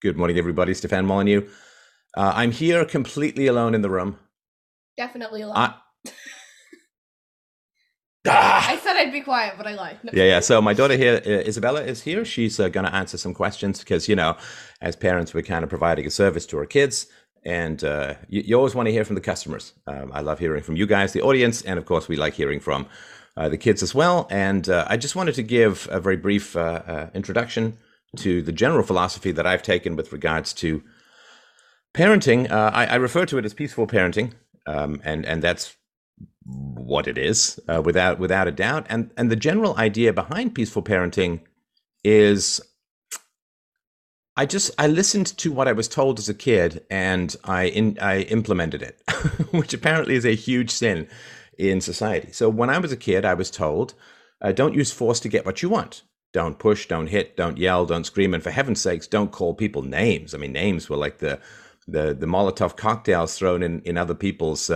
Good morning, everybody. Stefan Molyneux. I'm here completely alone in the room. Definitely alone. I said I'd be quiet, but I lied. No. Yeah. So my daughter here, Isabella, is here. She's going to answer some questions because, you know, as parents, we're kind of providing a service to our kids. And you always want to hear from the customers. I love hearing from you guys, the audience. And of course, we like hearing from the kids as well. And I just wanted to give a very brief introduction to the general philosophy that I've taken with regards to parenting. I refer to it as peaceful parenting, and that's what it is, without a doubt. And the general idea behind peaceful parenting is, I listened to what I was told as a kid, and I implemented it, which apparently is a huge sin in society. So when I was a kid, I was told, don't use force to get what you want. Don't push, don't hit, don't yell, don't scream, and for heaven's sakes, don't call people names. I mean, names were like the Molotov cocktails thrown in other people's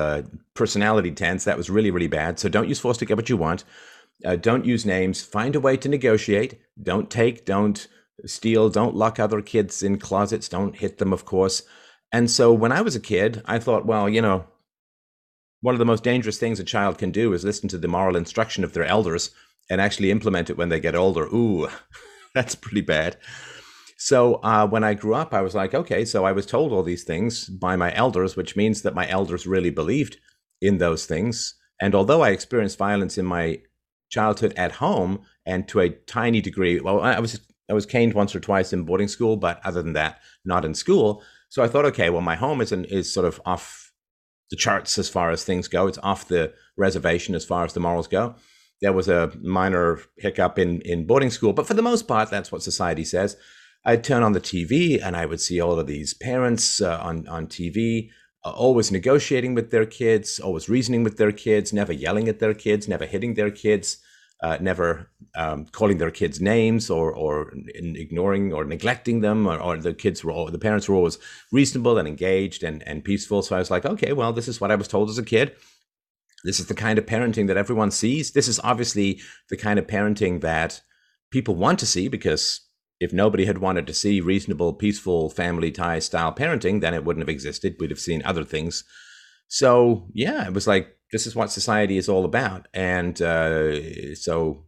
personality tents. That was really, really bad. So don't use force to get what you want. Don't use names. Find a way to negotiate. Don't take, don't steal, don't lock other kids in closets. Don't hit them, of course. And so when I was a kid, I thought, well, you know, one of the most dangerous things a child can do is listen to the moral instruction of their elders and actually implement it when they get older. Ooh, that's pretty bad. So when I grew up, I was like, okay, so I was told all these things by my elders, which means that my elders really believed in those things. And although I experienced violence in my childhood at home and to a tiny degree, well, I was caned once or twice in boarding school, but other than that, not in school. So I thought, okay, well, my home is sort of off the charts as far as things go. It's off the reservation as far as the morals go. There was a minor hiccup in boarding school, but for the most part, that's what society says. I'd turn on the TV and I would see all of these parents on TV, always negotiating with their kids, always reasoning with their kids, never yelling at their kids, never hitting their kids, never calling their kids names or ignoring or neglecting them, or the parents were always reasonable and engaged and peaceful. So I was like, okay, well, this is what I was told as a kid. This is the kind of parenting that everyone sees. This is obviously the kind of parenting that people want to see, because if nobody had wanted to see reasonable, peaceful, family tie style parenting, then it wouldn't have existed. We'd have seen other things. So yeah, it was like, this is what society is all about. And so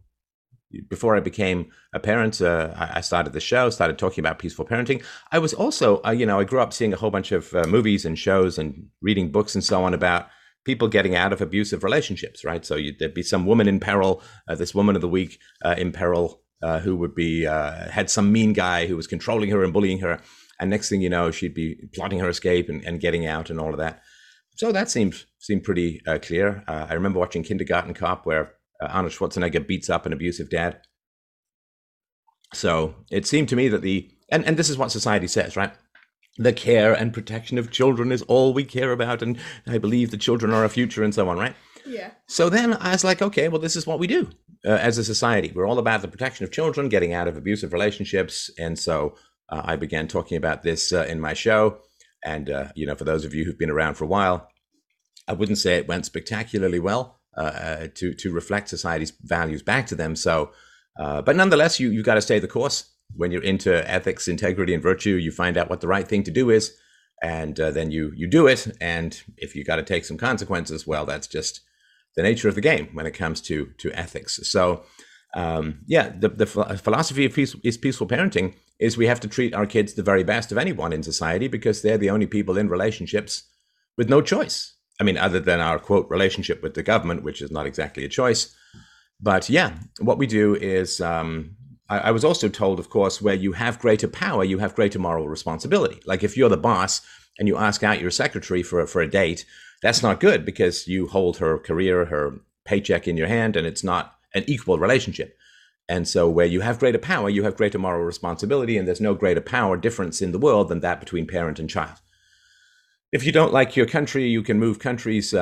before I became a parent, I started the show, started talking about peaceful parenting. I was also, you know, I grew up seeing a whole bunch of movies and shows and reading books and so on about people getting out of abusive relationships, right? So there'd be some woman in peril, this woman of the week in peril, who would be, had some mean guy who was controlling her and bullying her. And next thing you know, she'd be plotting her escape and getting out and all of that. So that seemed pretty clear. I remember watching Kindergarten Cop, where Arnold Schwarzenegger beats up an abusive dad. So it seemed to me that and this is what society says, right? The care and protection of children is all we care about, and I believe the children are our future and so on, right? Yeah. So then I was like, okay, well, this is what we do as a society. We're all about the protection of children, getting out of abusive relationships. And so I began talking about this in my show. And, you know, for those of you who've been around for a while, I wouldn't say it went spectacularly well to reflect society's values back to them. So, but nonetheless, you've got to stay the course. When you're into ethics, integrity, and virtue, you find out what the right thing to do is, and then you do it. And if you got to take some consequences, well, that's just the nature of the game when it comes to ethics. So, yeah, the philosophy of peaceful parenting is we have to treat our kids the very best of anyone in society, because they're the only people in relationships with no choice. I mean, other than our, quote, relationship with the government, which is not exactly a choice. But yeah, what we do is... I was also told, of course, where you have greater power, you have greater moral responsibility. Like if you're the boss and you ask out your secretary for a date, that's not good, because you hold her career, her paycheck in your hand, and it's not an equal relationship. And so where you have greater power, you have greater moral responsibility, and there's no greater power difference in the world than that between parent and child. If you don't like your country, you can move countries.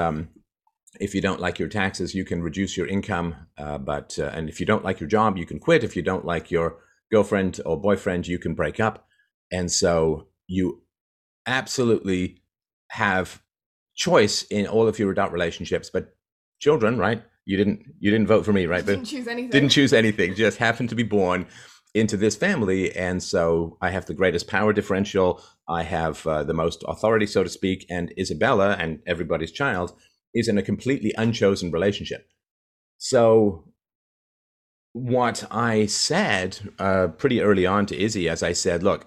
If you don't like your taxes, you can reduce your income. And if you don't like your job, you can quit. If you don't like your girlfriend or boyfriend, you can break up. And so you absolutely have choice in all of your adult relationships. But children, right? You didn't vote for me, right? Didn't choose anything. Just happened to be born into this family. And so I have the greatest power differential. I have the most authority, so to speak. And Isabella, and everybody's child, is in a completely unchosen relationship. So what I said pretty early on to Izzy, as I said, look,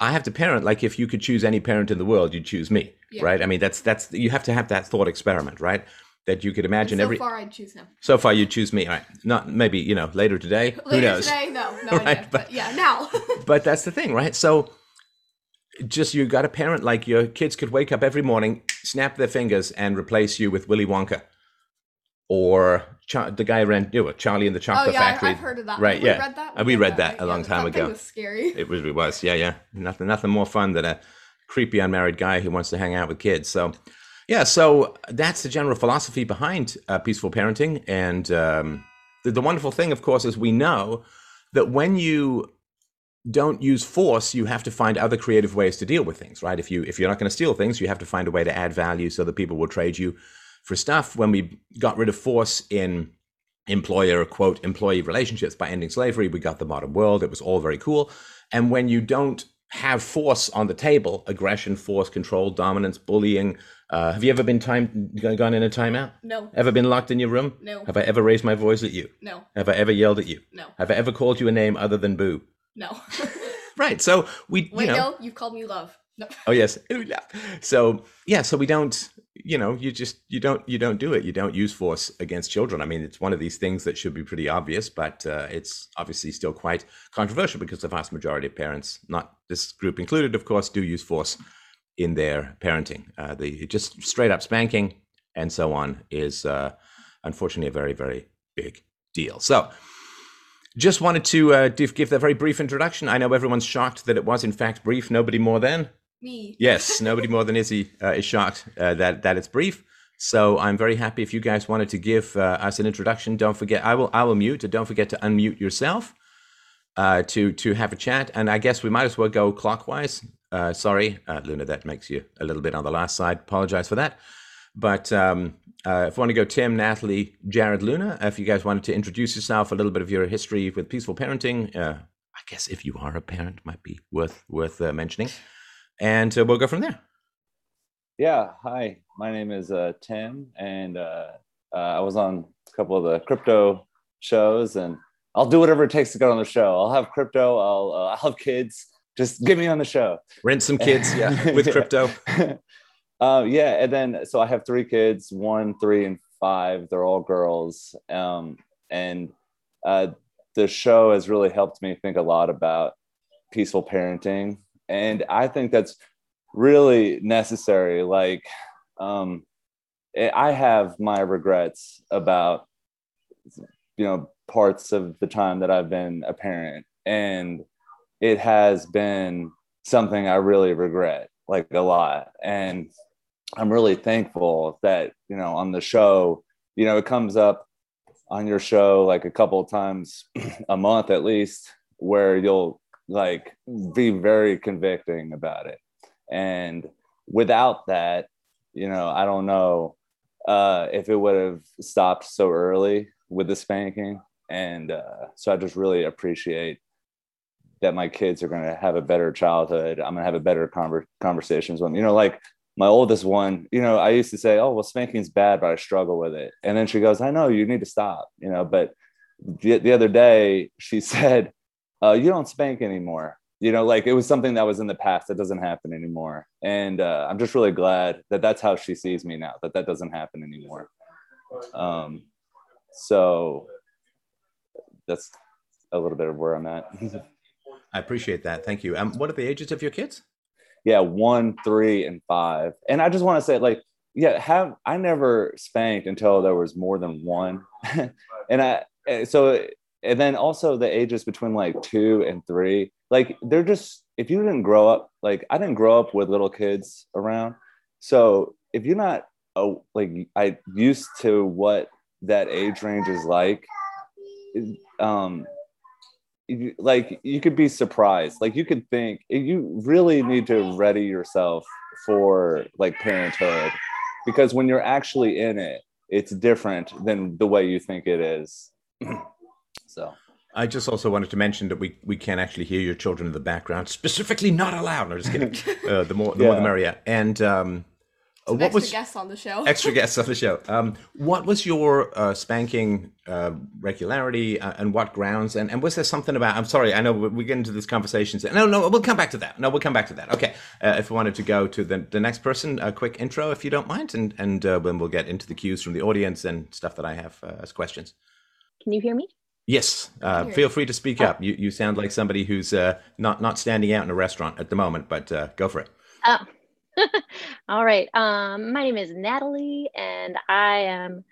I have to parent like if you could choose any parent in the world, you'd choose me, yeah. Right? I mean, that's you have to have that thought experiment, right? That you could imagine so every. So far, I'd choose him. So far, you'd choose me, all right? Not maybe, you know, later today. Who knows? Later today, no right? idea. But yeah, now. But that's the thing, right? So, just you got a parent like your kids could wake up every morning, snap their fingers, and replace you with Willy Wonka, or the guy ran Charlie and the Chocolate Factory. I've heard of that. Right? Have we read that? We read that a long time ago. It was scary. It was. Yeah. Nothing more fun than a creepy unmarried guy who wants to hang out with kids. So. Yeah, so that's the general philosophy behind peaceful parenting. And the wonderful thing, of course, is we know that when you don't use force, you have to find other creative ways to deal with things, right? If you're not going to steal things, you have to find a way to add value so that people will trade you for stuff. When we got rid of force in employee relationships by ending slavery, we got the modern world. It was all very cool. And when you don't have force on the table, aggression, force, control, dominance, bullying. Have you ever been gone in a timeout? No. Ever been locked in your room? No. Have I ever raised my voice at you? No. Have I ever yelled at you? No. Have I ever called you a name other than boo? No. Right. So no, you've called me love. No. Oh yes. So yeah, so we don't, you don't do it. You don't use force against children. I mean, it's one of these things that should be pretty obvious, but it's obviously still quite controversial because the vast majority of parents, not this group included, of course, do use force in their parenting. The just straight up spanking and so on is unfortunately a very, very big deal. So just wanted to give that very brief introduction. I know everyone's shocked that it was in fact brief. Nobody more than me. Yes, nobody more than Izzy is shocked that it's brief. So I'm very happy if you guys wanted to give us an introduction. Don't forget, I will mute. Don't forget to unmute yourself to have a chat. And I guess we might as well go clockwise. Sorry, Luna, that makes you a little bit on the last side. Apologize for that. But if you want to go Tim, Natalie, Jared, Luna, if you guys wanted to introduce yourself, a little bit of your history with peaceful parenting, I guess if you are a parent, might be worth mentioning. And we'll go from there. Yeah. Hi, my name is Tim, and I was on a couple of the crypto shows, and I'll do whatever it takes to get on the show. I'll have crypto. I'll have kids. Just get me on the show. Rent some kids with crypto. And then so I have 3 kids, 1, 3, and 5. They're all girls, and the show has really helped me think a lot about peaceful parenting. And I think that's really necessary. Like, I have my regrets about, parts of the time that I've been a parent, and it has been something I really regret, like a lot. And I'm really thankful that, on the show, it comes up on your show like a couple of times a month at least, where you'll like be very convicting about it. And without that, I don't know if it would have stopped so early with the spanking. And so I just really appreciate that my kids are going to have a better childhood. I'm going to have a better conversations with them. Like my oldest one, I used to say, oh, well, spanking's bad, but I struggle with it. And then she goes, I know, you need to stop, but the other day she said, you don't spank anymore. Like it was something that was in the past that doesn't happen anymore. And I'm just really glad that that's how she sees me now, that doesn't happen anymore. So that's a little bit of where I'm at. I appreciate that. Thank you. What are the ages of your kids? Yeah, 1, 3, and 5. And I just want to say I never spanked until there was more than one. And then also the ages between 2 and 3, they're just, if you didn't grow up, I didn't grow up with little kids around. So if you're not, I used to what that age range is like, you could be surprised. You could think, you really need to ready yourself for parenthood, because when you're actually in it, it's different than the way you think it is. So I just also wanted to mention that we can't actually hear your children in the background. Specifically, not allowed. I'm just kidding. The more the merrier. And guests on the show. Extra guests on the show. What was your spanking regularity, and what grounds? And was there something about? I'm sorry, I know we get into these conversations. No, we'll come back to that. Okay, if we wanted to go to the next person, a quick intro, if you don't mind, and when we'll get into the cues from the audience and stuff that I have as questions. Can you hear me? Yes. Feel free to speak up. You sound like somebody who's not standing out in a restaurant at the moment, but go for it. Oh, all right. My name is Natalie, and I am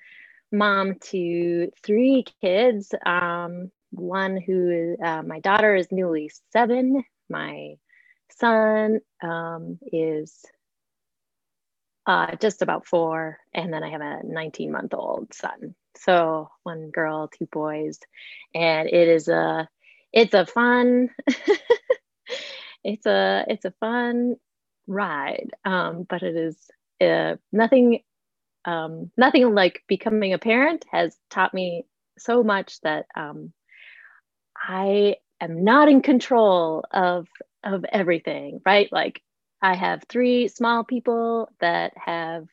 mom to three kids. One who my daughter is newly 7. My son is just about 4, and then I have a 19-month-old son. So 1 girl, 2 boys, and it's a fun ride. But it is nothing like becoming a parent has taught me so much that I am not in control of everything. Right, like I have 3 small people that have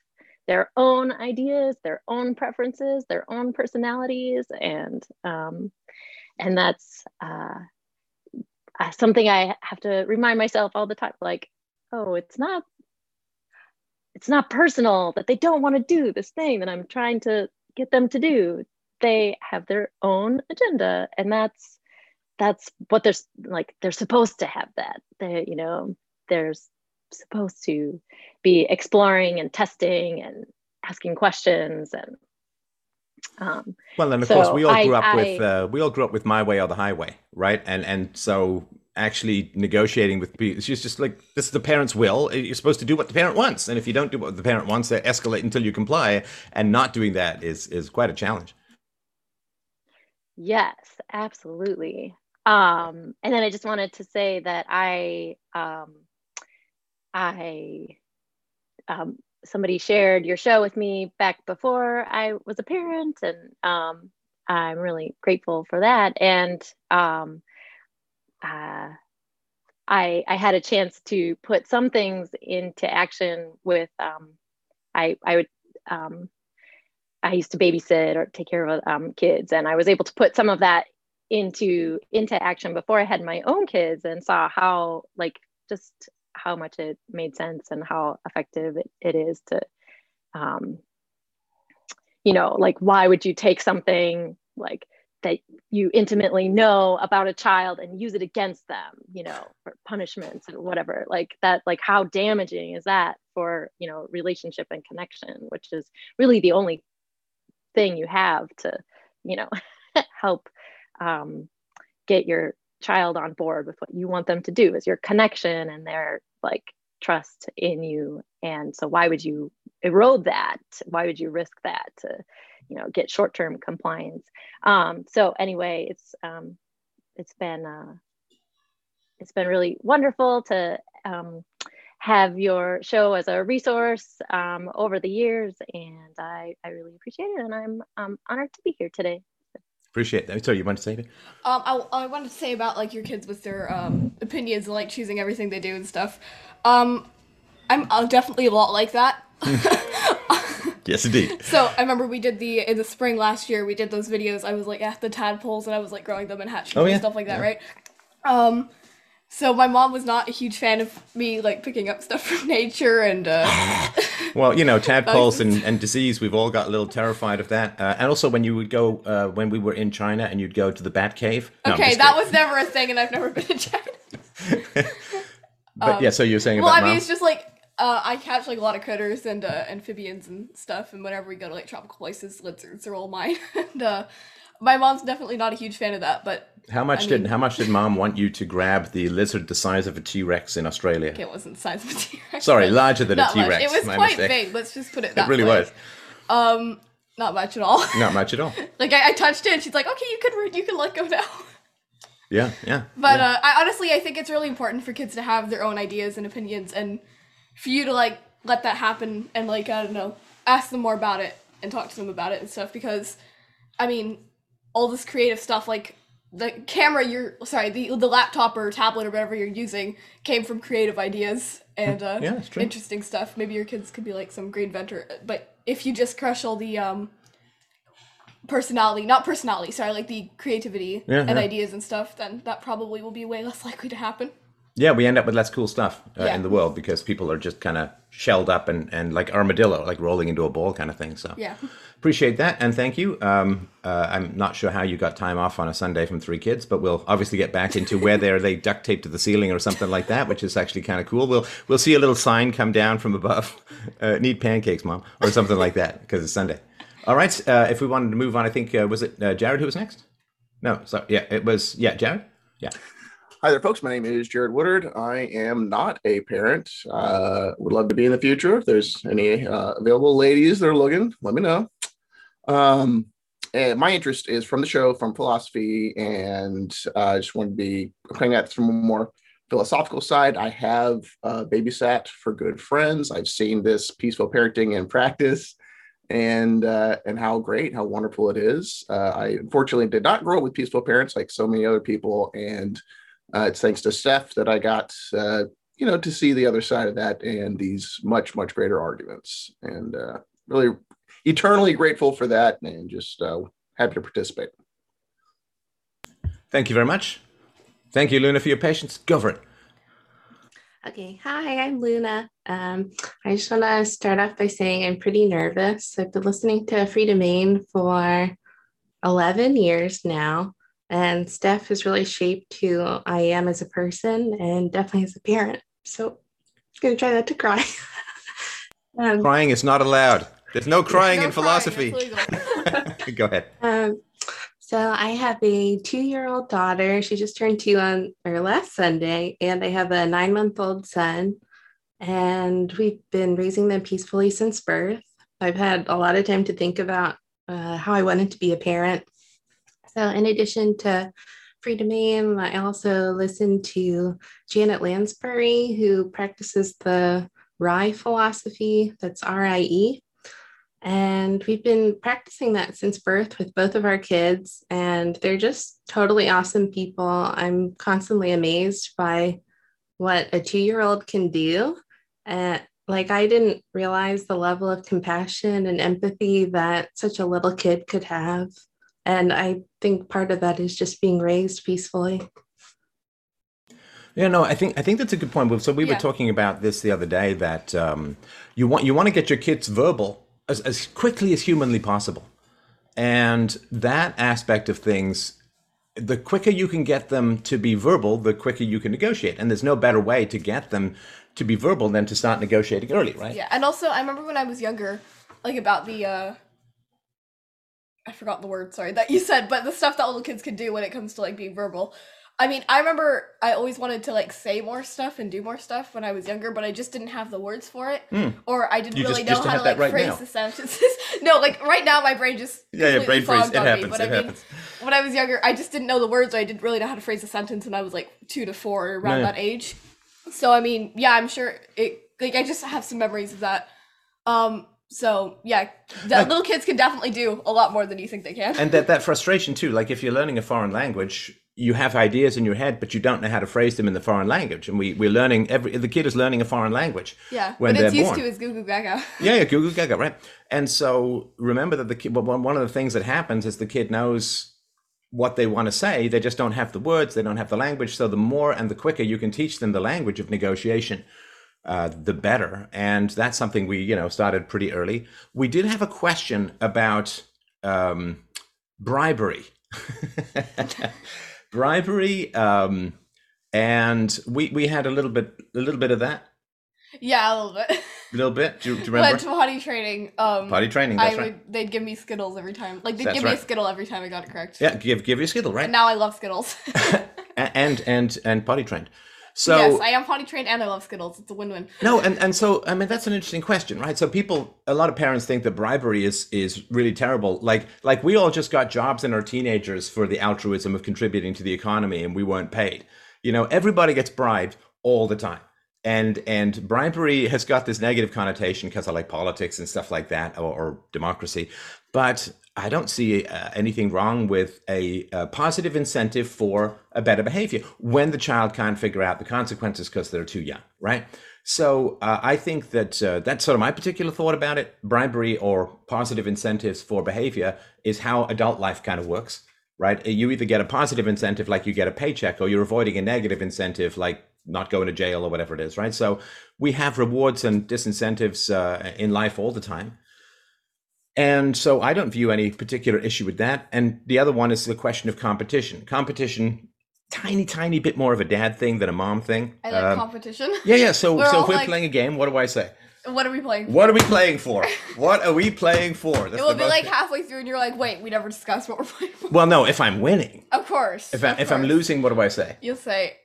their own ideas, their own preferences, their own personalities, and that's something I have to remind myself all the time. Like, oh, it's not personal that they don't want to do this thing that I'm trying to get them to do. They have their own agenda, and that's what they're like. They're supposed to have that. They, there's supposed to be exploring and testing and asking questions and we all grew up with my way or the highway, right? And so actually negotiating with people, it's just like, this is the parent's will. You're supposed to do what the parent wants, and if you don't do what the parent wants, they escalate until you comply, and not doing that is quite a challenge. Yes, absolutely. And then I just wanted to say that I somebody shared your show with me back before I was a parent, and I'm really grateful for that. And I had a chance to put some things into action with, I used to babysit or take care of kids, and I was able to put some of that into action before I had my own kids, and saw how, like, just how much it made sense and how effective it is to, like, why would you take something like that you intimately know about a child and use it against them, for punishments and whatever, like that, like how damaging is that for, relationship and connection, which is really the only thing you have to, help get your child on board with what you want them to do, is your connection and their like trust in you. And so why would you erode that? Why would you risk that to, get short-term compliance? So anyway, it's been really wonderful to have your show as a resource over the years, and I really appreciate it, and I'm honored to be here today. Appreciate that. Sorry, you wanted to say anything? I wanted to say about like your kids with their opinions and like choosing everything they do and stuff. I'm definitely a lot like that. Yes, indeed. So I remember we did in the spring last year, we did those videos. I was like at the tadpoles, and I was like growing them and hatching them and stuff like that, right? So my mom was not a huge fan of me like picking up stuff from nature and. Well, tadpoles and disease, we've all got a little terrified of that. And also when you would go, when we were in China and you'd go to the bat cave. No, okay, that was never a thing, and I've never been to China. But yeah, so you were saying about mom? It's just like, I catch like a lot of critters and amphibians and stuff. And whenever we go to like tropical places, lizards are all mine. And my mom's definitely not a huge fan of that, but. How much did mom want you to grab the lizard the size of a T-Rex in Australia? Okay, it wasn't the size of a T-Rex. Sorry, larger than a T-Rex. It was quite big. Let's just put it that way. It really was. Not much at all. Not much at all. Like I touched it, and she's like, "Okay, you can let go now." Yeah. But yeah. I think it's really important for kids to have their own ideas and opinions, and for you to like let that happen, and like I don't know, ask them more about it and talk to them about it and stuff, because, all this creative stuff like. the camera you're, sorry, the laptop or tablet or whatever you're using came from creative ideas and yeah, interesting stuff. Maybe your kids could be like some great inventor, but if you just crush all the like the creativity and ideas and stuff, then that probably will be way less likely to happen. Yeah, we end up with less cool stuff in the world because people are just kind of shelled up and like armadillo, like rolling into a ball kind of thing. So yeah, appreciate that and thank you. I'm not sure how you got time off on a Sunday from three kids, but we'll obviously get back into where they're duct taped to the ceiling or something like that, which is actually kind of cool. We'll see a little sign come down from above, need pancakes, mom, or something like that because it's Sunday. All right, if we wanted to move on, I think was it Jared who was next? No, sorry, yeah, it was Jared. Yeah. Hi there, folks. My name is Jared Woodard. I am not a parent. Would love to be in the future. If there's any available ladies that are looking, let me know. And my interest is from the show, from philosophy, and I just wanted to be playing at from a more philosophical side. I have babysat for good friends. I've seen this peaceful parenting in practice and how great, how wonderful it is. I unfortunately did not grow up with peaceful parents like so many other people, and it's thanks to Steph that I got, to see the other side of that and these much, much greater arguments, and really eternally grateful for that and just happy to participate. Thank you very much. Thank you, Luna, for your patience. Go for it. Okay. Hi, I'm Luna. I just want to start off by saying I'm pretty nervous. I've been listening to Freedomain for 11 years now. And Steph has really shaped who I am as a person and definitely as a parent. So I'm going to try not to cry. Crying is not allowed. There's no crying in philosophy. Go ahead. So I have a 2-year-old daughter. She just turned 2 on or last Sunday. And I have a 9-month-old son. And we've been raising them peacefully since birth. I've had a lot of time to think about how I wanted to be a parent. So in addition to Freedomain, I also listen to Janet Lansbury, who practices the RIE philosophy, that's RIE. And we've been practicing that since birth with both of our kids, and they're just totally awesome people. I'm constantly amazed by what a 2-year-old can do. Like I didn't realize the level of compassion and empathy that such a little kid could have. And I think part of that is just being raised peacefully. Yeah, no, I think that's a good point. So we were talking about this the other day that you want to get your kids verbal as quickly as humanly possible. And that aspect of things, the quicker you can get them to be verbal, the quicker you can negotiate. And there's no better way to get them to be verbal than to start negotiating early, right? Yeah, and also I remember when I was younger, like about the... I forgot the word, sorry, that you said, but the stuff that little kids can do when it comes to like being verbal. I mean, I remember I always wanted to like say more stuff and do more stuff when I was younger, but I just didn't have the words for it. Or I didn't know how to like phrase the sentences. No, like right now my brain just brain freeze. It happens. But I mean, when I was younger, I just didn't know the words. Or I didn't really know how to phrase a sentence when I was like 2 to 4 around that age. So I mean, yeah, I'm sure it like I just have some memories of that. So yeah, little kids can definitely do a lot more than you think they can. And that frustration too, like if you're learning a foreign language, you have ideas in your head, but you don't know how to phrase them in the foreign language. And we're learning, the kid is learning a foreign language when they're born. But it's used to is goo-goo gaga. Yeah, goo-goo gaga, right. And so remember that the kid, one of the things that happens is the kid knows what they want to say. They just don't have the words, they don't have the language. So the more and the quicker you can teach them the language of negotiation, the better. And that's something we, started pretty early. We did have a question about bribery. Bribery, and we had a little bit of that. Yeah, a little bit. A little bit? Do you remember? But potty training. Potty training, that's right. They'd give me Skittles every time. Like, they'd give me a Skittle every time I got it correct. Yeah, give you a Skittle, right? And now I love Skittles. and potty trained. So yes, I am potty trained and I love Skittles. It's a win-win. No, and so I mean that's an interesting question, right? So a lot of parents think that bribery is really terrible. Like we all just got jobs and are teenagers for the altruism of contributing to the economy and we weren't paid. Everybody gets bribed all the time. And bribery has got this negative connotation because I like politics and stuff like that or democracy. But I don't see anything wrong with a positive incentive for a better behavior when the child can't figure out the consequences because they're too young, right? So I think that that's sort of my particular thought about it. Bribery or positive incentives for behavior is how adult life kind of works, right? You either get a positive incentive, like you get a paycheck, or you're avoiding a negative incentive, like not going to jail or whatever it is, right? So we have rewards and disincentives in life all the time. And so I don't view any particular issue with that. And the other one is the question of competition. Competition, tiny bit more of a dad thing than a mom thing. I like competition. Yeah. So if we're like, playing a game, what do I say? What are we playing for? That's it will be like halfway through and you're like, wait, we never discussed what we're playing for. Well, no, if I'm winning. Of course. If I'm losing, what do I say? You'll say...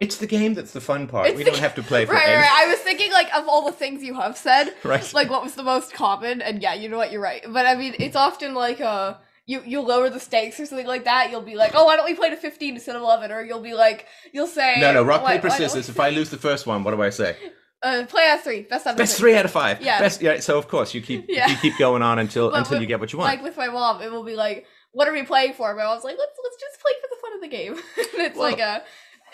it's the game that's the fun part. We don't have to play for anything. Right. I was thinking, like, of all the things you have said, right, like, what was the most common? And yeah, you know what, you're right. But, I mean, it's often, like, you lower the stakes or something like that. You'll be like, oh, why don't we play to 15 instead of 11? Or you'll be like, you'll say... No, rock, paper, scissors. If I lose the first one, what do I say? Play out of three. Best three out of five. Yeah. So, of course, you keep going on until you get what you want. Like, with my mom, it will be like, what are we playing for? My mom's like, let's just play for the fun of the game. And it's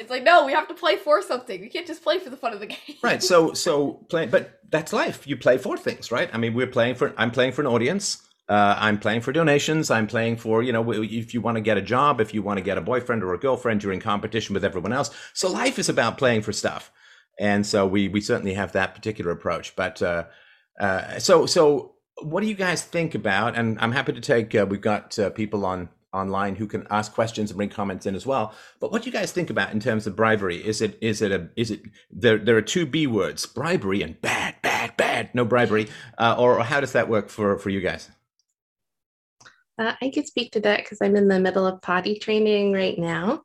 It's like, no, we have to play for something. We can't just play for the fun of the game. Right. So play, but that's life. You play for things, right? I mean, I'm playing for an audience. I'm playing for donations. I'm playing for, if you want to get a job, if you want to get a boyfriend or a girlfriend, you're in competition with everyone else. So life is about playing for stuff. And so we certainly have that particular approach. But so what do you guys think about? And I'm happy to take, we've got people online who can ask questions and bring comments in as well. But what do you guys think about in terms of bribery? Is it there are two B words, bribery and bad, no bribery, or how does that work for you guys? I could speak to that because I'm in the middle of potty training right now.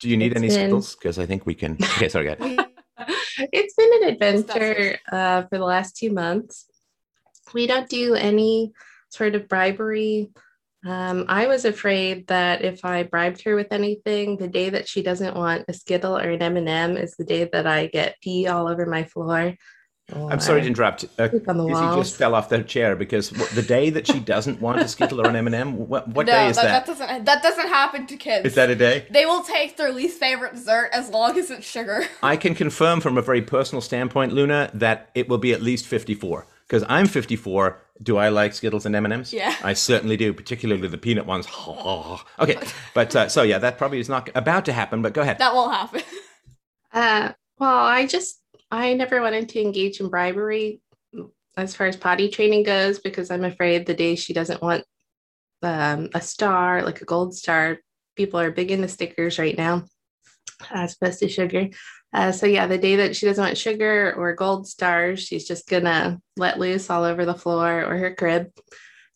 Do you need any Skittles? Because I think we can. Okay, sorry, guys. It's been an adventure for the last 2 months. We don't do any sort of bribery. I was afraid that if I bribed her with anything, the day that she doesn't want a Skittle or an M&M is the day that I get pee all over my floor. I'm sorry to interrupt. Izzy just fell off the chair because the day that she doesn't want a Skittle or an M&M, what day is that? That doesn't happen to kids. Is that a day? They will take their least favorite dessert as long as it's sugar. I can confirm from a very personal standpoint, Luna, that it will be at least 54. Because I'm 54, do I like Skittles and M&Ms? Yeah. I certainly do, particularly the peanut ones. Okay, but so yeah, that probably is not about to happen, but go ahead. That won't happen. I never wanted to engage in bribery as far as potty training goes, because I'm afraid the day she doesn't want a star, like a gold star, people are big into stickers right now, as opposed to sugar. So yeah, the day that she doesn't want sugar or gold stars, she's just gonna let loose all over the floor or her crib.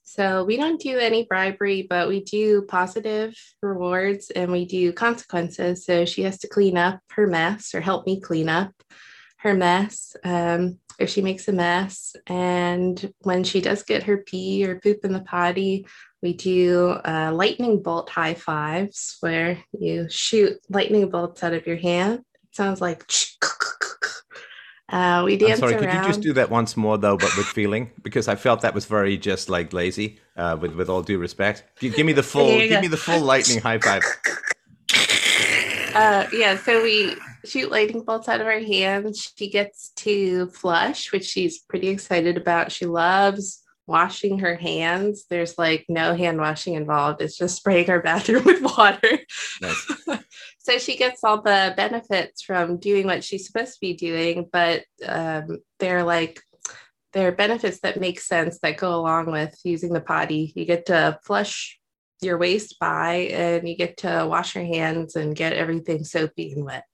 So we don't do any bribery, but we do positive rewards and we do consequences. So she has to clean up her mess or help me clean up her mess if she makes a mess. And when she does get her pee or poop in the potty, we do lightning bolt high fives where you shoot lightning bolts out of your hand. Sounds like we dance around. I'm sorry, could you just do that once more though, but with feeling? Because I felt that was very just like lazy. With all due respect, give me the full lightning high five. Yeah, so we shoot lightning bolts out of her hands. She gets to flush, which she's pretty excited about. She loves washing her hands. There's like no hand washing involved. It's just spraying our bathroom with water. Nice. So she gets all the benefits from doing what she's supposed to be doing, but there are benefits that make sense that go along with using the potty. You get to flush your waste by, and you get to wash your hands and get everything soapy and wet.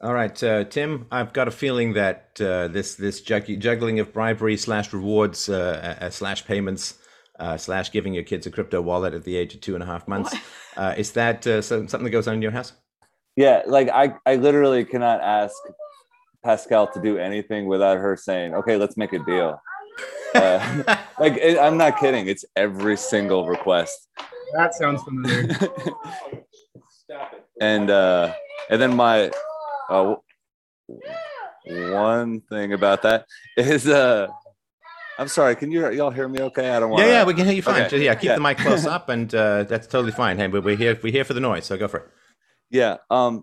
All right, Tim, I've got a feeling that this juggling of bribery slash rewards slash payments slash giving your kids a crypto wallet at the age of 2.5 months. Is that something that goes on in your house? Yeah, like I literally cannot ask Pascal to do anything without her saying, okay, let's make a deal. Like, I'm not kidding. It's every single request. That sounds familiar. Stop it. And then my one thing about that is I'm sorry. Can you y'all hear me okay? I don't want. Yeah, we can hear you fine. Okay. Just, keep the mic close up, and that's totally fine. Hey, but we're here for the noise, so go for it. Yeah.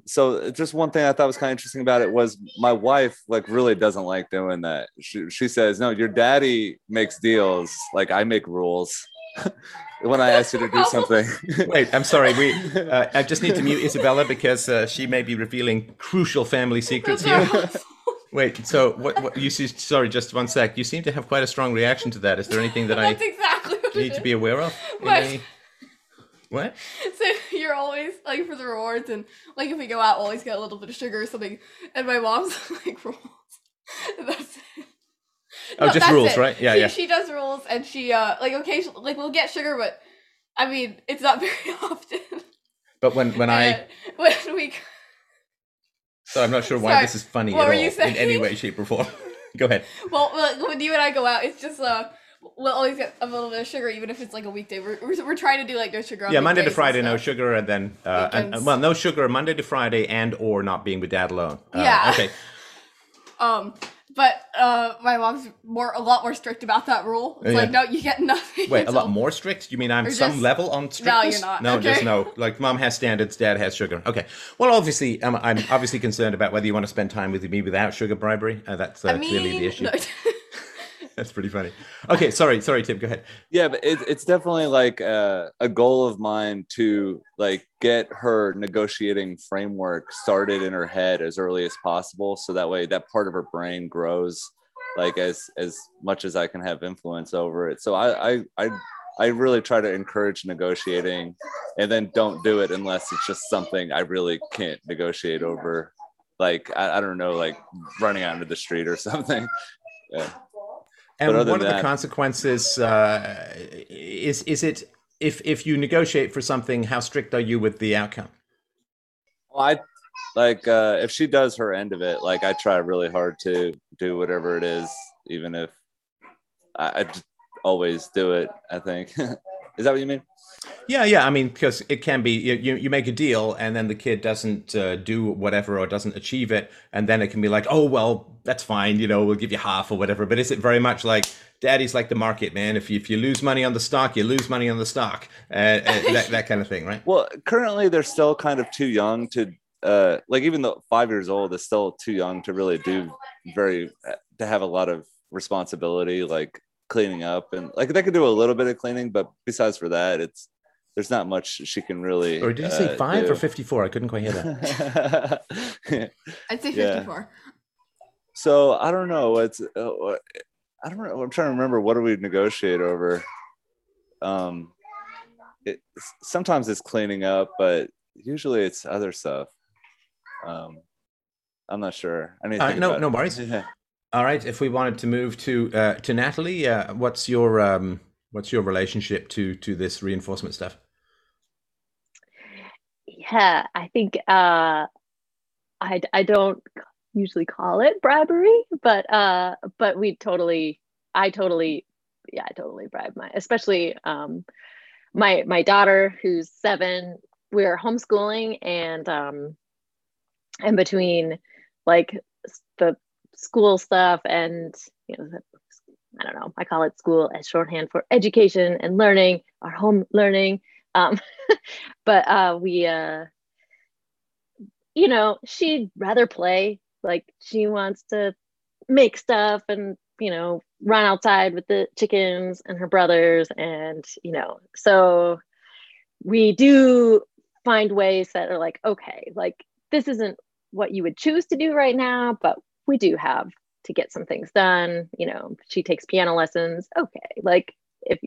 So just one thing I thought was kind of interesting about it was my wife like really doesn't like doing that. She says, no, your daddy makes deals. Like I make rules when I ask you to do something. Wait, I'm sorry. I just need to mute Isabella because she may be revealing crucial family secrets here. Wait, so what you see, sorry, just one sec. You seem to have quite a strong reaction to that. Is there anything that that's exactly what need to be aware of? What? So you're always like for the rewards, and like if we go out, we'll always get a little bit of sugar or something. And my mom's like rules. And that's it. Oh, no, just rules, it. Right? Yeah, She does rules, and she like occasionally like we'll get sugar, but I mean it's not very often. But when we so I'm not sure why this is funny at all in any way, shape, or form. Go ahead. Well, when you and I go out, it's just we'll always get a little bit of sugar, even if it's like a weekday. We're trying to do like no sugar on Monday to Friday, no sugar, and then no sugar Monday to Friday, and or not being with dad alone. Okay. But my mom's a lot more strict about that rule. It's like, no, you get nothing. Wait, a lot more strict? You mean I'm some level on strictness? No, you're not. No, there's no. Like, mom has standards, dad has sugar. Okay. Well, obviously, I'm obviously concerned about whether you want to spend time with me without sugar bribery. That's clearly the issue. No. That's pretty funny. Okay, sorry, Tim, go ahead. Yeah, but it's definitely like a goal of mine to like get her negotiating framework started in her head as early as possible, so that way that part of her brain grows like as much as I can have influence over it. So I really try to encourage negotiating, and then don't do it unless it's just something I really can't negotiate over, like I don't know, like running onto the street or something. Yeah. And what are the consequences? Is it if you negotiate for something, how strict are you with the outcome? Well, I like if she does her end of it, like I try really hard to do whatever it is, even if I just always do it, I think. Is that what you mean? Yeah. I mean, because it can be you make a deal, and then the kid doesn't do whatever or doesn't achieve it, and then it can be like, oh well, that's fine, we'll give you half or whatever. But is it very much like daddy's like the market, man? If you lose money on the stock, you lose money on the stock, that kind of thing, right? Well, currently they're still kind of too young to like even though 5 years old is still too young to really do to have a lot of responsibility, like cleaning up and like they could do a little bit of cleaning, but besides for that there's not much she can really. Or did you say 5 do. Or 54? I couldn't quite hear that. I'd say 54. So I don't know. I don't know. I'm trying to remember, what do we negotiate over? Sometimes it's cleaning up, but usually it's other stuff. I'm not sure. No worries. Yeah. All right. If we wanted to move to Natalie, what's your relationship to this reinforcement stuff? Yeah, I think I don't usually call it bribery, but I totally bribe my, especially my daughter who's 7. We're homeschooling, and between like the school stuff and I don't know, I call it school as shorthand for education and learning, our home learning. But we, she'd rather play. Like she wants to make stuff and, run outside with the chickens and her brothers. And, so we do find ways that are like, okay, like this isn't what you would choose to do right now, but we do have to get some things done. She takes piano lessons. Okay. Like if,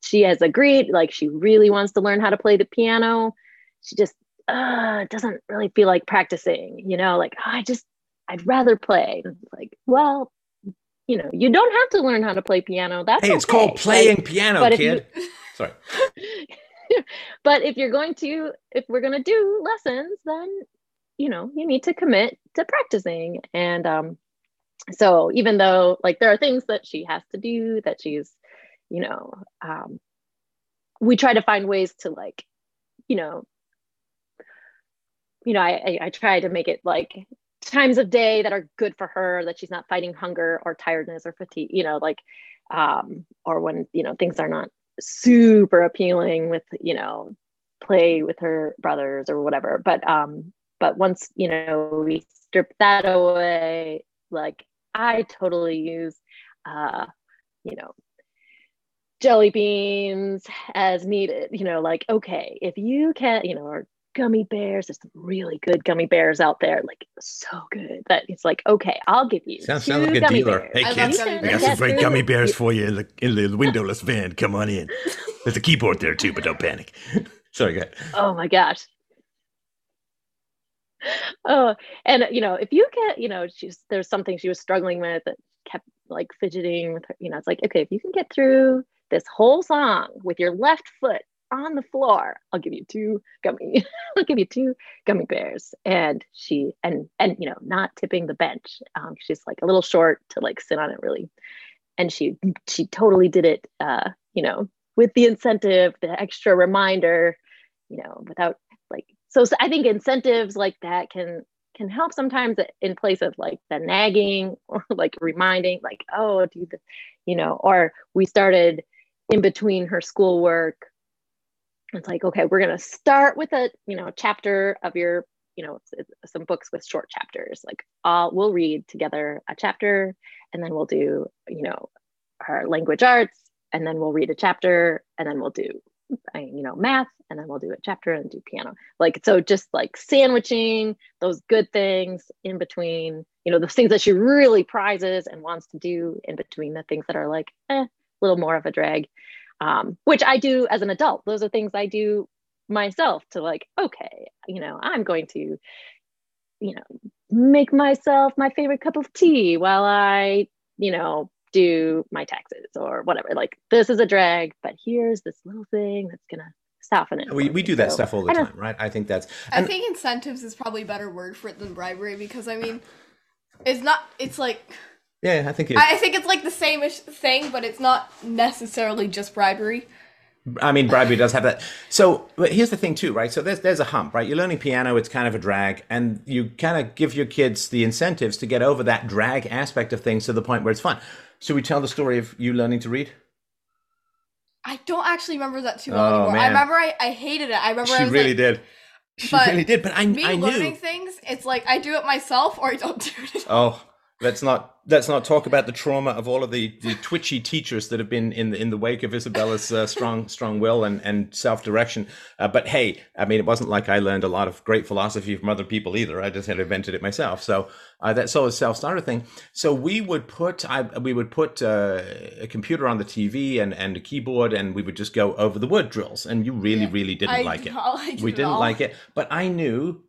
she has agreed, like she really wants to learn how to play the piano. She just doesn't really feel like practicing, like, oh, I'd rather play. And it's like, well, you don't have to learn how to play piano. That's Hey, it's okay. called playing like, piano, kid. Sorry. But if we're going to do lessons, then, you need to commit to practicing. And, so even though like there are things that she has to do that she's, we try to find ways to like, I try to make it like times of day that are good for her, that she's not fighting hunger or tiredness or fatigue, like or when, you know, things are not super appealing with, you know, play with her brothers or whatever. But once, you know, we strip that away, like I totally use, you know, jelly beans as needed, you know, like, okay, if you can, you know, or gummy bears, there's some really good gummy bears out there, like so good that it's like, okay, I'll give you sounds like a dealer. Bears. Hey kids, I got some great gummy bears for you in the windowless van. Come on in. There's a keyboard there too, but don't panic. Sorry, go ahead. Oh my gosh. Oh, and you know, if you can, you know, there's something she was struggling with that kept like fidgeting with her, you know, it's like, okay, if you can get through this whole song with your left foot on the floor, I'll give you two gummy bears. And she, and you know, not tipping the bench. She's like a little short to like sit on it really. And she totally did it, you know, with the incentive, the extra reminder, you know, without like, so I think incentives like that can help sometimes in place of like the nagging or like reminding, like, oh, do the, you know, or we started in between her schoolwork. It's like, okay, we're going to start with a, you know, chapter of your, you know, some books with short chapters, like we'll read together a chapter and then we'll do, you know, her language arts and then we'll read a chapter and then we'll do, you know, math and then we'll do a chapter and do piano. Like, so just like sandwiching those good things in between, you know, the things that she really prizes and wants to do in between the things that are like, a little more of a drag. Which I do as an adult. Those are things I do myself to like, okay, you know, I'm going to, you know, make myself my favorite cup of tea while I, you know, do my taxes or whatever. Like this is a drag, but here's this little thing that's going to soften it. We do that stuff all the time, right? I think that's... I think incentives is probably a better word for it than bribery because, I mean, it's not, it's like... Yeah, I think it's like the same-ish thing, but it's not necessarily just bribery. I mean, bribery does have that. So, but here's the thing too, right? So there's a hump, right? You're learning piano, it's kind of a drag, and you kind of give your kids the incentives to get over that drag aspect of things to the point where it's fun. Should we tell the story of you learning to read? I don't actually remember that too well anymore. Man. I remember I hated it. I remember she I was really like, did. She really did, but I knew. Me learning things, it's like I do it myself or I don't do it. Oh. Let's not talk about the trauma of all of the twitchy teachers that have been in the wake of Isabella's strong will and self-direction. But hey, I mean, it wasn't like I learned a lot of great philosophy from other people either. I just had invented it myself. So that's all a self-starter thing. So we would put a computer on the TV and a keyboard, and we would just go over the word drills. And you really didn't like it. We didn't like it. But I knew,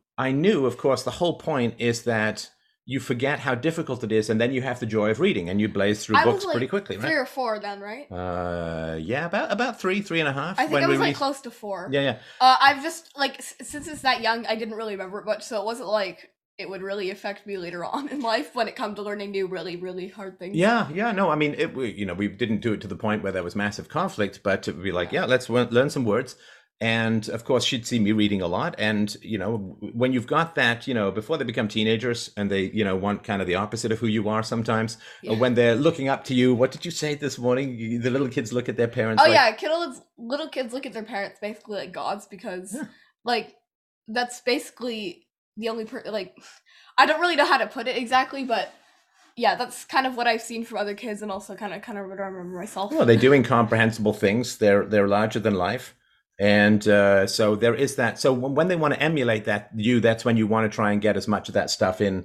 of course, the whole point is that you forget how difficult it is, and then you have the joy of reading, and you blaze through books pretty quickly, right? 3 or 4 then, right? Yeah, about 3, 3.5. I think I was like close to 4. Yeah. I've just, like, since it's that young, I didn't really remember it much, so it wasn't like it would really affect me later on in life when it comes to learning new really, really hard things. Yeah, no, I mean, we didn't do it to the point where there was massive conflict, but it would be like, yeah, let's learn some words. And of course, she'd see me reading a lot. And, you know, when you've got that, you know, before they become teenagers and they, you know, want kind of the opposite of who you are sometimes, when they're looking up to you, what did you say this morning? The little kids look at their parents. Little kids look at their parents basically like gods because like that's basically the only like I don't really know how to put it exactly, but. Yeah, that's kind of what I've seen from other kids and also kind of remember myself. Well, they're doing incomprehensible things. They're larger than life. And so there is that. So when they want to emulate that, that's when you want to try and get as much of that stuff in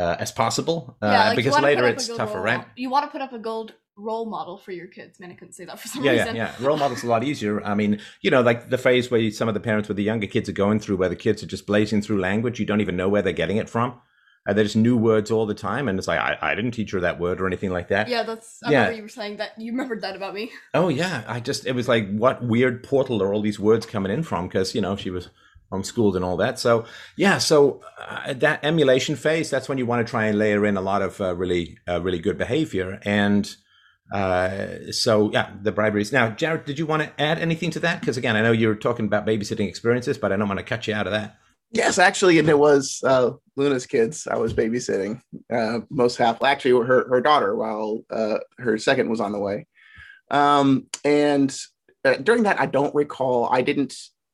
as possible, like because later it's tougher, right? You want to put up a gold role model for your kids. Man, I couldn't say that for some reason. Yeah. Role model's a lot easier. I mean, you know, like the phase where some of the parents with the younger kids are going through, where the kids are just blazing through language. You don't even know where they're getting it from. There's new words all the time, and it's like I didn't teach her that word or anything like that. Yeah, I remember you were saying that. You remembered that about me. Oh yeah, it was like, what weird portal are all these words coming in from? Because you know she was homeschooled and all that. So yeah, that emulation phase, that's when you want to try and layer in a lot of really good behavior. And the briberies. Now, Jared, did you want to add anything to that? Because again, I know you're talking about babysitting experiences, but I don't want to cut you out of that. Yes, actually, and it was Luna's kids I was babysitting most half. Actually, her daughter, while her second was on the way. And during that, I don't recall.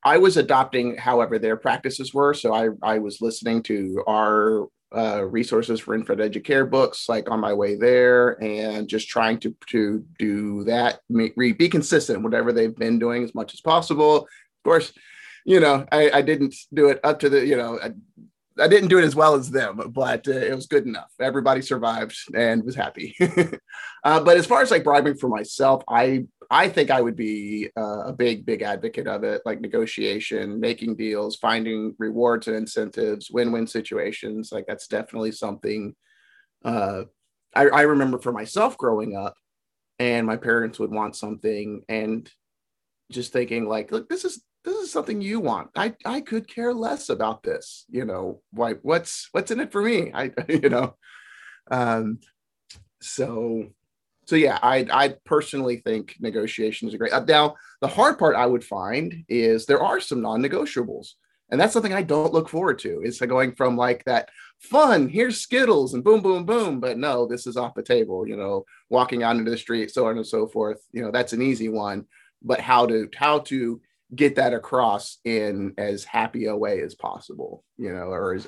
I was adopting, however, their practices were. So I was listening to our resources for infant educare books, like on my way there, and just trying to do that, be consistent, whatever they've been doing as much as possible. Of course, you know, I didn't do it up to the, you know, I didn't do it as well as them, but it was good enough. Everybody survived and was happy. But as far as like bribing for myself, I think I would be a big, big advocate of it, like negotiation, making deals, finding rewards and incentives, win-win situations. Like that's definitely something I remember for myself growing up, and my parents would want something and just thinking like, look, this is something you want. I could care less about this, you know, like what's in it for me? So yeah, I personally think negotiations are great. Now, the hard part I would find is there are some non-negotiables, and that's something I don't look forward to. It's going from like that fun, here's Skittles and boom, boom, boom. But no, this is off the table, you know, walking out into the street, so on and so forth. You know, that's an easy one, but how to get that across in as happy a way as possible, you know, or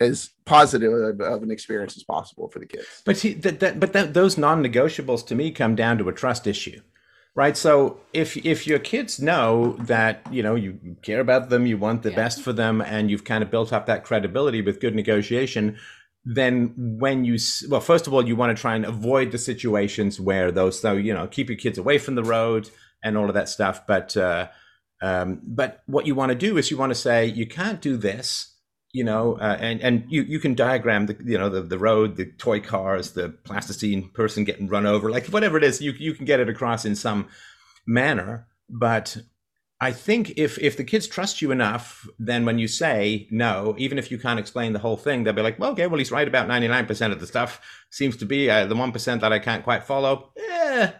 as positive of an experience as possible for the kids. But see, those non-negotiables to me come down to a trust issue, right? So if your kids know that, you know, you care about them, you want the best for them, and you've kind of built up that credibility with good negotiation, then when you, well, first of all, you want to try and avoid the situations where those, so, you know, keep your kids away from the road and all of that stuff. But what you want to do is you want to say, you can't do this. You know, and you can diagram the, you know, the road, the toy cars, the plasticine person getting run over, like whatever it is, you can get it across in some manner. But I think if the kids trust you enough, then when you say no, even if you can't explain the whole thing, they'll be like, well, okay, well, he's right about 99% of the stuff. Seems to be the 1% that I can't quite follow.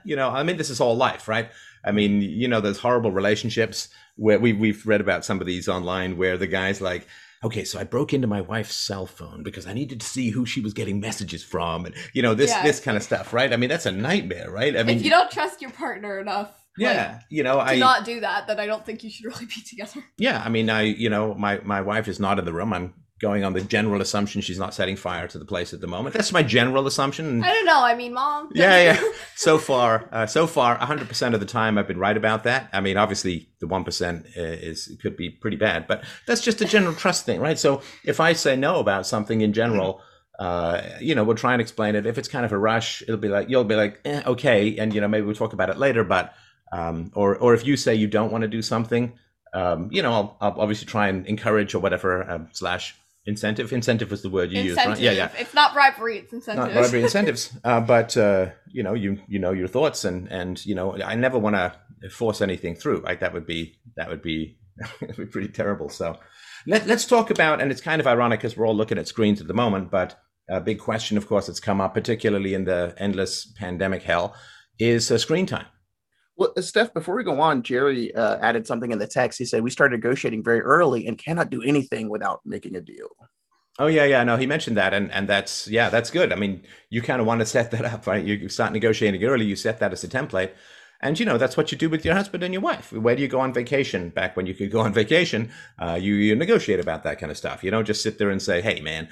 You know, I mean, this is all life, right? I mean, you know, those horrible relationships where we've read about some of these online where the guy's like, okay, so I broke into my wife's cell phone because I needed to see who she was getting messages from, and you know this kind of stuff, right? I mean, that's a nightmare, right? I mean, if you don't trust your partner enough, yeah, like, you know, I do not do that. Then I don't think you should really be together. Yeah, I mean, you know, my wife is not in the room. I'm going on the general assumption she's not setting fire to the place at the moment. That's my general assumption. I don't know. I mean, Mom. Yeah. So far, 100% of the time I've been right about that. I mean, obviously the 1% could be pretty bad, but that's just a general trust thing, right? So if I say no about something in general, you know, we'll try and explain it. If it's kind of a rush, you'll be like, okay, and you know, maybe we'll talk about it later. But or if you say you don't want to do something, you know, I'll obviously try and encourage or whatever / incentive. Incentive was the word you used, right? Yeah. It's not bribery, it's incentive. Not bribery, incentives. But you know, you know your thoughts, and you know, I never want to force anything through. Right? That would be pretty terrible. So let's talk about, and it's kind of ironic because we're all looking at screens at the moment. But a big question, of course, that's come up, particularly in the endless pandemic hell, is screen time. Well, Steph, before we go on, Jerry added something in the text. He said, we started negotiating very early and cannot do anything without making a deal. Oh, yeah. No, he mentioned that. And that's good. I mean, you kind of want to set that up, right? You start negotiating early. You set that as a template. And, you know, that's what you do with your husband and your wife. Where do you go on vacation? Back when you could go on vacation, you negotiate about that kind of stuff. You don't just sit there and say, hey, man,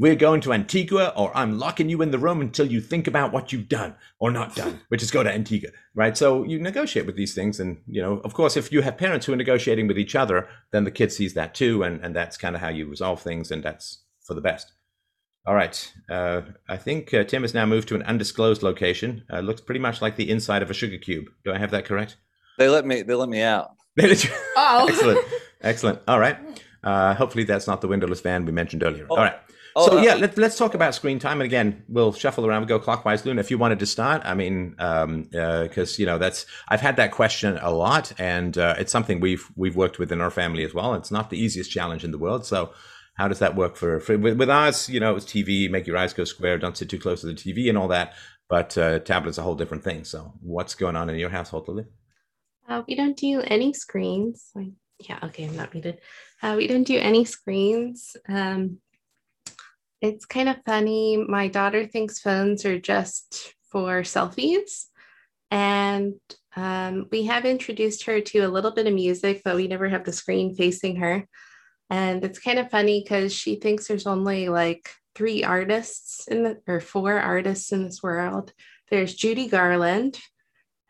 we're going to Antigua, or I'm locking you in the room until you think about what you've done or not done, which is go to Antigua, right? So you negotiate with these things. And, you know, of course, if you have parents who are negotiating with each other, then the kid sees that too. And that's kind of how you resolve things. And that's for the best. All right. I think Tim has now moved to an undisclosed location. Looks pretty much like the inside of a sugar cube. Do I have that correct? They let me out. Oh. Excellent. All right. Hopefully that's not the windowless van we mentioned earlier. Oh. All right. So yeah, let's talk about screen time. And again, we'll shuffle around. We'll go clockwise. Luna, if you wanted to start, I mean, because you know I've had that question a lot, and it's something we've worked with in our family as well. It's not the easiest challenge in the world. So how does that work for with ours? You know, it was TV, make your eyes go square, don't sit too close to the TV, and all that. But tablets are a whole different thing. So what's going on in your household, Lily? We don't do any screens. Like Yeah, okay, I'm not muted. We didn't do any screens. It's kind of funny. My daughter thinks phones are just for selfies. And we have introduced her to a little bit of music, but we never have the screen facing her. And it's kind of funny because she thinks there's only like four artists in this world. There's Judy Garland,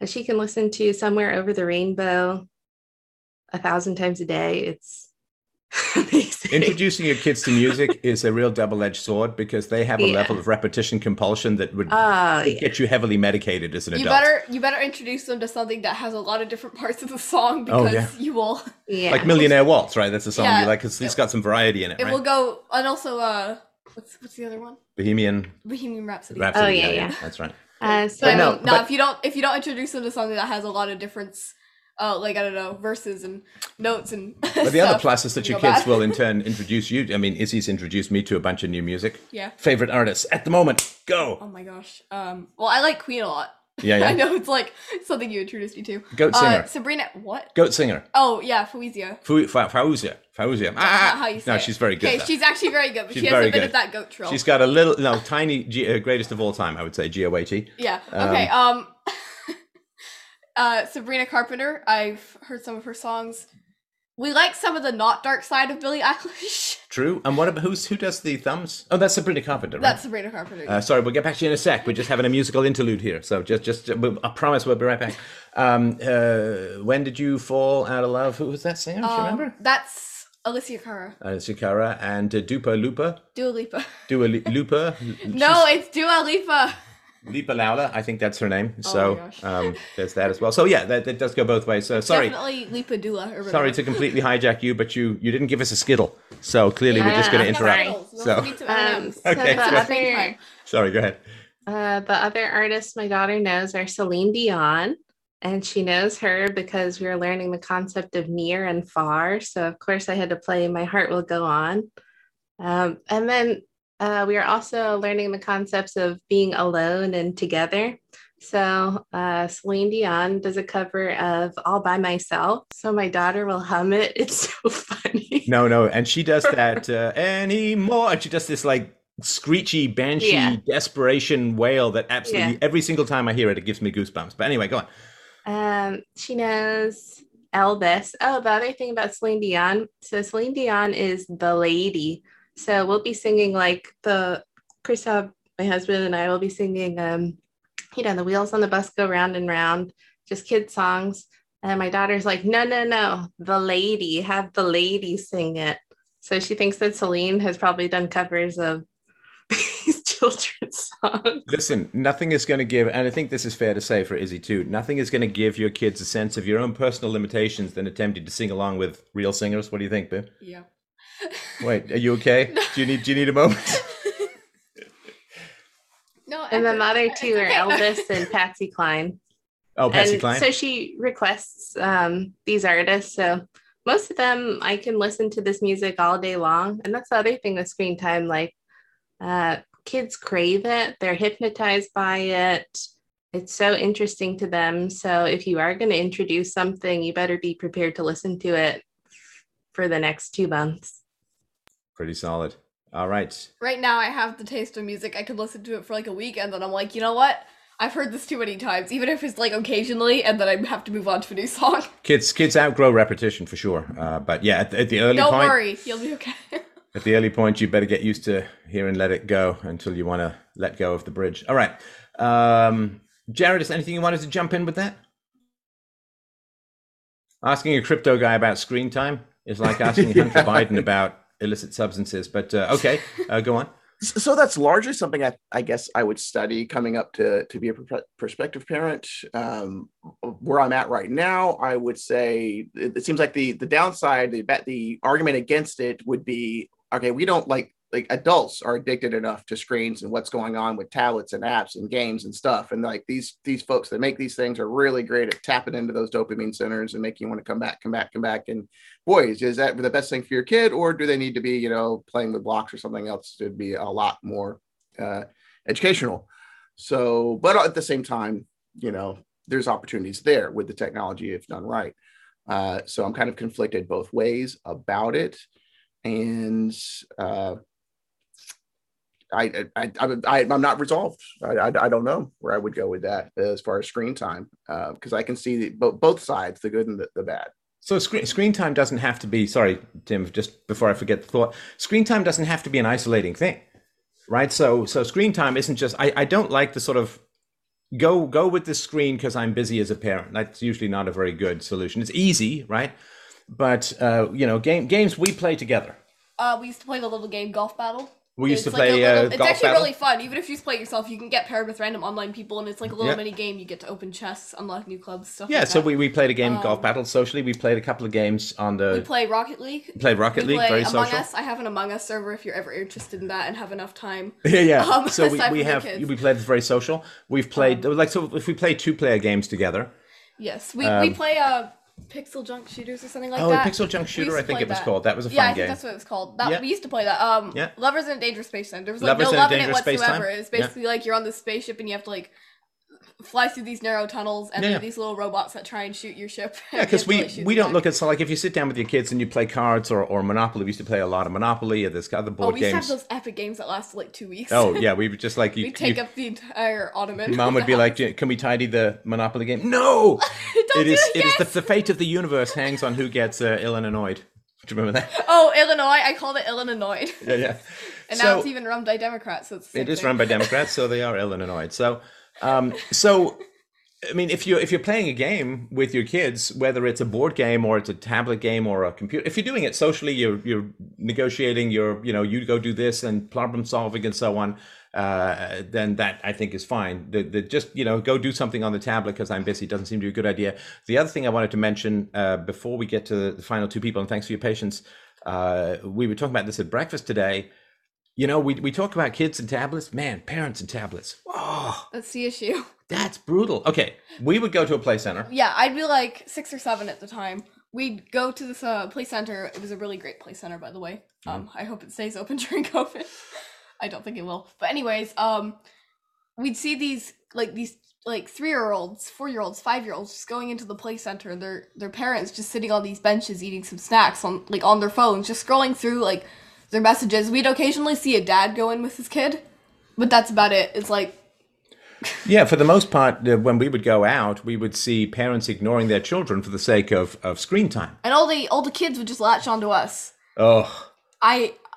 that she can listen to Somewhere Over the Rainbow 1,000 times a day. It's amazing. Introducing your kids to music is a real double-edged sword because they have a level of repetition compulsion that would get you heavily medicated as an adult. You better introduce them to something that has a lot of different parts of the song because you will. Yeah. Like Millionaire Waltz, right? That's a song you like because it's got some variety in it, right? It will go, and also, what's the other one? Bohemian Rhapsody. Oh, yeah. That's right. If you don't introduce them to something that has a lot of different verses and notes and but the other plus is that your kids will in turn introduce you. I mean, Izzy's introduced me to a bunch of new music. Yeah. Favorite artists at the moment. Go. Oh my gosh. Well, I like Queen a lot. Yeah. I know it's like something you introduced me to. Goat singer. Sabrina. What? Goat singer. Oh yeah, Fauzia. Fauzia. That's not how you say it. She's very good. Okay, she's actually very good, but she has a bit of that goat trill. She's got a little, tiny greatest of all time, I would say, G-O-A-T. Yeah. Okay. Sabrina Carpenter. I've heard some of her songs. We like some of the not dark side of Billie Eilish. True. And what about who does the thumbs? Oh, that's Sabrina Carpenter, right? That's Sabrina Carpenter. Yeah. Sorry, we'll get back to you in a sec. We're just having a musical interlude here. So just I promise we'll be right back. When did you fall out of love? Who was that singer? Do you remember? That's Alessia Cara. And Dua Lipa. No, it's Dua Lipa. Lipa Laula, I think that's her name. There's that as well. So yeah, that does go both ways. So sorry. Definitely Lipa Dula. Sorry to completely hijack you, but you didn't give us a Skittle. So clearly we're just going to interrupt. Sorry, go ahead. The other artists my daughter knows are Celine Dion, and she knows her because we were learning the concept of near and far. So of course I had to play My Heart Will Go On. And then we are also learning the concepts of being alone and together. So Celine Dion does a cover of All By Myself. So my daughter will hum it. It's so funny. No. And she does that anymore. And she does this like screechy, banshee, desperation wail that absolutely every single time I hear it, it gives me goosebumps. But anyway, go on. She knows Elvis. Oh, the other thing about Celine Dion. So Celine Dion is the lady. So we'll be singing like Christoph, my husband, and I will be singing, the wheels on the bus go round and round, just kid songs. And my daughter's like, no, the lady, have the lady sing it. So she thinks that Celine has probably done covers of these children's songs. Listen, nothing is going to give, and I think this is fair to say for Izzy too, nothing is going to give your kids a sense of your own personal limitations than attempting to sing along with real singers. What do you think, Boo? Yeah. Wait, are you okay? Do you need a moment? No. And the other two are Elvis and Patsy Klein. Oh, Patsy Klein. So she requests these artists. So most of them, I can listen to this music all day long. And that's the other thing with screen time. Like kids crave it. They're hypnotized by it. It's so interesting to them. So if you are going to introduce something, you better be prepared to listen to it for the next 2 months. Pretty solid. All right. Right now I have the taste of music. I could listen to it for like a week and then I'm like, you know what? I've heard this too many times, even if it's like occasionally, and then I have to move on to a new song. Kids outgrow repetition for sure. But yeah, at the early point. Don't worry, you'll be okay. At the early point, you better get used to hearing Let It Go until you want to let go of the bridge. All right. Jared, is there anything you wanted to jump in with that? Asking a crypto guy about screen time? It's like asking Hunter Biden about illicit substances, but okay, go on. So that's largely something I guess I would study coming up to be a prospective parent. Where I'm at right now, I would say it seems like the downside, the argument against it would be, okay, we don't like adults are addicted enough to screens and what's going on with tablets and apps and games and stuff. And like these folks that make these things are really great at tapping into those dopamine centers and making you want to come back. And boy, is that the best thing for your kid, or do they need to be, playing with blocks or something else to be a lot more educational? So, but at the same time, there's opportunities there with the technology if done right. So I'm kind of conflicted both ways about it. And I'm not resolved. I don't know where I would go with that as far as screen time, because I can see both sides, the good and the bad. So screen time doesn't have to be, sorry, Tim, just before I forget the thought, screen time doesn't have to be an isolating thing, right? So screen time isn't just, I don't like the sort of go with the screen because I'm busy as a parent. That's usually not a very good solution. It's easy, right? But, you know, games we play together. We used to play the little game Golf Battle. We used to play like Golf Battle. It's actually really fun. Even if you play it yourself, you can get paired with random online people, and it's like a little mini game. You get to open chests, unlock new clubs, stuff like that. Yeah, so we played a game Golf Battle socially. We played a couple of games on the... We play Rocket League. We play very social. Among Us. I have an Among Us server if you're ever interested in that and have enough time. Yeah. So we played this very social. We've played... so if we play two-player games together... Yes, we play... Pixel Junk Shooters or something like that. Oh, Pixel Junk Shooter, I think it was called. That was a fun game. Yeah, I think that's what it was called. We used to play that. Lovers in a Dangerous Space Time. There was like no love in it whatsoever. It was basically like you're on this spaceship and you have to like fly through these narrow tunnels and there are these little robots that try and shoot your ship. Yeah, because we don't look at, so like if you sit down with your kids and you play cards or Monopoly, we used to play a lot of Monopoly or this other board games. We used to have those epic games that lasted like 2 weeks. Oh yeah, we would just like... We'd take up the entire ottoman. Mom would be like, can we tidy the Monopoly game? No! It is the fate of the universe hangs on who gets ill and annoyed. Do you remember that? Oh, Illinois. I called it Illinois. Yeah. And now it's even run by Democrats. So it is run by Democrats, so they are ill and annoyed. So... I mean, if you're playing a game with your kids, whether it's a board game or it's a tablet game or a computer, if you're doing it socially, you're negotiating, you go do this and problem solving and so on, then that I think is fine. Just, go do something on the tablet because I'm busy doesn't seem to be a good idea. The other thing I wanted to mention before we get to the final two people, and thanks for your patience, we were talking about this at breakfast today. We talk about kids and tablets. Man, parents and tablets. Oh, that's the issue. That's brutal. Okay, we would go to a play center. Yeah, I'd be like 6 or 7 at the time. We'd go to this play center. It was a really great play center, by the way. I hope it stays open during COVID. I don't think it will. But anyways, we'd see these 3-year-olds, 4-year-olds, 5-year-olds just going into the play center. Their parents just sitting on these benches eating some snacks on their phones, just scrolling through their messages. We'd occasionally see a dad go in with his kid, but that's about it. It's like... Yeah, for the most part, when we would go out, we would see parents ignoring their children for the sake of screen time. And all the kids would just latch onto us. Oh.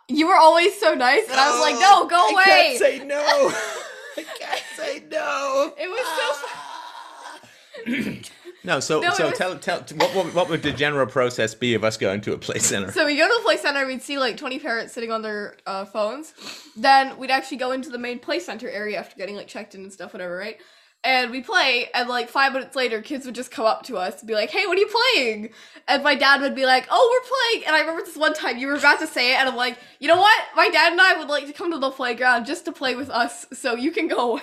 You were always so nice, and I was like, no, go away. I can't say no. I can't say no. It was so fun. No, tell what would the general process be of us going to a play center? So we go to the play center, we'd see 20 parents sitting on their phones. Then we'd actually go into the main play center area after getting checked in and stuff, whatever, right? And we play, and 5 minutes later, kids would just come up to us and be like, hey, what are you playing? And my dad would be like, oh, we're playing. And I remember this one time you were about to say it, and I'm like, you know what? My dad and I would like to come to the playground just to play with us, so you can go away.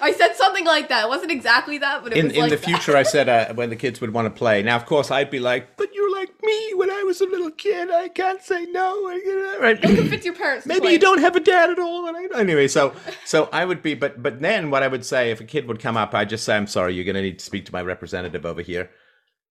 I said something like that. It wasn't exactly that, but it was in the future, I said when the kids would want to play. Now, of course, I'd be like, but you're like me when I was a little kid. I can't say no. Right. You convince your parents. Maybe you don't have a dad at all. Anyway, so I would be, but then what I would say if a kid would come up, I just say, I'm sorry, you're going to need to speak to my representative over here.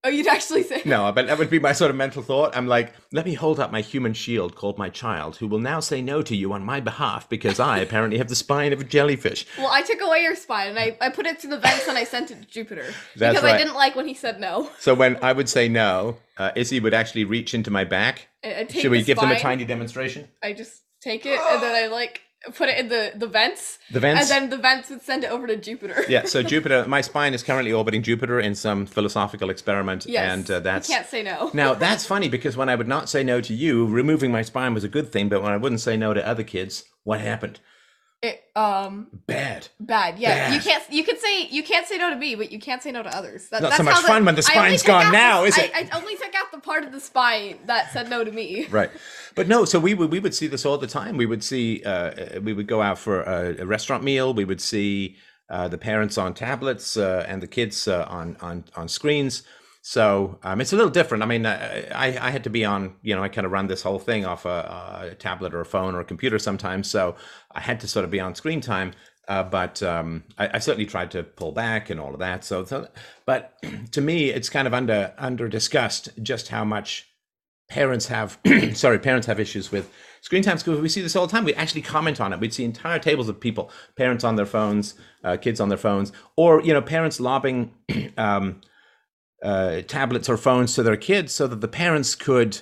Oh, you'd actually say no, but that would be my sort of mental thought. I'm like, let me hold up my human shield called my child, who will now say no to you on my behalf because I apparently have the spine of a jellyfish. Well, I took away your spine and I put it through the vents and I sent it to Jupiter. That's because right. I didn't like when he said no. So when I would say no, Izzy would actually reach into my back. Should we give them a tiny demonstration? I just take it and then I put it in the vents. The vents? And then the vents would send it over to Jupiter. Yeah, so Jupiter, my spine is currently orbiting Jupiter in some philosophical experiment. Yes, and that's... you can't say no. Now, that's funny because when I would not say no to you, removing my spine was a good thing, but when I wouldn't say no to other kids, what happened? It, Bad, yeah. Bad. You can't say no to me, but you can't say no to others. That's so much fun when the spine's gone now, is it? I only took out the part of the spine that said no to me. Right. But no, so we would see this all the time. We would see, we would go out for a restaurant meal. We would see the parents on tablets and the kids on screens. So it's a little different. I mean, I had to be on, I kind of run this whole thing off a tablet or a phone or a computer sometimes. So I had to sort of be on screen time. But I certainly tried to pull back and all of that. So but to me, it's kind of under discussed just how much parents have, parents have issues with screen time. Because we see this all the time. We actually comment on it. We'd see entire tables of people, parents on their phones, kids on their phones, or, you know, parents lobbing tablets or phones to their kids so that the parents could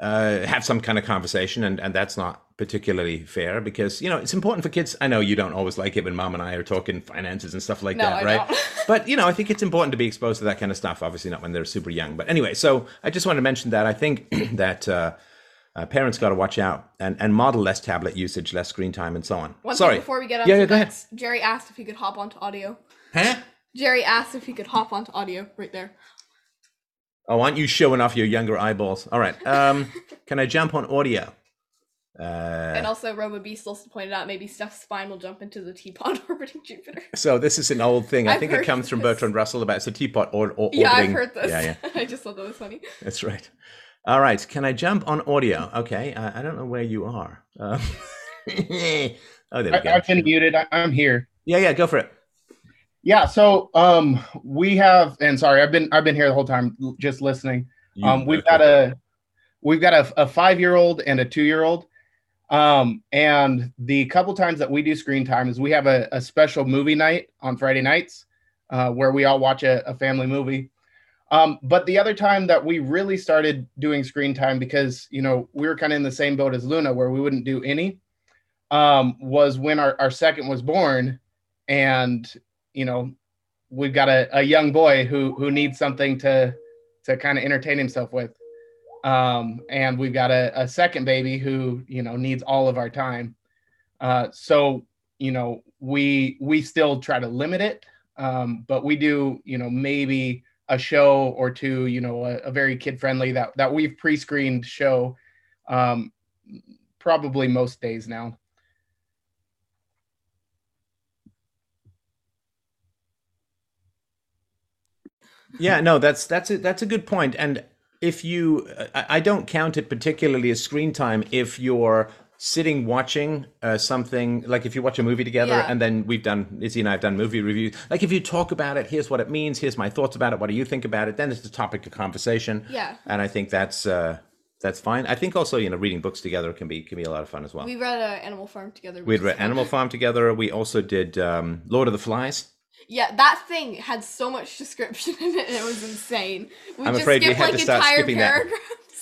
have some kind of conversation. And that's not particularly fair, because, you know, it's important for kids. I know you don't always like it when mom and I are talking finances and stuff like that, right? But, you know, I think it's important to be exposed to that kind of stuff, obviously not when they're super young. But anyway, so I just wanted to mention that I think that parents got to watch out and model less tablet usage, less screen time, and so on. Sorry. Before we get on, go ahead. Jerry asked if he could hop onto audio. Huh? Jerry asked if he could hop onto audio right there. Oh, aren't you showing off your younger eyeballs? All right. Can I jump on audio? And also Robo Beast also pointed out maybe Steph's spine will jump into the teapot orbiting Jupiter. So this is an old thing. I think it comes from Bertrand Russell about it's a teapot orbiting. Yeah, I've heard this. Yeah. I just thought that was funny. That's right. All right. Can I jump on audio? Okay. I don't know where you are. Oh, there we go. I've been muted. I'm here. Yeah. Go for it. Yeah. So we have, and sorry, I've been here the whole time just listening. We've got a 5-year-old and a 2-year-old. And the couple times that we do screen time is we have a special movie night on Friday nights where we all watch a family movie. But the other time that we really started doing screen time, because, you know, we were kind of in the same boat as Luna where we wouldn't do any, was when our second was born. And, you know, we've got a young boy who needs something to kind of entertain himself with. And we've got a second baby who, you know, needs all of our time. So, you know, we still try to limit it, but we do, you know, maybe a show or two, you know, a very kid-friendly that we've pre-screened show probably most days now. Yeah, no, that's a good point. And I don't count it particularly as screen time if you're sitting watching something, like if you watch a movie together, and then Izzy and I have done movie reviews. Like if you talk about it, here's what it means, here's my thoughts about it, what do you think about it? Then it's a topic of conversation. Yeah. And I think that's fine. I think also, you know, reading books together can be a lot of fun as well. We read Animal Farm together. We read Animal Farm together. We also did Lord of the Flies. Yeah, that thing had so much description in it, and it was insane. I'm afraid we had to start skipping that.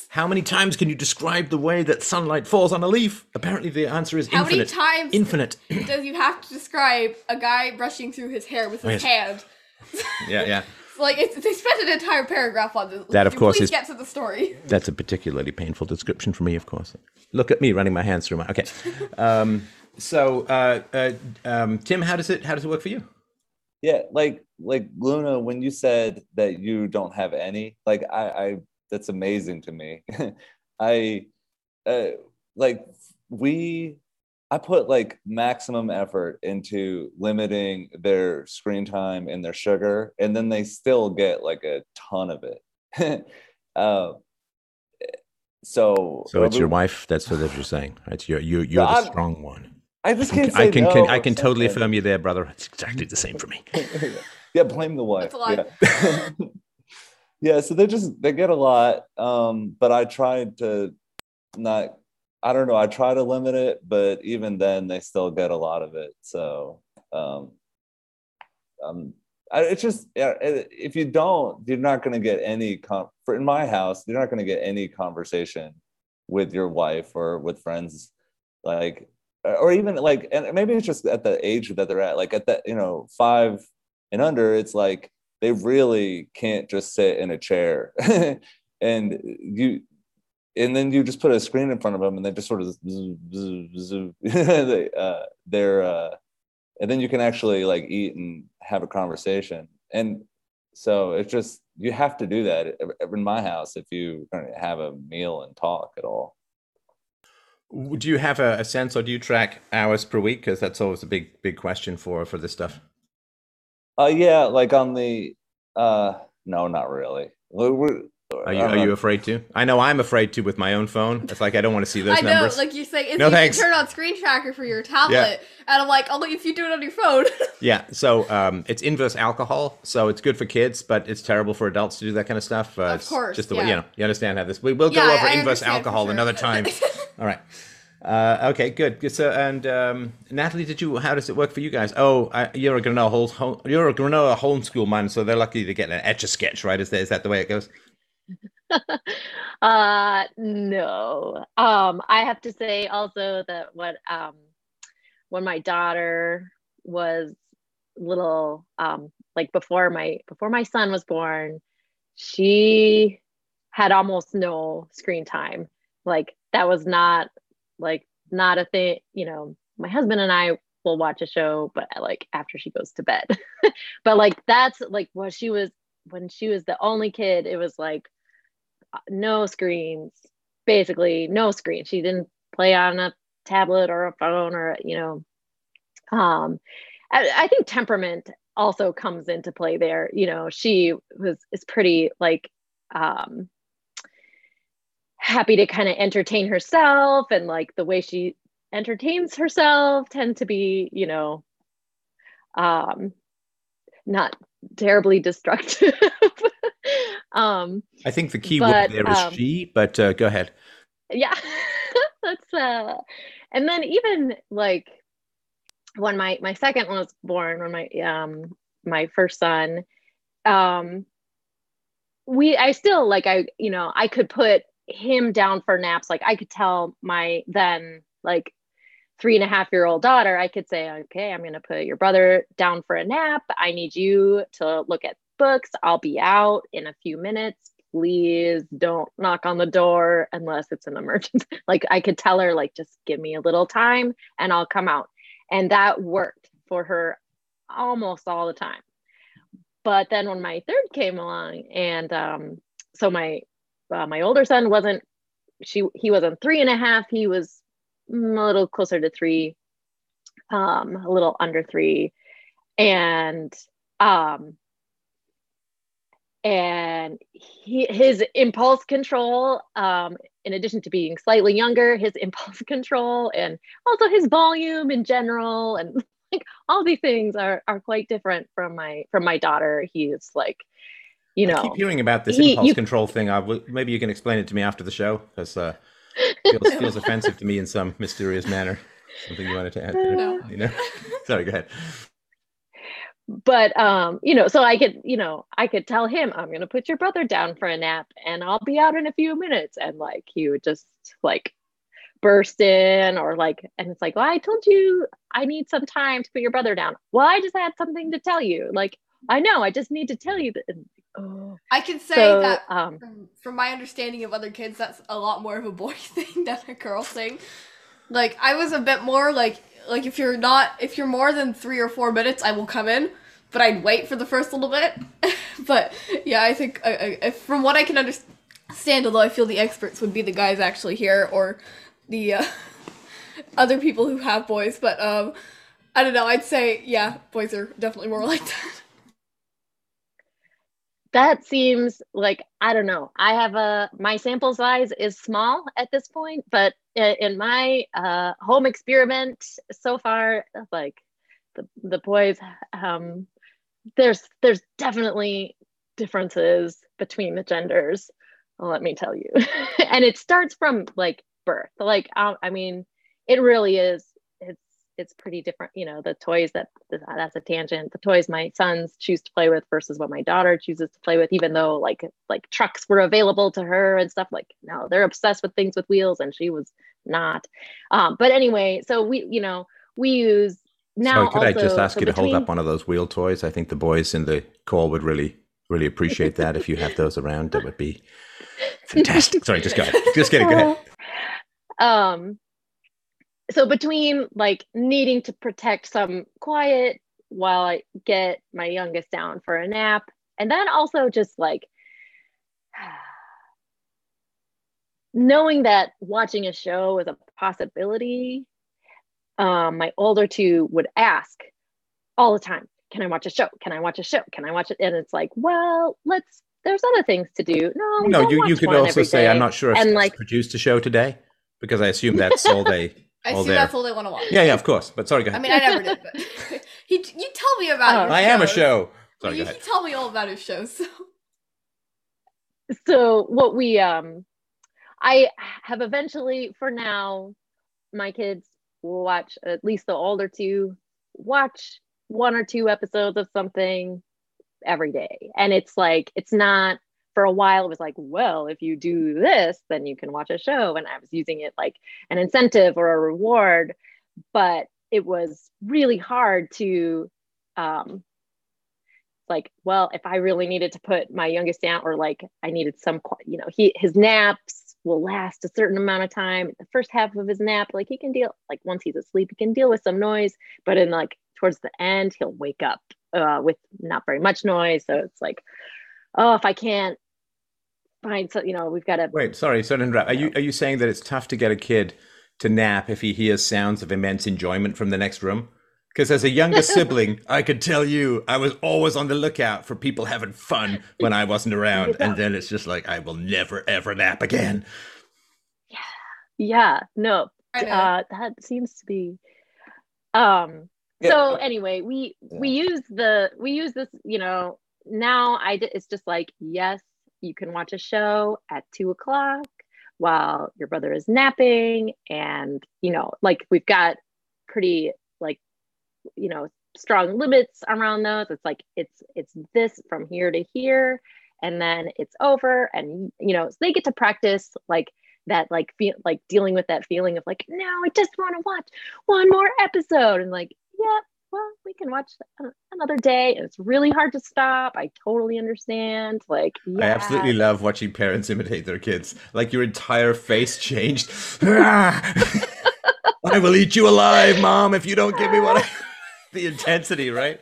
How many times can you describe the way that sunlight falls on a leaf? Apparently the answer is infinite. How many times does you have to describe a guy brushing through his hair with his hand? Yeah. Like, they spent an entire paragraph on this. That, of course, please get to the story. That's a particularly painful description for me, of course. Look at me running my hands through my... Okay. So, Tim, how does it work for you? Yeah, like Luna, when you said that you don't have any, like I that's amazing to me. I put like maximum effort into limiting their screen time and their sugar, and then they still get like a ton of it. So it's your wife. That's what you're saying, right? You're the strong one. I just can't say no. I can totally affirm you there, brother. It's exactly the same for me. Yeah, blame the wife. That's a lot. Yeah. Yeah, so they get a lot. But I tried to not, I don't know, I try to limit it, but even then they still get a lot of it. So it's just, if you don't, you're not going to get any, in my house, you're not going to get any conversation with your wife or with friends, like, or even like, and maybe it's just at the age that they're at, like at that, you know, 5 and under, it's like they really can't just sit in a chair and then you just put a screen in front of them and they just sort of and then you can actually like eat and have a conversation. And so it's just, you have to do that in my house if you have a meal and talk at all. Do you have a sense, or do you track hours per week? Because that's always a big question for this stuff. Yeah, like on the no, not really. Are you afraid to? I know I'm afraid to with my own phone. It's like I don't want to see those numbers. Like you say, it's no, you turn on screen tracker for your tablet, and I'm like, I'll let you if you do it on your phone. Yeah, so it's inverse alcohol, so it's good for kids, but it's terrible for adults to do that kind of stuff. Of course, just the way, you know, you understand how this. We will go over inverse alcohol another time. All right. Okay, good. So, and Natalie, how does it work for you guys? Oh, you're a granola homeschool man, so they're lucky to get an Etch-a-Sketch, right? Is that the way it goes? No. I have to say also that when my daughter was little, like before my son was born, she had almost no screen time. Like that was not a thing, you know. My husband and I will watch a show, but like after she goes to bed. But like that's like when she was the only kid, it was like no screens, basically no screen. She didn't play on a tablet or a phone or, you know, I think temperament also comes into play there. You know, she is pretty like, happy to kind of entertain herself, and like the way she entertains herself tend to be, you know, not terribly destructive. I think the key word there is she, but go ahead. Yeah. That's and then even like when my second one was born, when my first son, I still like, you know, I could put him down for naps. Like I could tell my then like 3.5-year-old daughter, I could say, okay, I'm gonna put your brother down for a nap. I need you to look at books. I'll be out in a few minutes. Please don't knock on the door unless it's an emergency. Like I could tell her, like, just give me a little time and I'll come out. And that worked for her almost all the time. But then when my third came along, and so my older son he wasn't 3.5. He was a little closer to 3, a little under 3. And his impulse control, in addition to being slightly younger, his impulse control and also his volume in general, and like all these things are quite different from my daughter. He is like, you know, I keep hearing about this impulse control thing. Maybe you can explain it to me after the show, because feels offensive to me in some mysterious manner. Something you wanted to add there? No. You know? Sorry, go ahead. But, you know, so I could tell him, I'm going to put your brother down for a nap and I'll be out in a few minutes. And like, he would just like burst in, or like, and it's like, well, I told you I need some time to put your brother down. Well, I just had something to tell you. Like, I know, I just need to tell you that. Oh. I can say that from my understanding of other kids, that's a lot more of a boy thing than a girl thing. Like I was a bit more like if you're more than 3 or 4 minutes, I will come in, but I'd wait for the first little bit. But yeah, I think from what I can understand, although I feel the experts would be the guys actually here, or the other people who have boys, but I don't know, I'd say, yeah, boys are definitely more like that. That seems like, I don't know. I have my sample size is small at this point, but in my home experiment so far, like the boys, there's definitely differences between the genders, let me tell you. And it starts from like birth. Like, I mean, it really is. It's pretty different, you know, the toys that's a tangent, the toys my sons choose to play with versus what my daughter chooses to play with, even though like trucks were available to her and stuff. Like, no, they're obsessed with things with wheels and she was not. But anyway, so we use now. Sorry, could I just ask you to hold up one of those wheel toys? I think the boys in the call would really, really appreciate that. If you have those around, that would be fantastic. Sorry, just go ahead. Just kidding, go ahead. So between like needing to protect some quiet while I get my youngest down for a nap, and then also just like knowing that watching a show is a possibility, my older two would ask all the time, can I watch a show? Can I watch a show? Can I watch it? And it's like, well, let's there's other things to do. No, you could also say, I'm not sure if it's like, produced a show today, because I assume that's all they that's all they want to watch. Yeah, of course. But sorry, go ahead. I mean, I never did. But you tell me about it. I am a show. Sorry, you tell me all about his shows. So what we, I have eventually, for now, my kids will watch, at least the older two, watch one or two episodes of something every day. And it's like, it's not, for a while, it was like, well, if you do this, then you can watch a show. And I was using it like an incentive or a reward, but it was really hard to, like, well, if I really needed to put my youngest down, or like I needed some, you know, his naps will last a certain amount of time. The first half of his nap, like he can deal, like once he's asleep, he can deal with some noise, but in like towards the end, he'll wake up with not very much noise. So it's like, oh, if I can't find, so, you know, we've got to wait. Sorry, so are you saying that it's tough to get a kid to nap if he hears sounds of immense enjoyment from the next room? Because as a younger sibling, I could tell you, I was always on the lookout for people having fun when I wasn't around. Yeah. And then it's just like, I will never, ever nap again. Yeah. Yeah. No, that seems to be. So anyway, we use this, you know, now it's just like, yes, you can watch a show at 2:00 while your brother is napping. And, you know, like we've got pretty, like, you know, strong limits around those. It's like it's this from here to here, and then it's over. And you know, so they get to practice like that, like feel like dealing with that feeling of like, no, I just want to watch one more episode, and like, yeah, well, we can watch another day. And it's really hard to stop. I totally understand. Like, yeah. I absolutely love watching parents imitate their kids. Like your entire face changed. I will eat you alive, Mom, if you don't give me what I. The intensity, right?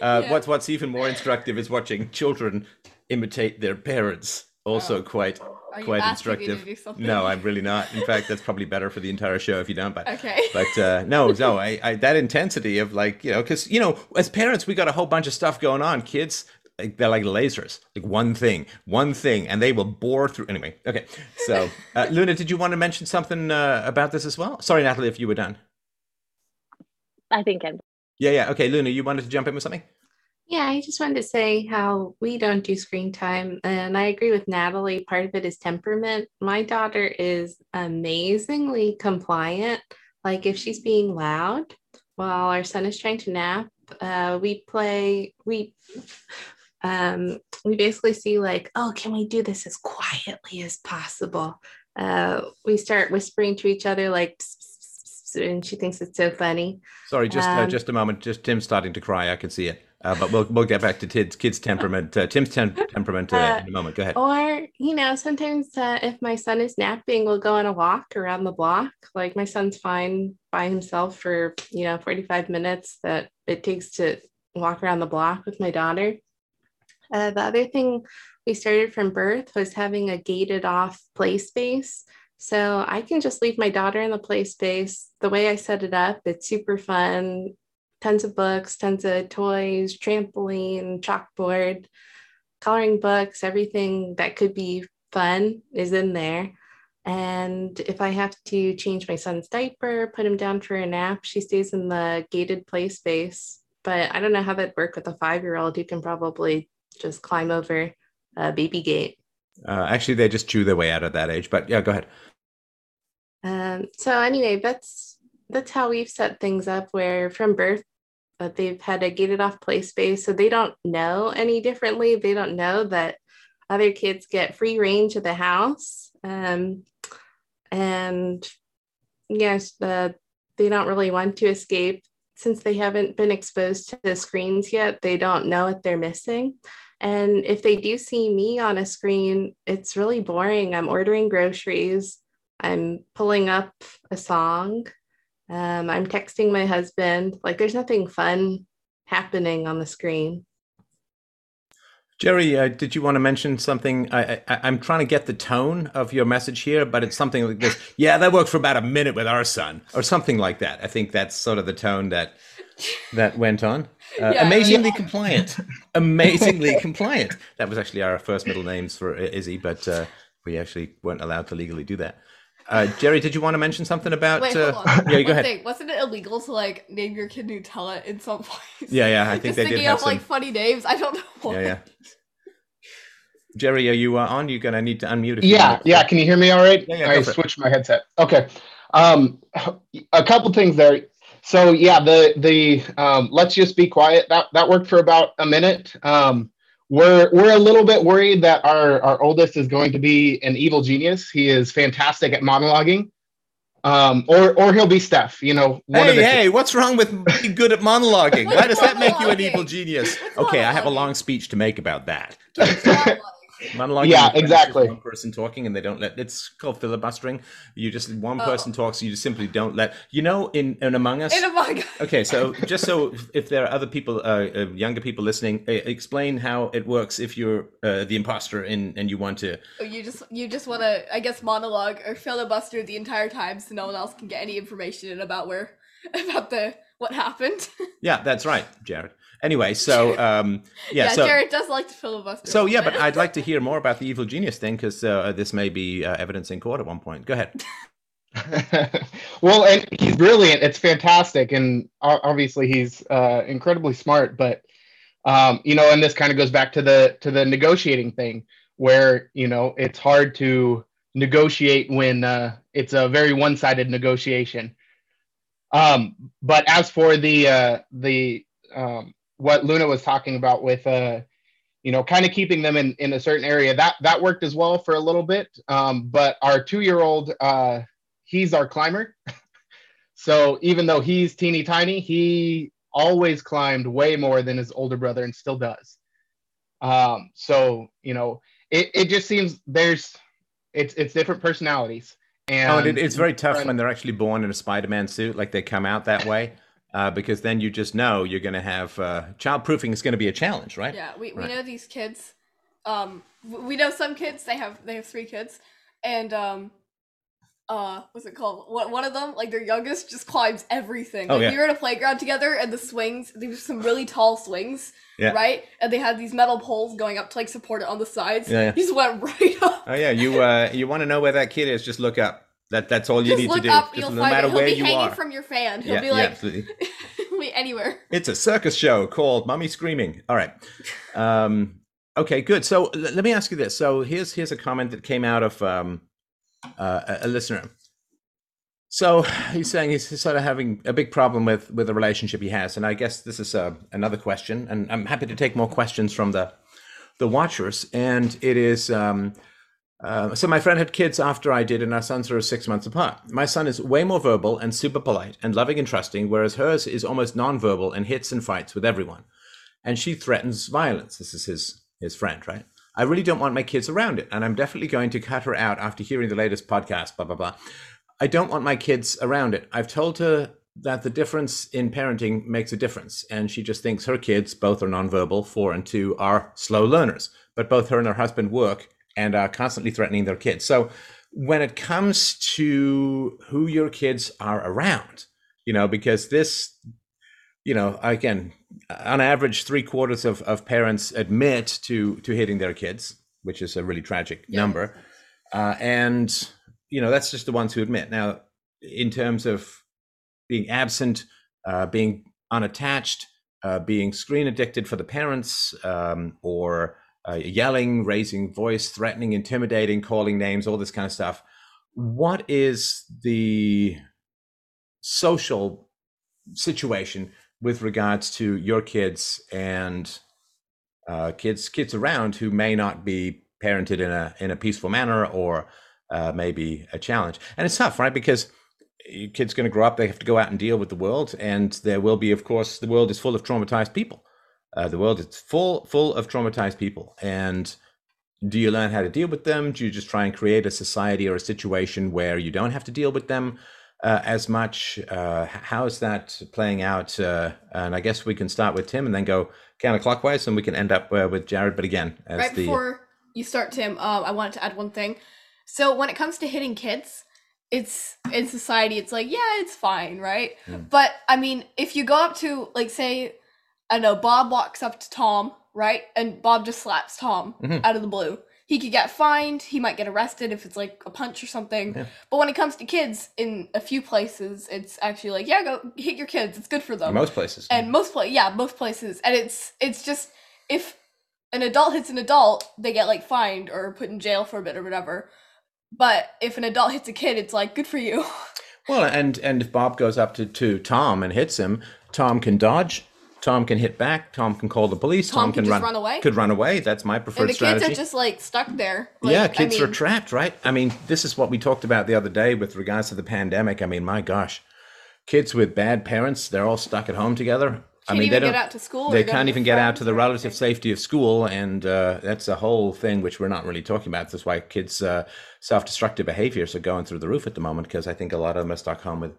What's even more instructive is watching children imitate their parents. Also quite instructive. No, I'm really not. In fact, that's probably better for the entire show if you don't. But no, that intensity of like, you know, because, you know, as parents, we got a whole bunch of stuff going on. Kids, they're like lasers, like one thing, and they will bore through. Anyway, okay. So Luna, did you want to mention something about this as well? Sorry, Natalie, if you were done. I think I'm. Yeah. Okay, Luna, you wanted to jump in with something? Yeah, I just wanted to say how we don't do screen time. And I agree with Natalie. Part of it is temperament. My daughter is amazingly compliant. Like if she's being loud while our son is trying to nap, we basically see like, oh, can we do this as quietly as possible? We start whispering to each other like, and she thinks it's so funny. Sorry, just a moment. Just Tim's starting to cry. I can see it. But we'll get back to kids' temperament. Tim's temperament in a moment. Go ahead. Or, you know, sometimes if my son is napping, we'll go on a walk around the block. Like my son's fine by himself for, you know, 45 minutes that it takes to walk around the block with my daughter. The other thing we started from birth was having a gated off play space. So I can just leave my daughter in the play space. The way I set it up, it's super fun. Tons of books, tons of toys, trampoline, chalkboard, coloring books, everything that could be fun is in there. And if I have to change my son's diaper, put him down for a nap, she stays in the gated play space. But I don't know how that'd work with a 5-year-old who can probably just climb over a baby gate. Actually, they just chew their way out at that age. But yeah, go ahead. So anyway, that's how we've set things up where from birth that they've had a gated off play space. So they don't know any differently. They don't know that other kids get free range of the house. And yes, they don't really want to escape since they haven't been exposed to the screens yet. They don't know what they're missing. And if they do see me on a screen, it's really boring. I'm ordering groceries. I'm pulling up a song. I'm texting my husband. Like, there's nothing fun happening on the screen. Jerry, did you want to mention something? I'm trying to get the tone of your message here, but it's something like this. Yeah, that worked for about a minute with our son, or something like that. I think that's sort of the tone that went on. Amazingly compliant. Amazingly compliant. That was actually our first middle names for Izzy, but we actually weren't allowed to legally do that. Jerry, did you want to mention something about... Wait, hold on. Yeah, go ahead. Thing, wasn't it illegal to like name your kid Nutella in some place? Yeah, I think they did have some... like funny names. I don't know why. Yeah. Jerry, are you on? You're going to need to unmute. If you can you hear me all right? Yeah, I switched my headset. Okay. A couple things there. So yeah, the let's just be quiet. That worked for about a minute. We're a little bit worried that our oldest is going to be an evil genius. He is fantastic at monologuing, or he'll be Steph. You know, what's wrong with being good at monologuing? Why does that make you an evil genius? Okay, I have a long speech to make about that. Monologuing, exactly. One person talking, and they don't let. It's called filibustering. You just one person talks, and you just simply don't let. You know, in Among Us. In Among Us. Okay, so just so if there are other people, younger people listening, explain how it works if you're the imposter and you want to. You just want to, I guess, monologue or filibuster the entire time, so no one else can get any information about what happened. Yeah, that's right, Jared. Anyway, so Jared does like to filibuster. So yeah, but I'd like to hear more about the evil genius thing because this may be evidence in court at one point. Go ahead. Well, and he's brilliant. It's fantastic, and obviously he's incredibly smart. But and this kind of goes back to the negotiating thing, where it's hard to negotiate when it's a very one-sided negotiation. But as for the what Luna was talking about with, kind of keeping them in a certain area, that worked as well for a little bit. But our 2-year-old, he's our climber. So even though he's teeny tiny, he always climbed way more than his older brother and still does. It just seems it's different personalities. And it's very tough when they're actually born in a Spider-Man suit, like they come out that way. Because then you just know you're going to have child-proofing is going to be a challenge, right? Yeah, we know these kids. We know some kids. They have 3 kids, and what's it called? One of them, like their youngest, just climbs everything. Oh, we were at a playground together, and the swings. There were some really tall swings, right? And they had these metal poles going up to like support it on the sides. Yeah. He just went right up. Oh yeah, you want to know where that kid is? Just look up. That's all you need to do. Just no matter where you are. He'll be hanging from your fan. He'll be like, absolutely. He'll be anywhere. It's a circus show called Mummy Screaming. All right. Okay, good. So let me ask you this. So here's a comment that came out of a listener. So he's saying he's sort of having a big problem with the relationship he has. And I guess this is another question. And I'm happy to take more questions from the watchers. And it is... so my friend had kids after I did, and our sons are 6 months apart. My son is way more verbal and super polite and loving and trusting, whereas hers is almost nonverbal and hits and fights with everyone. And she threatens violence. This is his friend, right? I really don't want my kids around it, and I'm definitely going to cut her out after hearing the latest podcast, blah, blah, blah. I don't want my kids around it. I've told her that the difference in parenting makes a difference, and she just thinks her kids, both are nonverbal, 4 and 2, are slow learners, but both her and her husband work and are constantly threatening their kids. So when it comes to who your kids are around, because this, again, on average, 3/4 of parents admit to hitting their kids, which is a really tragic number. And, that's just the ones who admit. Now, in terms of being absent, being unattached, being screen addicted for the parents, or... yelling, raising voice, threatening, intimidating, calling names, all this kind of stuff. What is the social situation with regards to your kids and kids around who may not be parented in a peaceful manner or maybe a challenge? And it's tough, right? Because your kid's going to grow up, they have to go out and deal with the world, and there will be, of course, the world is full of traumatized people. The world is full of traumatized people. And do you learn how to deal with them? Do you just try and create a society or a situation where you don't have to deal with them as much? How is that playing out? And I guess we can start with Tim and then go counterclockwise, and we can end up with Jared. But again, before you start, Tim, I wanted to add one thing. So when it comes to hitting kids, it's in society, it's like, yeah, it's fine, right? But I mean, if you go up to, like, say... I know Bob walks up to Tom, right? And Bob just slaps Tom out of the blue. He could get fined. He might get arrested if it's like a punch or something. Yeah. But when it comes to kids, in a few places, it's actually like, yeah, go hit your kids. It's good for them. Most places. And most places. And it's just, if an adult hits an adult, they get like fined or put in jail for a bit or whatever. But if an adult hits a kid, it's like, good for you. Well, and if Bob goes up to Tom and hits him, Tom can dodge. Tom can hit back. Tom can call the police. Tom can just run away. Could run away. That's my preferred strategy. And the kids are just like stuck there. Like, yeah, kids are trapped, right? I mean, this is what we talked about the other day with regards to the pandemic. I mean, my gosh, kids with bad parents, they're all stuck at home together. I mean, they don't get out to school. They can't even get out to the relative safety of school. And that's a whole thing which we're not really talking about. That's why kids' self-destructive behaviors are going through the roof at the moment, because I think a lot of them are stuck home with...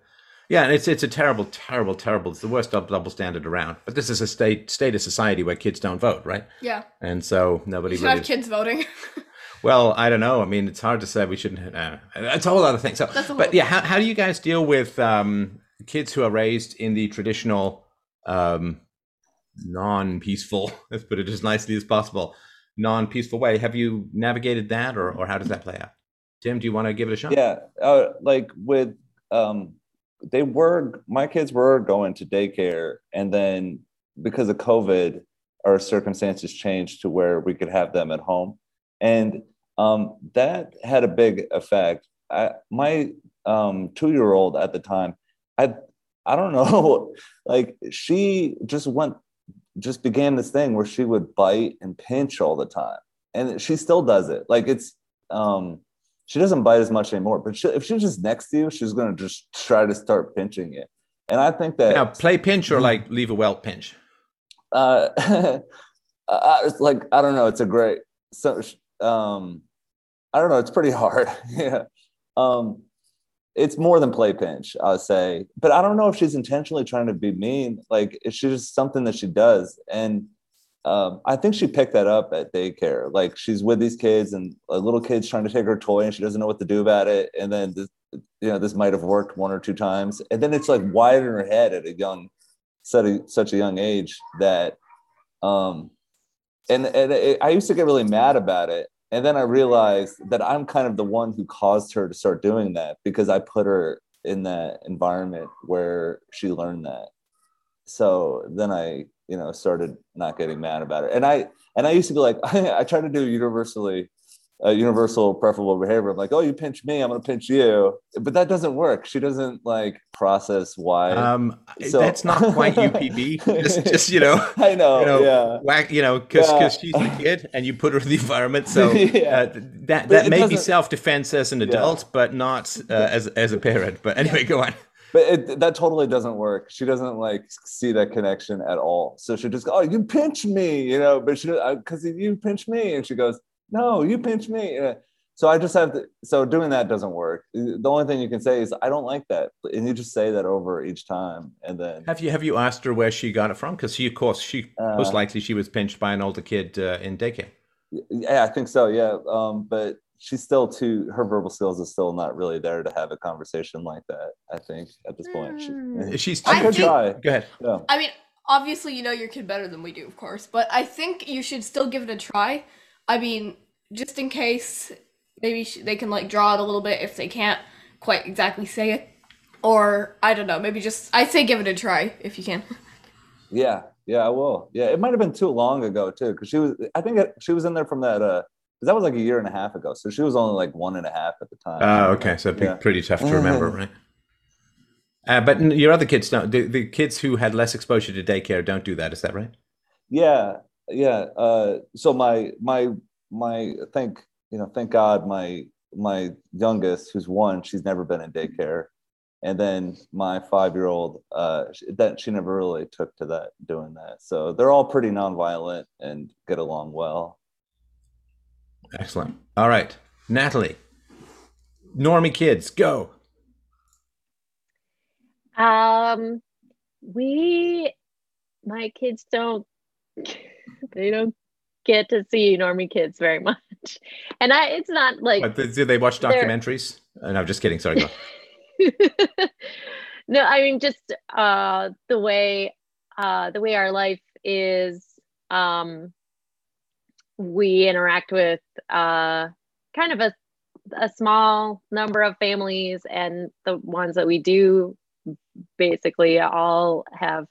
Yeah, and it's a terrible, terrible, terrible. It's the worst double standard around. But this is a state of society where kids don't vote, right? Yeah. And so nobody. You should really have kids voting. Well, I don't know. I mean, it's hard to say. We shouldn't. It's a whole other thing. So, but yeah, how do you guys deal with kids who are raised in the traditional, non-peaceful? Let's put it as nicely as possible. Non-peaceful way. Have you navigated that, or how does that play out? Tim, do you want to give it a shot? Yeah, like with. My kids were going to daycare, and then because of COVID, our circumstances changed to where we could have them at home. And that had a big effect. My 2-year-old at the time, I don't know, like she just began this thing where she would bite and pinch all the time. And she still does it. Like it's, she doesn't bite as much anymore, but if she's just next to you, she's going to just try to start pinching it. And I think that... Now, play pinch or like leave a welt pinch? It's like, I don't know. It's a great... So, I don't know. It's pretty hard. Yeah. It's more than play pinch, I'll say. But I don't know if she's intentionally trying to be mean. Like, it's just something that she does. And I think she picked that up at daycare. Like she's with these kids and a little kid's trying to take her toy and she doesn't know what to do about it. And then, this might've worked one or two times. And then it's like wired in her head at such a young age that, I used to get really mad about it. And then I realized that I'm kind of the one who caused her to start doing that because I put her in that environment where she learned that. So then I, started not getting mad about it. And I used to be like, I try to do universal preferable behavior. I'm like, oh, you pinch me, I'm going to pinch you. But that doesn't work. She doesn't like process why. That's not quite UPB. just, I know. Yeah. Whack, because she's a kid and you put her in the environment. So that may be self-defense as an adult, but not as a parent. But anyway, go on. But that totally doesn't work. She doesn't like see that connection at all. So she just go, oh, you pinch me, but she, because you pinch me. And she goes, no, you pinch me. So I just have to, so doing that doesn't work. The only thing you can say is I don't like that. And you just say that over each time. And then. Have you asked her where she got it from? Because she most likely she was pinched by an older kid in daycare. Yeah, I think so. Yeah. But she's still her verbal skills are still not really there to have a conversation like that, I think, at this point. She's too shy. Go ahead. Yeah. I mean, obviously, your kid better than we do, of course, but I think you should still give it a try. I mean, just in case, maybe they can like draw it a little bit if they can't quite exactly say it, or I don't know, maybe just, I say give it a try if you can. Yeah, I will. Yeah, it might've been too long ago too, because she was in there from that, that was like a year and a half ago. So she was only like 1.5 at the time. Oh, okay. So pretty tough to remember, right? But your other kids don't. The kids who had less exposure to daycare don't do that. Is that right? Yeah. Yeah. So my thank God my youngest, who's 1, she's never been in daycare. And then my 5-year-old, she never really took to that, doing that. So they're all pretty nonviolent and get along well. Excellent. All right, Natalie. Normie kids, go. My kids don't get to see normie kids very much, and it's not like. But do they watch documentaries? No, I'm just kidding. Sorry. Go. No, I mean just the way the way our life is, we interact with kind of a small number of families, and the ones that we do basically all have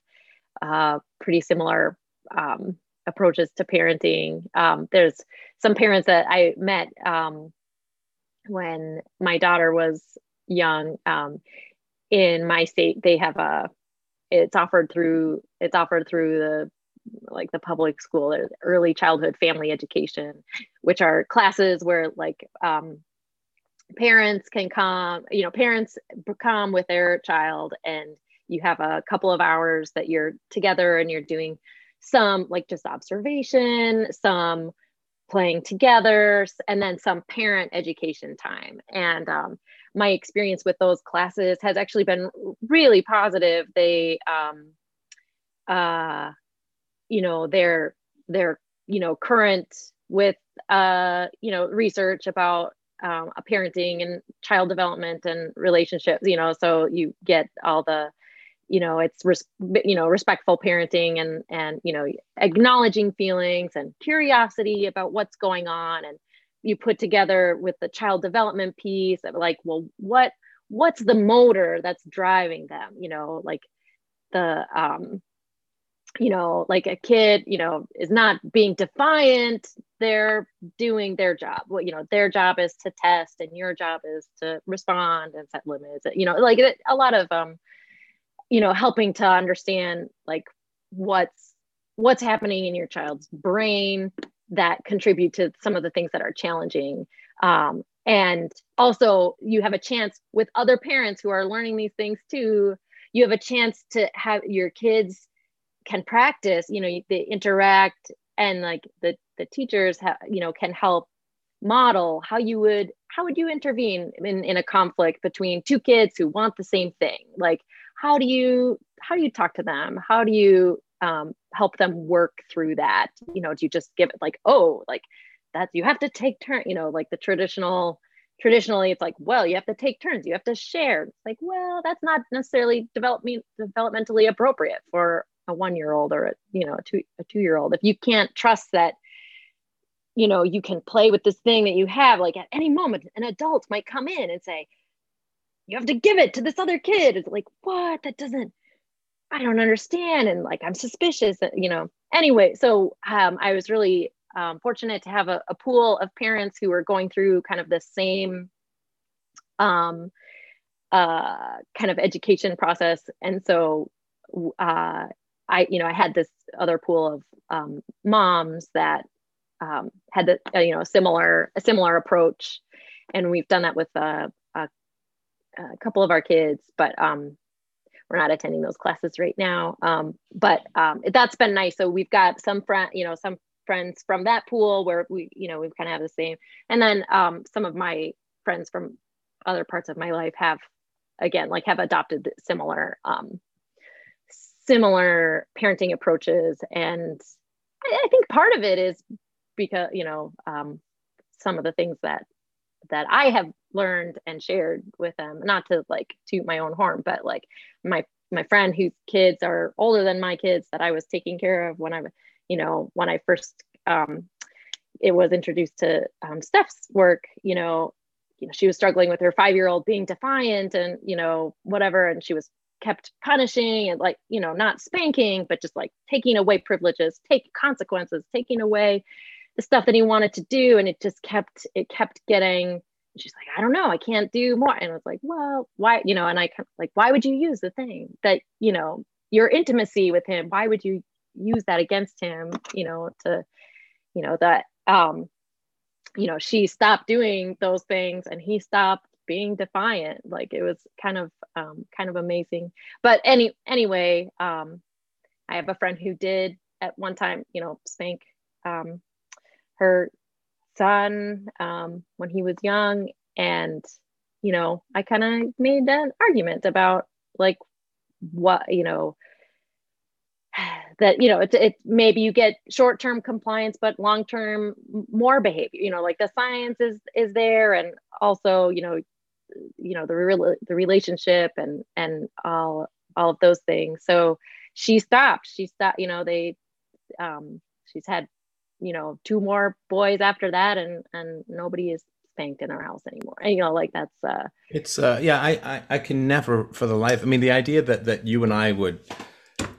pretty similar approaches to parenting. There's some parents that I met when my daughter was young. In my state, they have it's offered through the the public school, early childhood family education, which are classes where parents can come, parents come with their child, and you have a couple of hours that you're together and you're doing some just observation, some playing together, and then some parent education time. And my experience with those classes has actually been really positive. They, they're current with, research about parenting and child development and relationships, so you get all the, it's, respectful parenting and, acknowledging feelings and curiosity about what's going on. And you put together with the child development piece of well, what's the motor that's driving them? A kid, is not being defiant. They're doing their job. Their job is to test, and your job is to respond and set limits. A lot of, helping to understand what's happening in your child's brain that contribute to some of the things that are challenging. And also, you have a chance with other parents who are learning these things too. You have a chance to have your kids can practice, they interact, and the teachers can help model how would you intervene in a conflict between two kids who want the same thing. How do you talk to them? How do you help them work through that? Do you just give it that you have to take turns, the traditionally it's well, you have to take turns, you have to share. It's that's not necessarily developmentally appropriate for a 1-year-old or a 2-year-old. If you can't trust that, you can play with this thing that you have, at any moment, an adult might come in and say, you have to give it to this other kid. It's what? That doesn't, I don't understand. And I'm suspicious that, anyway, so I was really fortunate to have a pool of parents who were going through kind of the same kind of education process. And so I had this other pool of moms that had the, a similar approach. And we've done that with a couple of our kids, but we're not attending those classes right now. That's been nice. So we've got some friends from that pool where we've kind of have the same. And then some of my friends from other parts of my life have, again, have adopted similar, similar parenting approaches. And I think part of it is because, some of the things that I have learned and shared with them, not to toot my own horn, but my friend whose kids are older than my kids that I was taking care of when I, when I first, it was introduced to Steph's work, she was struggling with her 5-year-old being defiant and, whatever. And she was kept punishing and not spanking, but just taking away privileges, taking away the stuff that he wanted to do. And it just kept getting, she's I don't know, I can't do more. And I was well, why, and I why would you use the thing that, your intimacy with him, why would you use that against him, to, that, she stopped doing those things and he stopped being defiant. It was kind of amazing. But anyway, I have a friend who did at one time, spank her son when he was young. And, I kind of made an argument about what, that, it maybe you get short-term compliance, but long-term more behavior, the science is there. And also, the relationship and all of those things. So she stopped. She stopped, you know, they, she's had, you know, 2 more boys after that, and nobody is spanked in our house anymore. And, you know, like that's, it's, yeah, I can never for the life. I mean, the idea that you and I would,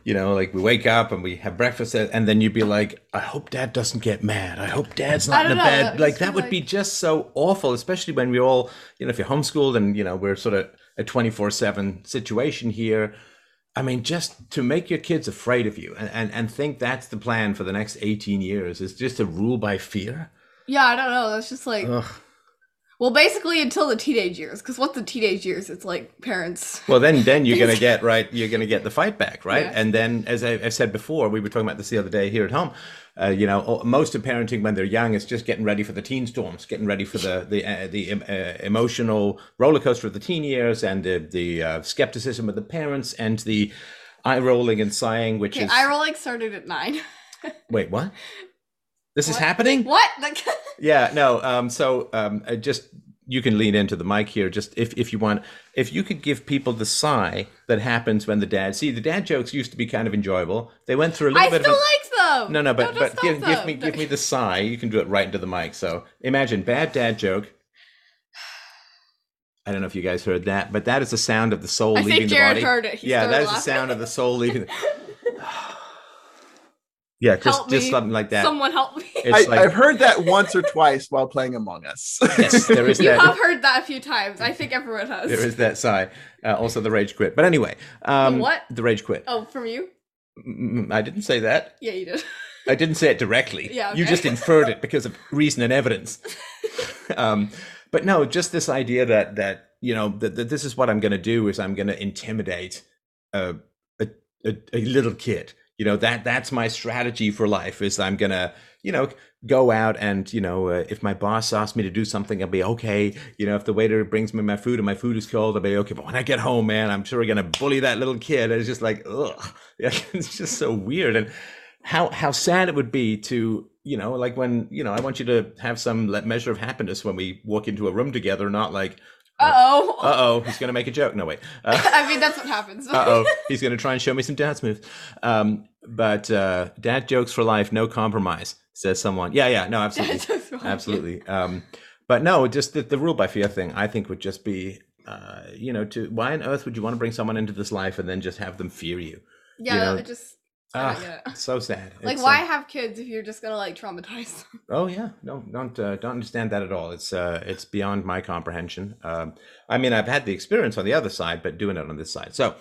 you know, like we wake up and we have breakfast and then you'd be like, I hope Dad doesn't get mad. I hope Dad's not in the bed. Like that would be just so awful, especially when we all, you know, if you're homeschooled and, you know, we're sort of a 24/7 situation here. I mean, just to make your kids afraid of you and think that's the plan for the next 18 years is just to rule by fear. Yeah, I don't know. That's just like, ugh. Well, basically until the teenage years, because once the teenage years, it's like parents. Well, then you're going to get right. You're going to get the fight back, right? Yeah. And then, as I said before, we were talking about this the other day here at home. You know, most of parenting when they're young is just getting ready for the teen storms, getting ready for the emotional roller coaster of the teen years and the skepticism of the parents and the eye rolling and sighing, which is eye rolling started at 9. Wait, what? This is happening? What? Yeah, no. Just you can lean into the mic here. Just if you want, if you could give people the sigh that happens when the dad see the dad jokes used to be kind of enjoyable. They went through a little bit of. No, but give me the sigh. You can do it right into the mic. So imagine bad dad joke. I don't know if you guys heard that, but that is the sound of the soul leaving the body. I think Jared heard it. Yeah, that is the sound of the soul leaving. Yeah, just something like that. Someone help me. I've heard that once or twice while playing Among Us. Yes, there is that. You have heard that a few times. I think everyone has. There is that sigh. Also, the rage quit. But anyway, what? The rage quit. Oh, from you. I didn't say that. Yeah, you did. I didn't say it directly. Yeah, okay. You just inferred it because of reason and evidence. But no, just this idea that you know that this is what I'm going to do is I'm going to intimidate a little kid. You know that's my strategy for life is I'm going to you know go out and you know if my boss asks me to do something I'll be okay. You know if the waiter brings me my food and my food is cold I'll be okay. But when I get home, man, I'm sure going to bully that little kid. And it's just like ugh, it's just so weird. And how sad it would be to you know like when you know I want you to have some measure of happiness when we walk into a room together, not like. Uh oh, he's gonna make a joke. No wait. I mean that's what happens. Uh oh, he's gonna try and show me some dance moves. But dad jokes for life, no compromise, says someone. Yeah, no, absolutely, absolutely. But no, just the rule by fear thing. I think would just be, you know, to why on earth would you want to bring someone into this life and then just have them fear you? Yeah, you know? It just. So sad. Like, it's, why have kids if you're just gonna like traumatize them? Oh yeah, no, don't understand that at all. It's beyond my comprehension. I mean, I've had the experience on the other side, but doing it on this side. So,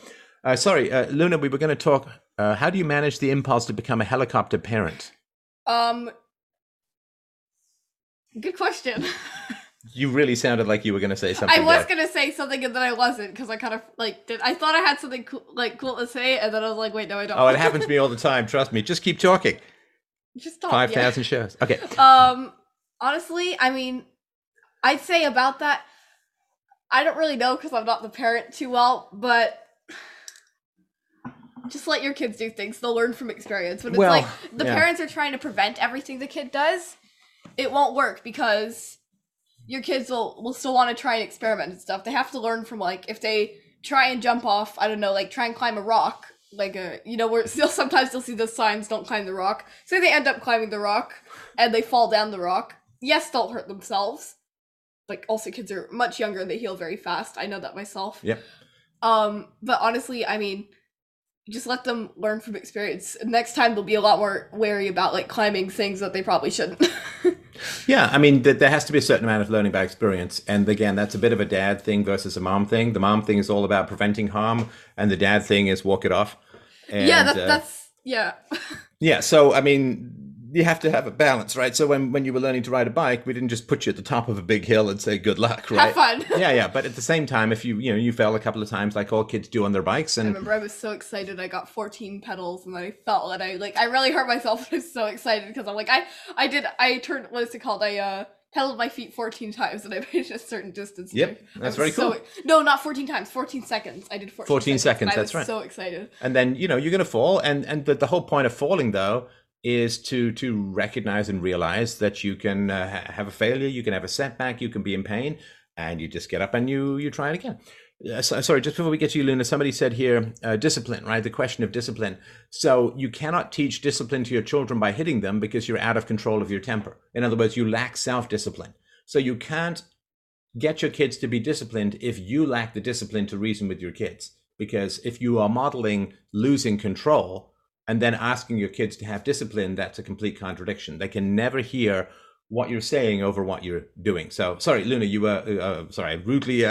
sorry, Luna, we were going to talk. How do you manage the impulse to become a helicopter parent? Good question. You really sounded like you were going to say something. I was going to say something and then I wasn't because I kind of like did. I thought I had something cool to say and then I was like, wait, no, I don't. Oh, it happens to me all the time. Trust me. Just keep talking. Just talk. 5,000 shows. Okay. Honestly, I mean, I'd say about that, I don't really know because I'm not the parent too well, but just let your kids do things. They'll learn from experience. But it's like the parents are trying to prevent everything the kid does. It won't work because your kids will still want to try and experiment and stuff. They have to learn from, like, if they try and jump off, I don't know, like, try and climb a rock. Like, you know, sometimes they'll see those signs, don't climb the rock. So they end up climbing the rock, and they fall down the rock. Yes, don't hurt themselves. Like, also, kids are much younger, and they heal very fast. I know that myself. Yep. But honestly, I mean, just let them learn from experience. Next time, they'll be a lot more wary about, like, climbing things that they probably shouldn't. Yeah, I mean, there has to be a certain amount of learning by experience. And again, that's a bit of a dad thing versus a mom thing. The mom thing is all about preventing harm, and the dad thing is walk it off. And, yeah, that's yeah. Yeah, so, I mean, you have to have a balance, right? So when you were learning to ride a bike, we didn't just put you at the top of a big hill and say, good luck, right? Have fun. Yeah. But at the same time, if you fell a couple of times like all kids do on their bikes. And I remember I was so excited. I got 14 pedals and then I fell and I really hurt myself. I was so excited because I'm like, I turned, what is it called? I pedaled my feet 14 times and I made a certain distance. Yep, that's very cool. No, not 14 times, 14 seconds. I did 14 seconds, that's right. I was so excited. And then, you know, you're going to fall. And the whole point of falling, though, is to recognize and realize that you can have a failure, you can have a setback, you can be in pain, and you just get up and you try it again. Sorry, just before we get to you, Luna, somebody said here, discipline, right? The question of discipline. So you cannot teach discipline to your children by hitting them because you're out of control of your temper. In other words, you lack self-discipline. So you can't get your kids to be disciplined if you lack the discipline to reason with your kids. Because if you are modeling losing control and then asking your kids to have discipline, that's a complete contradiction. They can never hear what you're saying over what you're doing. So sorry, Luna, you were sorry, I rudely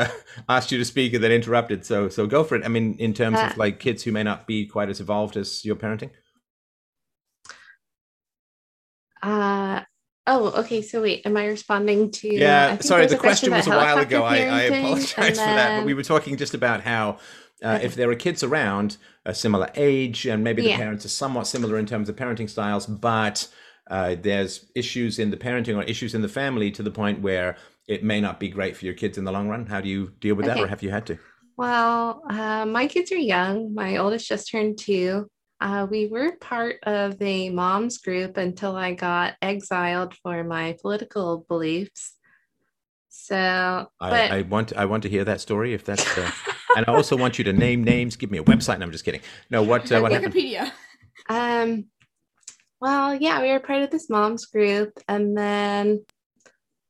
asked you to speak and then interrupted. So go for it. I mean, in terms of like kids who may not be quite as evolved as your parenting. Okay. So wait, am I responding to? Yeah, sorry. The question was a while ago. I apologize for that. But we were talking just about how if there are kids around a similar age and maybe the parents are somewhat similar in terms of parenting styles, but there's issues in the parenting or issues in the family to the point where it may not be great for your kids in the long run. How do you deal with that, or have you had to? Well, my kids are young. My oldest just turned 2. We were part of the mom's group until I got exiled for my political beliefs. So I want to hear that story if that's and I also want you to name names. Give me a website. No, I'm just kidding. No, what happened? Wikipedia. Well, yeah, we were part of this mom's group, and then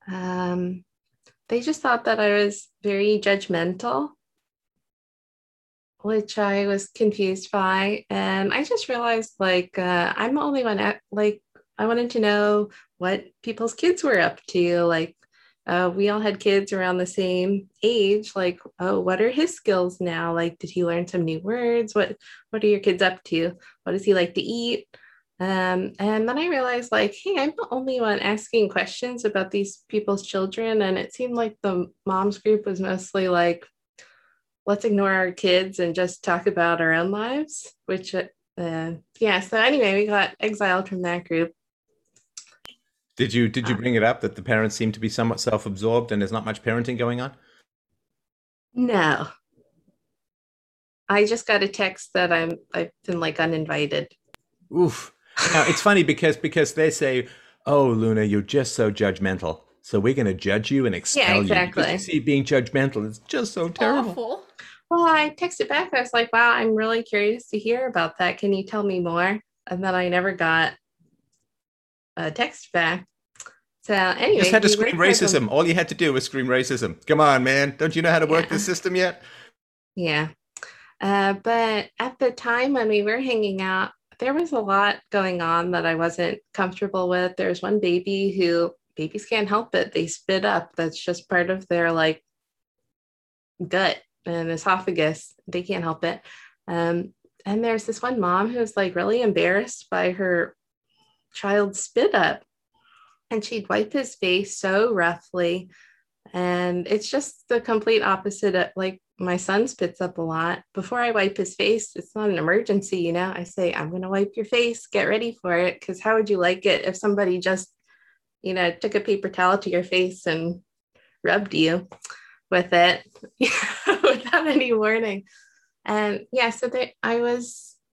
they just thought that I was very judgmental, which I was confused by. And I just realized, like, I'm the only one, like, I wanted to know what people's kids were up to. Like, we all had kids around the same age. Like, oh, what are his skills now? Like, did he learn some new words? What are your kids up to? What does he like to eat? And then I realized, like, hey, I'm the only one asking questions about these people's children. And it seemed like the mom's group was mostly like, let's ignore our kids and just talk about our own lives, which, yeah. So anyway, we got exiled from that group. Did you bring it up that the parents seem to be somewhat self-absorbed and there's not much parenting going on? No. I just got a text that I've been, like, uninvited. Oof. Now, it's funny because they say, oh, Luna, you're just so judgmental. So we're going to judge you and expel you. Because you see, being judgmental is just so terrible. Awful. Well, I texted back. I was like, wow, I'm really curious to hear about that. Can you tell me more? And then I never got a text back. So anyway. You just had to scream racism. All you had to do was scream racism. Come on, man. Don't you know how to work this system yet? Yeah. But at the time when we were hanging out, there was a lot going on that I wasn't comfortable with. There's one baby who, babies can't help it. They spit up. That's just part of their, like, gut and esophagus. They can't help it. And there's this one mom who's, like, really embarrassed by her child's spit up. And she'd wipe his face so roughly. And it's just the complete opposite of, like, my son spits up a lot. Before I wipe his face, it's not an emergency, you know. I say, I'm going to wipe your face. Get ready for it. Because how would you like it if somebody just, you know, took a paper towel to your face and rubbed you with it without any warning? And yeah, so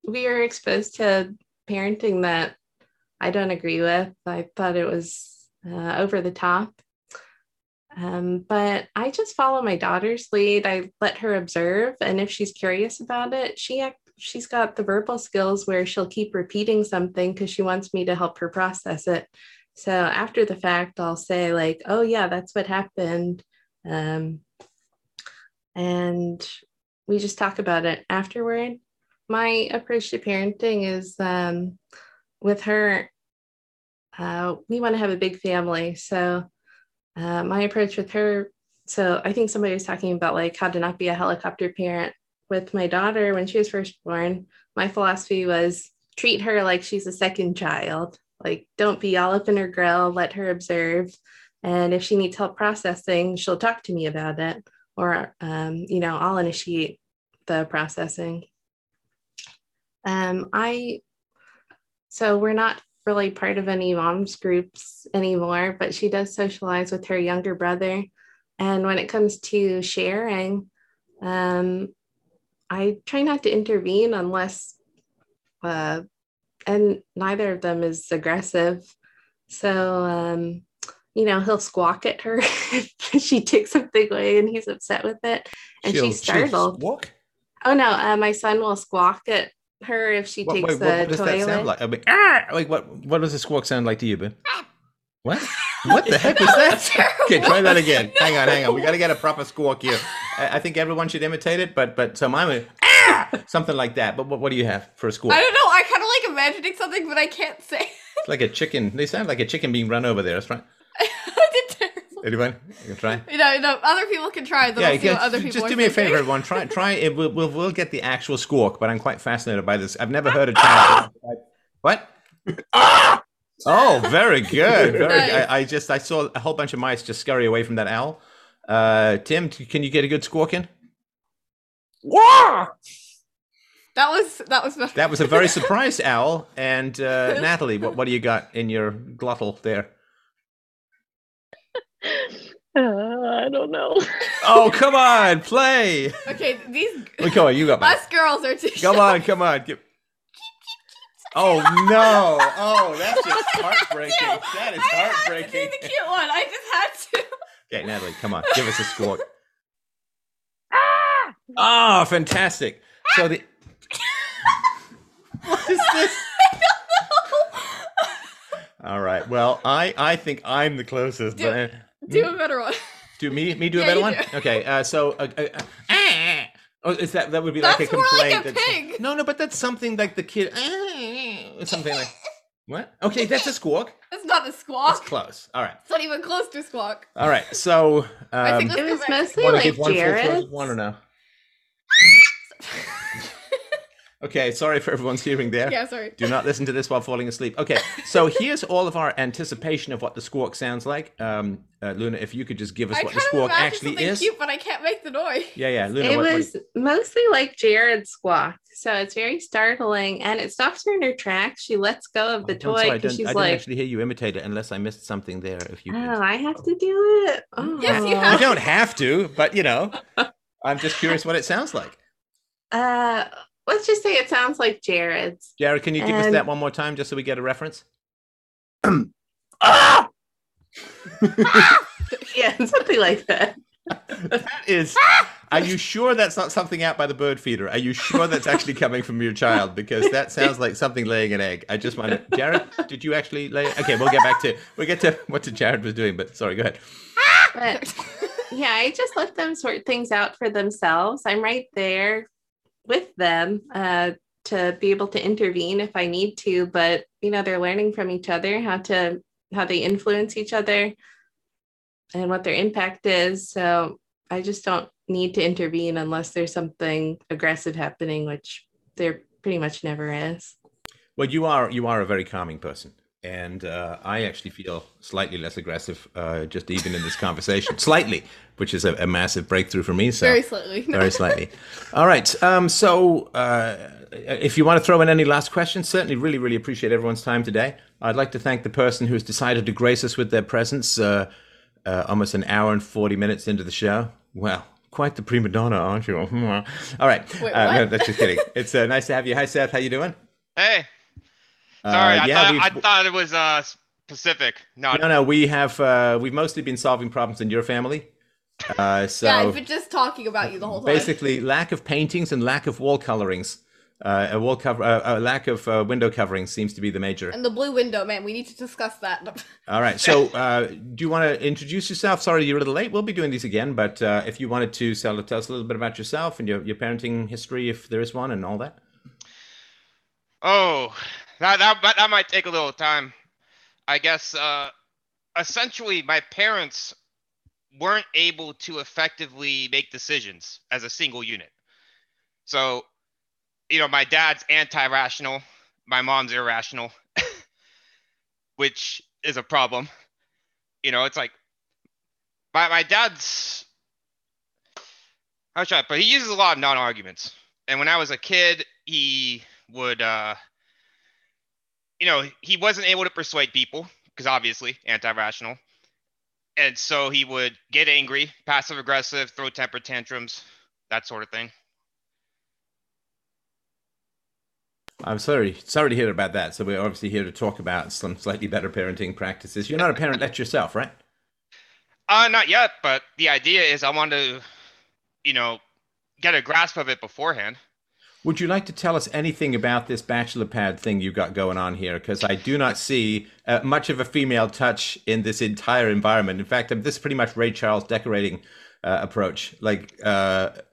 we were exposed to parenting that I don't agree with. I thought it was over the top. But I just follow my daughter's lead. I let her observe. And if she's curious about it, she's got the verbal skills where she'll keep repeating something because she wants me to help her process it. So after the fact, I'll say, like, oh, yeah, that's what happened. And we just talk about it afterward. My approach to parenting is with her, we want to have a big family. So my approach with her, so I think somebody was talking about, like, how to not be a helicopter parent. With my daughter, when she was first born, my philosophy was treat her like she's a second child. Like, don't be all up in her grill, let her observe. And if she needs help processing, she'll talk to me about it. Or, you know, I'll initiate the processing. So we're not really part of any mom's groups anymore, but she does socialize with her younger brother. And when it comes to sharing, I try not to intervene unless, and neither of them is aggressive. So you know, he'll squawk at her if she takes something away and he's upset with it. And she's startled. Squawk? Oh, no. My son will squawk at her if she takes the toy away. What does that sound like? I mean, like, what does a squawk sound like to you, Ben? What? What the heck was that? Okay, try that again. Hang on. We got to get a proper squawk here. I think everyone should imitate it, but so mine was something like that. But what do you have for a squawk? I don't know. I kind of like imagining something, but I can't say it. It's like a chicken. They sound like a chicken being run over there. That's right. I did terrible. Anyone? You can try. No. Other people can try. Yeah, you can, other people just do me a favor, everyone. Try. It. We'll get the actual squawk. But I'm quite fascinated by this. I've never heard a child. What? Ah! Oh, very good. Very nice. I saw a whole bunch of mice just scurry away from that owl. Tim, can you get a good squawk in? Yeah! That was a very surprised owl. And Natalie, what do you got in your glottal there? I don't know. Oh, come on, play. Okay, these. Well, come on, you got mine. Us girls are too. Come on. Oh no! Oh, that's just heartbreaking. That is heartbreaking. I had to do the cute one. I just had to. Okay, Natalie, come on, give us a squawk. Ah! Oh, fantastic. So the. What is this? I don't know. All right. Well, I think I'm the closest. Do a better one. Do me? Do a better one? Do. Okay. Oh, is that would be that's like a complaint? Like a pig. No, but that's something like the kid. Something like what? Okay, that's a squawk. That's not a squawk. It's close. All right. It's not even close to a squawk. All right. So I think it was mostly like Jared. One or no? Okay, sorry for everyone's hearing there. Yeah, sorry. Do not listen to this while falling asleep. Okay, so here's all of our anticipation of what the squawk sounds like. Luna, if you could just give us what the squawk actually is. Cute, but I can't make the noise. Yeah, Luna. It was mostly like Jared's squawk, so it's very startling, and it stops her in her tracks. She lets go of the toy because she's like. I didn't actually hear you imitate it unless I missed something there. If you. Oh, I have to do it. Oh. Yes, you have. You don't have to, but I'm just curious what it sounds like. Let's just say it sounds like Jared's. Jared, can you give us that one more time just so we get a reference? Ah! Yeah, something like that. That is, are you sure that's not something out by the bird feeder? Are you sure that's actually coming from your child? Because that sounds like something laying an egg. I just want to, Jared, did you actually lay? Okay, we'll get to what Jared was doing, but sorry, go ahead. But, yeah, I just let them sort things out for themselves. I'm right there with them to be able to intervene if I need to, but they're learning from each other how they influence each other and what their impact is. So I just don't need to intervene unless there's something aggressive happening, which there pretty much never is. Well, you are a very calming person. And I actually feel slightly less aggressive, just even in this conversation, slightly, which is a massive breakthrough for me. So very slightly. Very slightly. All right. So if you want to throw in any last questions, certainly really, really appreciate everyone's time today. I'd like to thank the person who's decided to grace us with their presence almost an hour and 40 minutes into the show. Wow. Quite the prima donna, aren't you? All right. Wait, no, that's just kidding. It's nice to have you. Hi, Seth. How you doing? Hey. Sorry, I thought it was Pacific. No. We have we've mostly been solving problems in your family. So yeah, I've been just talking about you the whole time. Basically, lack of paintings and lack of wall colorings, lack of window coverings seems to be the major. And the blue window, man. We need to discuss that. All right. So, do you want to introduce yourself? Sorry, you're a little late. We'll be doing these again, but if you wanted to tell us a little bit about yourself and your parenting history, if there is one, and all that. Oh. That might take a little time. I guess, essentially, my parents weren't able to effectively make decisions as a single unit. So, my dad's anti-rational, my mom's irrational, which is a problem. It's like my dad's, but he uses a lot of non-arguments. And when I was a kid, he would... he wasn't able to persuade people because obviously anti-rational. And so he would get angry, passive aggressive, throw temper tantrums, that sort of thing. I'm sorry to hear about that. So we're obviously here to talk about some slightly better parenting practices. You're not a parent yet yourself, right? Not yet, but the idea is I want to, you know, get a grasp of it beforehand. Would you like to tell us anything about this bachelor pad thing you got going on here? Because I do not see much of a female touch in this entire environment. In fact, this is pretty much Ray Charles decorating approach. Like, okay.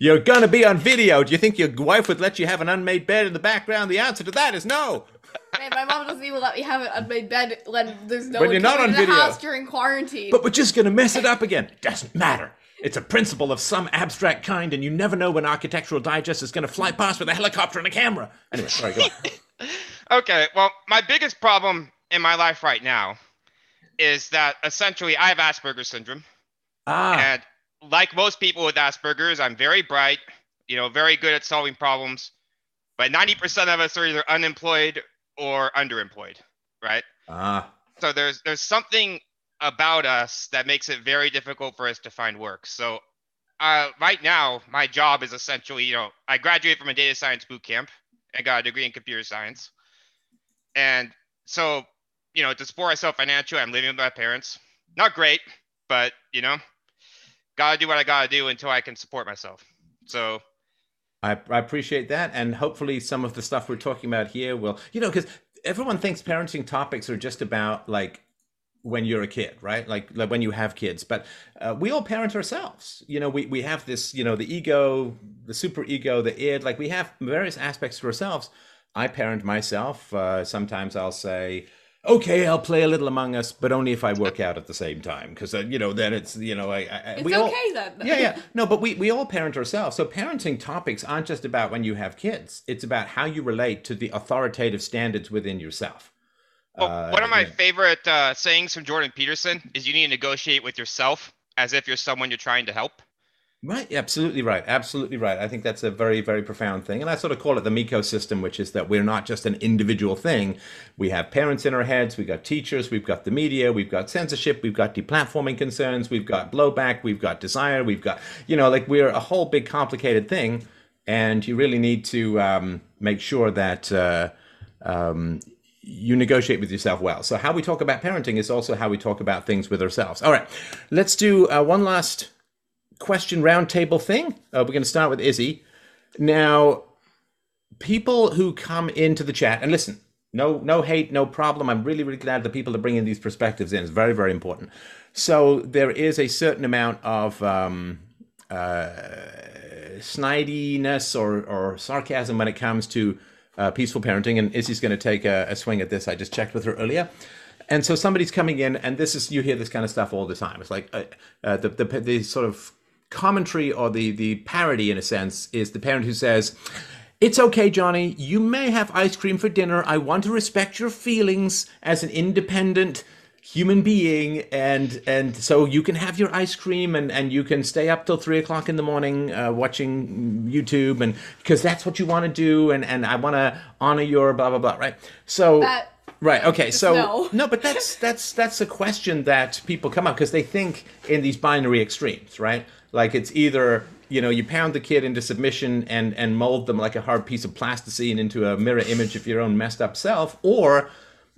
You're going to be on video. Do you think your wife would let you have an unmade bed in the background? The answer to that is no. Man, my mom doesn't even let me have an unmade bed when there's no one in the house during quarantine. But we're just going to mess it up again. Doesn't matter. It's a principle of some abstract kind, and you never know when Architectural Digest is going to fly past with a helicopter and a camera. Anyway, sorry, go on. Okay, well, my biggest problem in my life right now is that essentially I have Asperger's syndrome. And like most people with Asperger's, I'm very bright, you know, very good at solving problems. But 90% of us are either unemployed or underemployed, right? So there's something about us that makes it very difficult for us to find work. So right now, my job is essentially, you know, I graduated from a data science boot camp and got a degree in computer science. And so, you know, to support myself financially, I'm living with my parents. Not great, but, you know, got to do what I got to do until I can support myself. So I appreciate that. And hopefully some of the stuff we're talking about here will, you know, because everyone thinks parenting topics are just about like, when you're a kid, right? Like when you have kids, but we all parent ourselves. You know, we have this, you know, the ego, the super ego, the id, like we have various aspects to ourselves. I parent myself. Sometimes I'll say, okay, I'll play a little Among Us, but only if I work out at the same time. Cause you know, then it's, you know, it's okay then. Yeah. No, but we all parent ourselves. So parenting topics aren't just about when you have kids. It's about how you relate to the authoritative standards within yourself. Well, one of my favorite sayings from Jordan Peterson is you need to negotiate with yourself as if you're someone you're trying to help. Right. Absolutely right. Absolutely right. I think that's a very, very profound thing. And I sort of call it the Miko system, which is that we're not just an individual thing. We have parents in our heads. We've got teachers. We've got the media. We've got censorship. We've got deplatforming concerns. We've got blowback. We've got desire. We've got, you know, like we're a whole big complicated thing. And you really need to make sure that you negotiate with yourself well. So how we talk about parenting is also how we talk about things with ourselves. All right, let's do one last question roundtable thing. We're going to start with Izzy. Now, people who come into the chat, and listen, no hate, no problem. I'm really, really glad the people are bringing these perspectives in. It's very, very important. So there is a certain amount of snidiness or sarcasm when it comes to peaceful parenting, and Izzy's going to take a swing at this. I just checked with her earlier, and so somebody's coming in, and this is, you hear this kind of stuff all the time. It's like the sort of commentary or the parody, in a sense, is the parent who says, "It's okay, Johnny. You may have ice cream for dinner. I want to respect your feelings as an independent human being, and so you can have your ice cream and you can stay up till 3 o'clock in the morning watching YouTube, and because that's what you want to do, and I want to honor your blah blah blah," right? So that, right, okay, so no, but that's a question that people come up because they think in these binary extremes, right? Like it's either, you know, you pound the kid into submission and mold them like a hard piece of plasticine into a mirror image of your own messed up self, or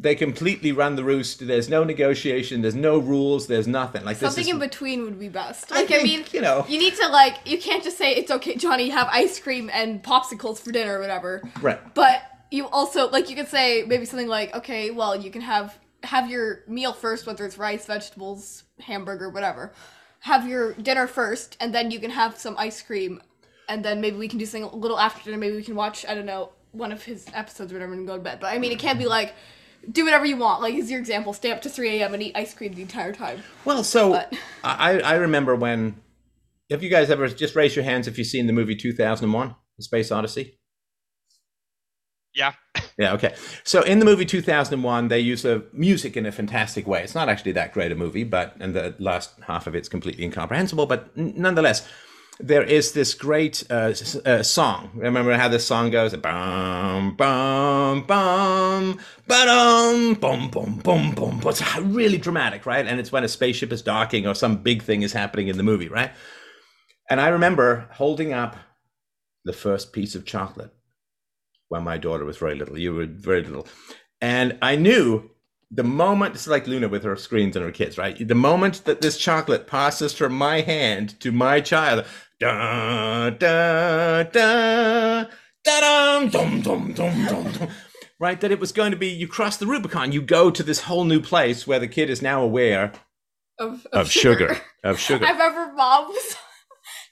they completely run the roost. There's no negotiation. There's no rules. There's nothing. Like something in between would be best. Like, I mean, you know, you need to, like, you can't just say, "It's okay, Johnny, have ice cream and popsicles for dinner," or whatever. Right. But you also, like, you could say maybe something like, "Okay, well, you can have your meal first, whether it's rice, vegetables, hamburger, whatever. Have your dinner first, and then you can have some ice cream, and then maybe we can do something a little after dinner. Maybe we can watch, I don't know, one of his episodes or whatever and go to bed." But I mean, it can't be like, do whatever you want. Like, is your example, stay up to 3 a.m. and eat ice cream the entire time. Well, so I remember when, have you guys ever, just raise your hands if you've seen the movie 2001, The Space Odyssey? Yeah. Yeah, okay. So in the movie 2001, they use the music in a fantastic way. It's not actually that great a movie, but, and the last half of it's completely incomprehensible, but nonetheless, there is this great song. Remember how this song goes? Bum, bum, bum, ba-dum, bum, bum, bum, bum. It's really dramatic, right? And it's when a spaceship is docking or some big thing is happening in the movie, right? And I remember holding up the first piece of chocolate when my daughter was very little. You were very little. And I knew the moment, it's like Luna with her screens and her kids, right? The moment that this chocolate passes from my hand to my child, da da da da dum dum dum dum dum, right? That it was going to be, you cross the Rubicon, you go to this whole new place where the kid is now aware of sugar. Of sugar. I remember mom was,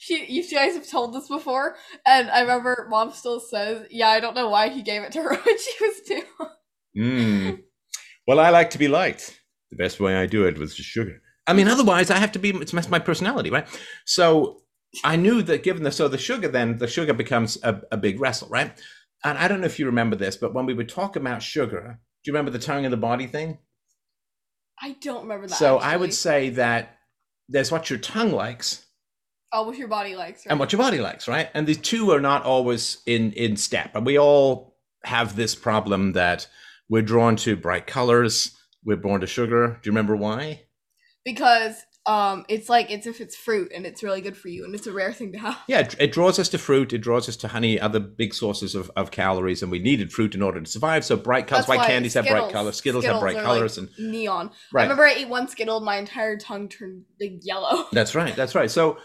you guys have told this before, and I remember mom still says, yeah, I don't know why he gave it to her when she was 2. Mm. Well, I like to be liked. The best way I do it was just sugar. I mean, otherwise I have to be, it's my personality, right? So I knew that given the, so the sugar becomes a big wrestle, right? And I don't know if you remember this, but when we would talk about sugar, do you remember the tongue and the body thing? I don't remember that. So actually, I would say that there's what your tongue likes. Oh, what your body likes, right? And what your body likes, right? And the two are not always in step. And we all have this problem that we're drawn to bright colors. We're drawn to sugar. Do you remember why? Because it's like, it's if it's fruit and it's really good for you and it's a rare thing to have. Yeah, it draws us to fruit. It draws us to honey, other big sources of calories. And we needed fruit in order to survive. So bright colors, that's white candies have bright colors. Skittles have bright colors. Like and neon. Right. I remember I ate one Skittle, my entire tongue turned like yellow. That's right. That's right. So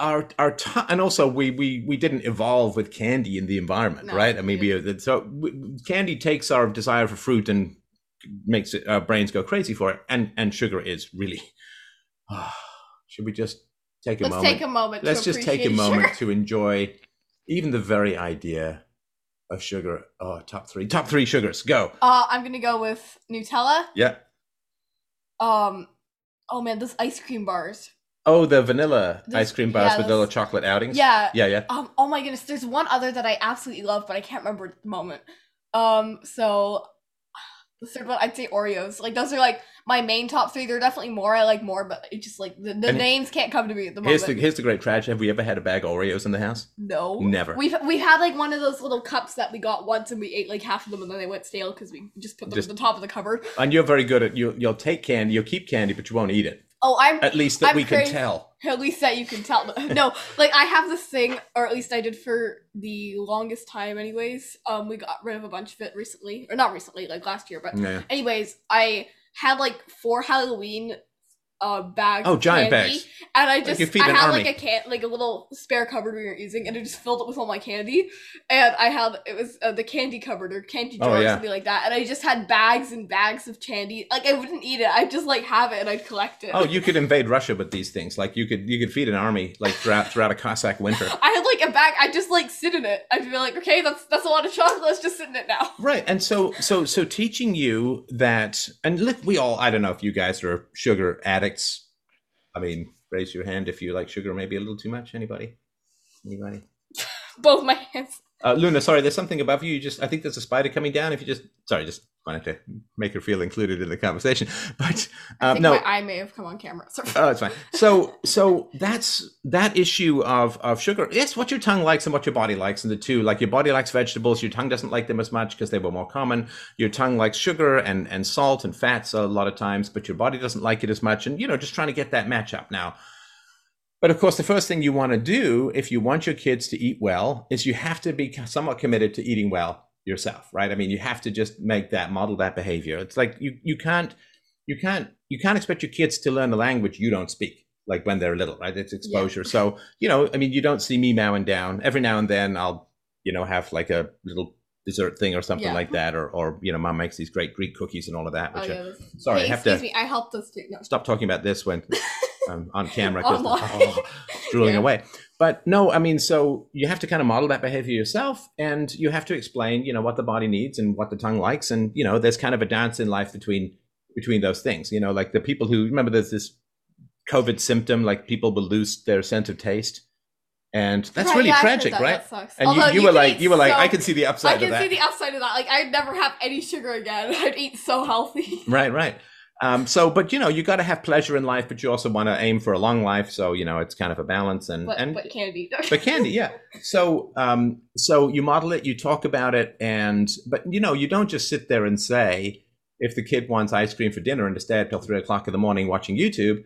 our tongue, and also we didn't evolve with candy in the environment, no, right? I mean, candy takes our desire for fruit and makes it, our brains go crazy for it. And sugar is really... Should we just take a moment? Let's take a moment. Let's just take a moment to enjoy even the very idea of sugar. Oh, top three sugars. Go. I'm gonna go with Nutella. Yeah. Oh man, those ice cream bars. Oh, the vanilla ice cream bars with little chocolate outings. Yeah. Yeah, yeah. Oh my goodness, there's one other that I absolutely love, but I can't remember at the moment. So the third one, I'd say Oreos. Like those are like my main top three. There are definitely more. I like more, but it's just like the names can't come to me at the moment. Here's the great tragedy. Have we ever had a bag of Oreos in the house? No, never. We had like one of those little cups that we got once, and we ate like half of them, and then they went stale because we just put them at the top of the cupboard. And you're very good at you'll take candy, you'll keep candy, but you won't eat it. Oh, at least that you can tell. No, like I have this thing, or at least I did for the longest time anyways. We got rid of a bunch of it recently, or not recently, like last year, but yeah. Anyways, I had like 4 Halloween bags. Oh, giant candy, bags. And I just, like I had like a little spare cupboard we were using, and I just filled it with all my candy. And I had, it was the candy cupboard or candy drawer or something like that. And I just had bags and bags of candy. Like I wouldn't eat it. I'd just like have it and I'd collect it. Oh, you could invade Russia with these things. Like you could feed an army like throughout a Cossack winter. I had like a bag. I'd just like sit in it. I'd be like, okay, that's a lot of chocolate. Let's just sit in it now. Right. And so teaching you that, and look, we all, I don't know if you guys are sugar addicts. I mean, raise your hand if you like sugar maybe a little too much. Anybody? Both my hands. Luna, sorry, there's something above you. I think there's a spider coming down. If you just wanted to make her feel included in the conversation. But I think my eye may have come on camera. Sorry. Oh, it's fine. So that's that issue of sugar. Yes, what your tongue likes and what your body likes, and the two, like your body likes vegetables, your tongue doesn't like them as much because they were more common. Your tongue likes sugar and salt and fats a lot of times, but your body doesn't like it as much. And just trying to get that match up now. But of course, the first thing you want to do if you want your kids to eat well is you have to be somewhat committed to eating well yourself, right? I mean, you have to just model that behavior. It's like you can't expect your kids to learn a language you don't speak, like when they're little, right? It's exposure. Yeah. So, I mean, you don't see me mowing down. Every now and then I'll, have like a little dessert thing or something like that, or mom makes these great Greek cookies and all of that. Which sorry, hey, excuse me, I helped us too. No. Stop talking about this when. On camera, drooling away. But no, I mean, so you have to kind of model that behavior yourself, and you have to explain, what the body needs and what the tongue likes, and there's kind of a dance in life between those things. Like the people who remember there's this COVID symptom, like people will lose their sense of taste, and that's really tragic, right? That sucks. And you were like, I can see the upside of that. I can see the upside of that. Like I'd never have any sugar again. I'd eat so healthy. Right. But you got to have pleasure in life, but you also want to aim for a long life. So, it's kind of a balance but candy. But candy, yeah. So you model it, you talk about it, but you don't just sit there and say, if the kid wants ice cream for dinner and to stay up till 3 o'clock in the morning watching YouTube,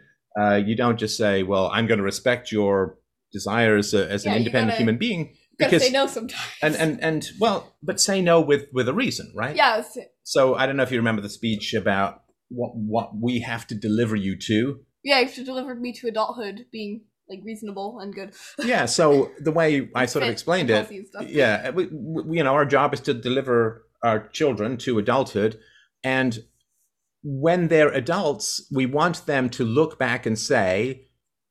you don't just say, well, I'm going to respect your desires as an independent human being. Because say no sometimes. And well, but say no with a reason, right? Yeah. So I don't know if you remember the speech about what we have to deliver you to. Yeah, you have to deliver me to adulthood, being like reasonable and good. Yeah, so the way I sort of explained it, yeah, we, you know, our job is to deliver our children to adulthood, and when they're adults, we want them to look back and say,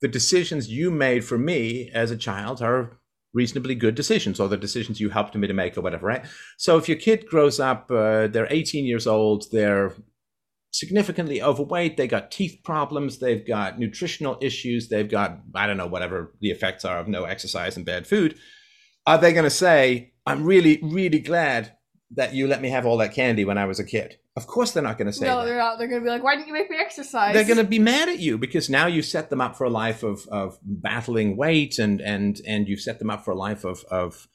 the decisions you made for me as a child are reasonably good decisions, or the decisions you helped me to make, or whatever, right? So if your kid grows up, they're 18 years old, they're significantly overweight, they got teeth problems, they've got nutritional issues, they've got, I don't know, whatever the effects are of no exercise and bad food, are they going to say, I'm really, really glad that you let me have all that candy when I was a kid? Of course they're not going to say that. No, they're not. They're going to be like, why didn't you make me exercise? They're going to be mad at you because now you set them up for a life of battling weight, and you've set them up for a life of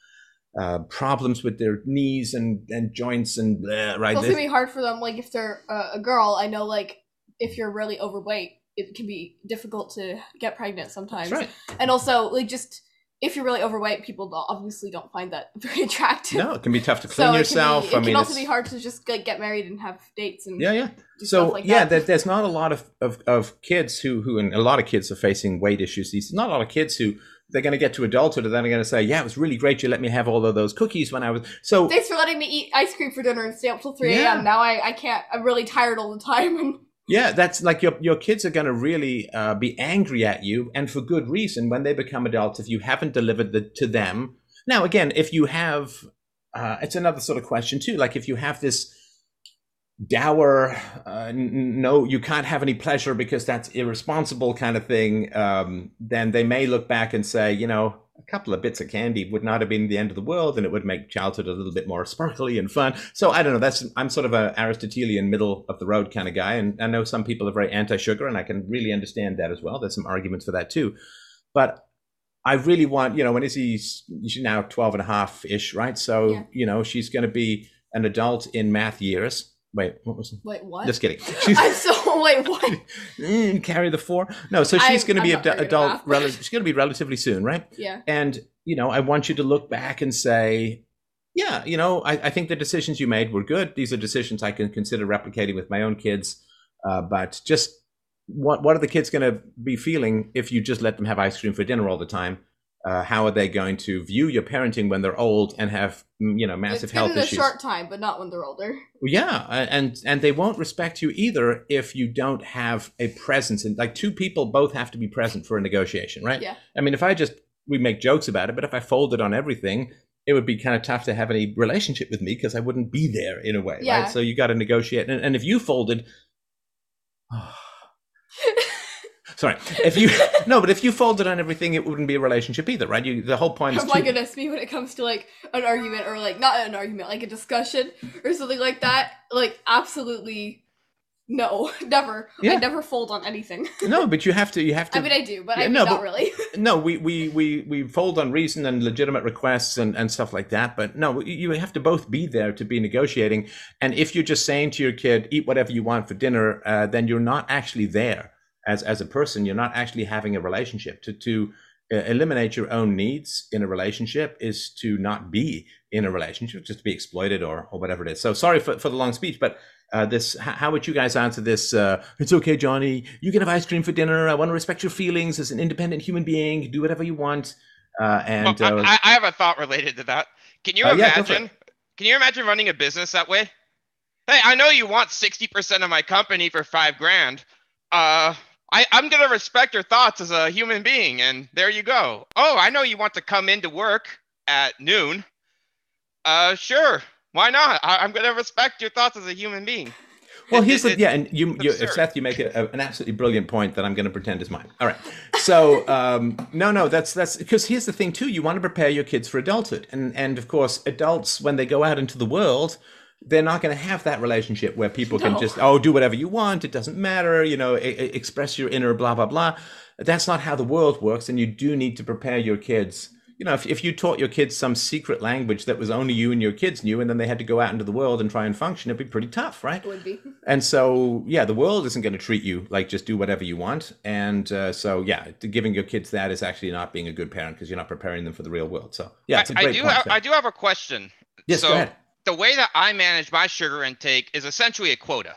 problems with their knees and joints and blah, right? It's going to be hard for them. Like if they're a girl, I know like if you're really overweight, it can be difficult to get pregnant sometimes. That's right. And also like just... if you're really overweight, people obviously don't find that very attractive. No, it can be tough to clean yourself. It can also be hard to just like get married and have dates and yeah, yeah. So like yeah, there's not a lot of kids who and a lot of kids are facing weight issues. These not a lot of kids who they're going to get to adulthood and then they're going to say, yeah, it was really great you let me have all of those cookies when I was so. Thanks for letting me eat ice cream for dinner and stay up till 3 a.m. Yeah. Now I can't. I'm really tired all the time. And yeah, that's like your kids are going to really be angry at you, and for good reason, when they become adults, if you haven't delivered to them. Now, again, if you have, it's another sort of question too, like if you have this dour, no, you can't have any pleasure because that's irresponsible kind of thing, then they may look back and say, you know, a couple of bits of candy would not have been the end of the world, and it would make childhood a little bit more sparkly and fun. So I don't know. I'm sort of an Aristotelian middle of the road kind of guy, and I know some people are very anti-sugar, and I can really understand that as well. There's some arguments for that too, but I really want, you know, when Izzy's now 12 and a half ish, right? So yeah. You know, she's going to be an adult in math years. Wait, what was it? Wait, what? Just kidding. Wait, what? Carry the four. No, so she's going to be adult. She's going to be relatively soon, right? Yeah. And, you know, I want you to look back and say, yeah, you know, I think the decisions you made were good. These are decisions I can consider replicating with my own kids. But just what are the kids going to be feeling if you just let them have ice cream for dinner all the time? How are they going to view your parenting when they're old and have, you know, massive health issues? It's been a short time, but not when they're older. Yeah, and they won't respect you either if you don't have a presence. And like two people both have to be present for a negotiation, right? Yeah. I mean, we make jokes about it, but if I folded on everything, it would be kind of tough to have any relationship with me because I wouldn't be there in a way, yeah. Right? So you got to negotiate. And if you folded... Sorry, if you folded on everything, it wouldn't be a relationship either, right? The whole point is... Oh my goodness me, when it comes to like an argument or like, not an argument, like a discussion or something like that, like absolutely no, never. Yeah. I never fold on anything. No, but you have to... I mean, I do, but yeah, not really. No, we fold on reason and legitimate requests and stuff like that, but no, you have to both be there to be negotiating. And if you're just saying to your kid, eat whatever you want for dinner, then you're not actually there. As a person, you're not actually having a relationship. To eliminate your own needs in a relationship is to not be in a relationship, just to be exploited or whatever it is. So sorry for the long speech, but how would you guys answer this? It's okay, Johnny. You can have ice cream for dinner. I want to respect your feelings as an independent human being. Do whatever you want. I have a thought related to that. Can you imagine? Yeah, can you imagine running a business that way? Hey, I know you want 60% of my company for $5,000. I'm going to respect your thoughts as a human being, and there you go. Oh, I know you want to come into work at noon. Sure, why not? I'm going to respect your thoughts as a human being. Well, Seth, you make an absolutely brilliant point that I'm going to pretend is mine. All right. So, no, that's because here's the thing too. You want to prepare your kids for adulthood, and of course, adults when they go out into the world. They're not going to have that relationship where people can just, do whatever you want. It doesn't matter, you know, express your inner blah, blah, blah. That's not how the world works. And you do need to prepare your kids. You know, if you taught your kids some secret language that was only you and your kids knew, and then they had to go out into the world and try and function, it'd be pretty tough, right? It would be. And so, yeah, the world isn't going to treat you like just do whatever you want. And so, yeah, giving your kids that is actually not being a good parent because you're not preparing them for the real world. So, yeah, it's a great point. I do have a question. Yes, go ahead. the way that I manage my sugar intake is essentially a quota.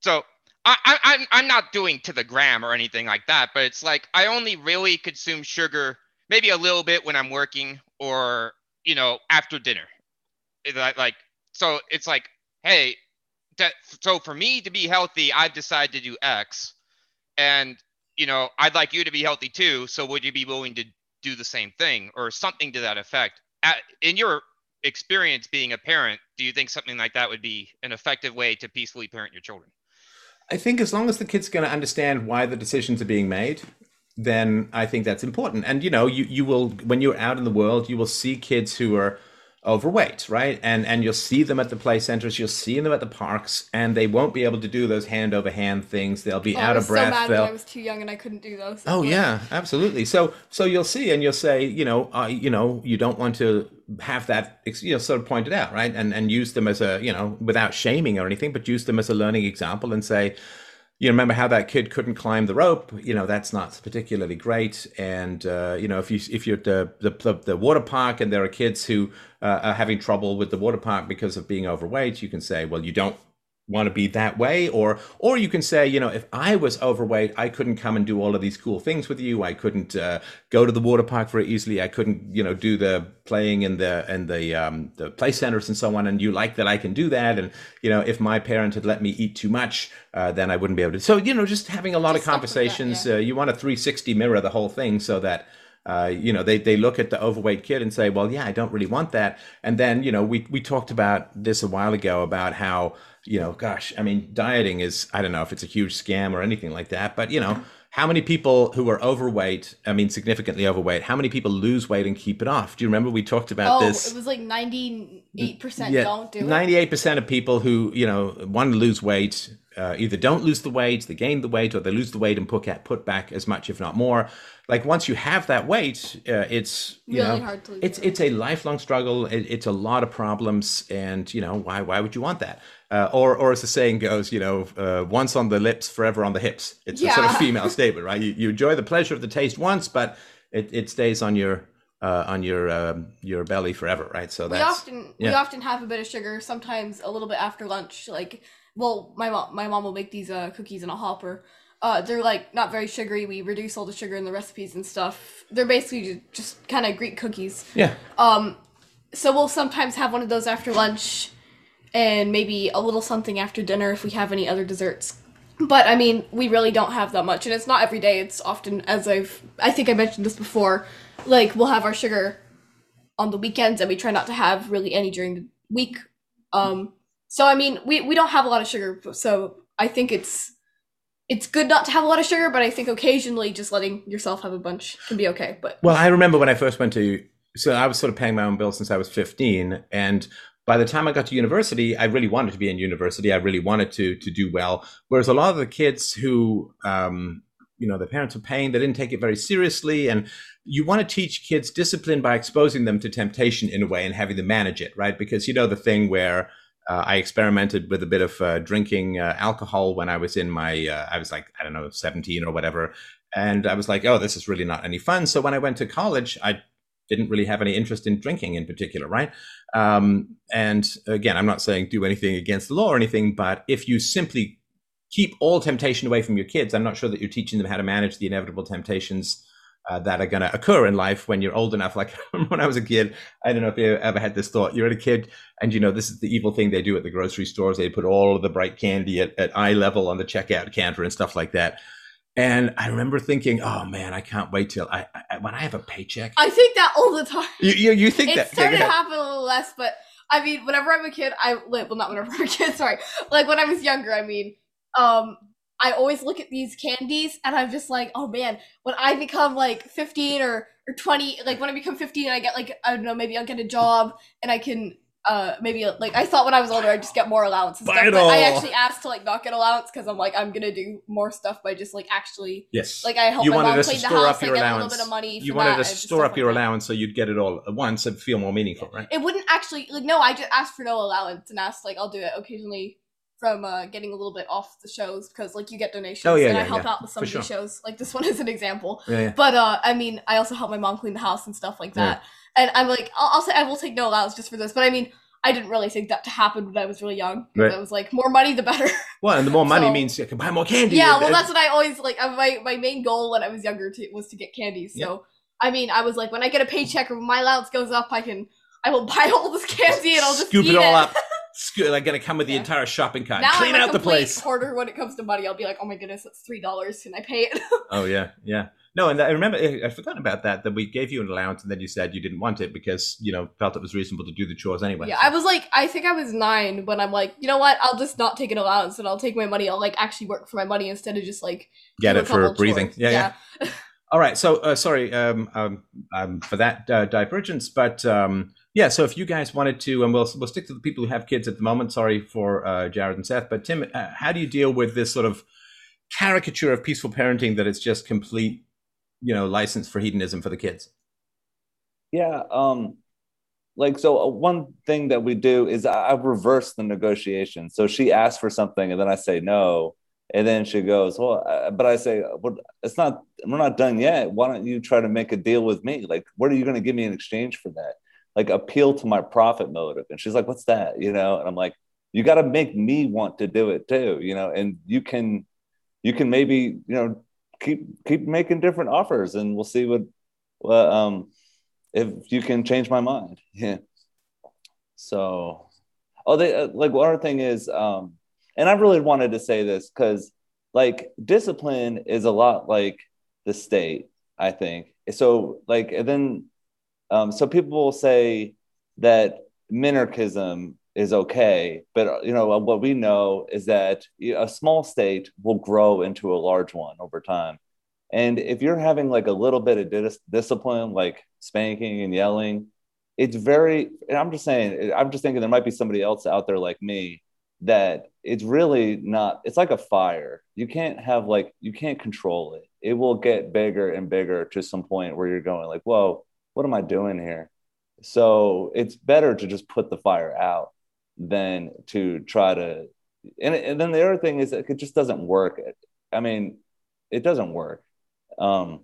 So I'm not doing to the gram or anything like that, but it's like I only really consume sugar maybe a little bit when I'm working or, you know, after dinner. Like, so it's like, hey, so for me to be healthy, I've decided to do X, and, you know, I'd like you to be healthy too. So would you be willing to do the same thing or something to that effect? In your experience being a parent, do you think something like that would be an effective way to peacefully parent your children? I think as long as the kid's going to understand why the decisions are being made, then I think that's important. And, you know, you will, when you're out in the world, you will see kids who are overweight, right? And you'll see them at the play centers, you'll see them at the parks, and they won't be able to do those hand over hand things. They'll be out of breath. I was so mad that I was too young and I couldn't do those. Oh yeah, absolutely. So you'll see and you'll say, you know, you don't want to have that, you know, sort of pointed out, right? And use them as a, you know, without shaming or anything, but use them as a learning example and say, you remember how that kid couldn't climb the rope? You know, that's not particularly great. And, you know, if you're at the water park and there are kids who are having trouble with the water park because of being overweight, you can say, well, you don't want to be that way. Or you can say, you know, if I was overweight, I couldn't come and do all of these cool things with you. I couldn't go to the water park very easily. I couldn't, you know, do the playing in the play centers and so on. And you like that I can do that. And, you know, if my parent had let me eat too much, then I wouldn't be able to. So, you know, just having a lot of conversations, you want to 360 mirror the whole thing so that, you know, they look at the overweight kid and say, well, yeah, I don't really want that. And then, you know, we talked about this a while ago about how, you know, gosh, I mean, dieting is, I don't know if it's a huge scam or anything like that, but, you know, how many people who are overweight, I mean, significantly overweight, how many people lose weight and keep it off? Do you remember we talked about this? It was like 98% don't do it. 98% of people who, you know, want to lose weight, either don't lose the weight, they gain the weight, or they lose the weight and put back as much, if not more. Like once you have that weight, it's hard to lose. It's a lifelong struggle. It's a lot of problems, and you know why would you want that? Or as the saying goes, you know, once on the lips, forever on the hips. It's a sort of female statement, right? You enjoy the pleasure of the taste once, but it stays on your belly forever, right? So we often have a bit of sugar, sometimes a little bit after lunch, like. Well, my mom will make these cookies in a hopper. They're like not very sugary. We reduce all the sugar in the recipes and stuff. They're basically just kind of Greek cookies. Yeah. So we'll sometimes have one of those after lunch, and maybe a little something after dinner if we have any other desserts. But I mean, we really don't have that much, and it's not every day. It's often, as I think I mentioned this before, like we'll have our sugar on the weekends, and we try not to have really any during the week. So, I mean, we don't have a lot of sugar, so I think it's good not to have a lot of sugar, but I think occasionally just letting yourself have a bunch can be okay. But well, I remember when I first went to, so I was sort of paying my own bills since I was 15, and by the time I got to university, I really wanted to be in university. I really wanted to do well, whereas a lot of the kids who, you know, their parents were paying, they didn't take it very seriously, and you want to teach kids discipline by exposing them to temptation in a way and having them manage it, right? Because, you know, the thing where I experimented with a bit of drinking alcohol when I was in my, I was like, I don't know, 17 or whatever. And I was like, oh, this is really not any fun. So when I went to college, I didn't really have any interest in drinking in particular, right? And again, I'm not saying do anything against the law or anything, but if you simply keep all temptation away from your kids, I'm not sure that you're teaching them how to manage the inevitable temptations that are going to occur in life when you're old enough. Like when I was a kid, I don't know if you ever had this thought. You're a kid and, you know, this is the evil thing they do at the grocery stores. They put all of the bright candy at eye level on the checkout counter and stuff like that. And I remember thinking, oh man, I can't wait till when I have a paycheck. I think that all the time. You think that. It started to happen a little less, but I mean, whenever I'm a kid, when I was younger, I mean, I always look at these candies and I'm just like, oh man, when I become like 15 or 20, like when I become 15 and I get like, I don't know, maybe I'll get a job and I can maybe like, I thought when I was older, I'd just get more allowances. But I actually asked to like not get allowance because I'm like, I'm going to do more stuff by just like actually, yes. Like I help my mom clean the house and get a little bit of money for that. You wanted to store up your allowance so you'd get it all at once and feel more meaningful, right? It wouldn't actually, like no, I just asked for no allowance and asked like, I'll do it occasionally. From getting a little bit off the shows because like you get donations and I help out with some of these shows. Like this one is an example. But I mean, I also help my mom clean the house and stuff like that. And I'm like, I will take no allowance just for this. But I mean, I didn't really think that to happen when I was really young. Right. I was like, more money, the better. Well, and the more money means you can buy more candy. Yeah, well, that's what I always, like, my main goal when I was younger was to get candy. So, yeah. I mean, I was like, when I get a paycheck or my allowance goes up, I will buy all this candy and I'll just scoop it all up. I'm gonna come with the entire shopping cart. Now Clean I'm out the place. Hoarder when it comes to money. I'll be like, oh my goodness, that's $3. Can I pay it? Oh yeah, yeah. No, and I remember I forgot about that we gave you an allowance, and then you said you didn't want it because felt it was reasonable to do the chores anyway. Yeah, so. I was like, I think I was 9 when I'm like, you know what? I'll just not take an allowance and I'll take my money. I'll like actually work for my money instead of just like get it for breathing. Chores. Yeah. All right. So for that divergence, but. Yeah, so if you guys wanted to, and we'll stick to the people who have kids at the moment. Sorry for Jared and Seth, but Tim, how do you deal with this sort of caricature of peaceful parenting that it's just complete, license for hedonism for the kids? Yeah, so one thing that we do is I reverse the negotiation. So she asks for something, and then I say no, and then she goes, well, but I say, well, we're not done yet. Why don't you try to make a deal with me? Like, what are you going to give me in exchange for that? Like, appeal to my profit motive. And she's like, what's that? And I'm like, you got to make me want to do it too, and you can maybe, keep making different offers and we'll see if you can change my mind. Yeah. So, one other thing is, and I really wanted to say this because like discipline is a lot like the state, I think. So like, and then, so people will say that minarchism is okay, but what we know is that a small state will grow into a large one over time. And if you're having like a little bit of discipline, like spanking and yelling, I'm just thinking there might be somebody else out there like me that it's really not, it's like a fire. You can't control it. It will get bigger and bigger to some point where you're going like, whoa, what am I doing here? So it's better to just put the fire out than to try to, and then the other thing is it just doesn't work. I mean, it doesn't work. And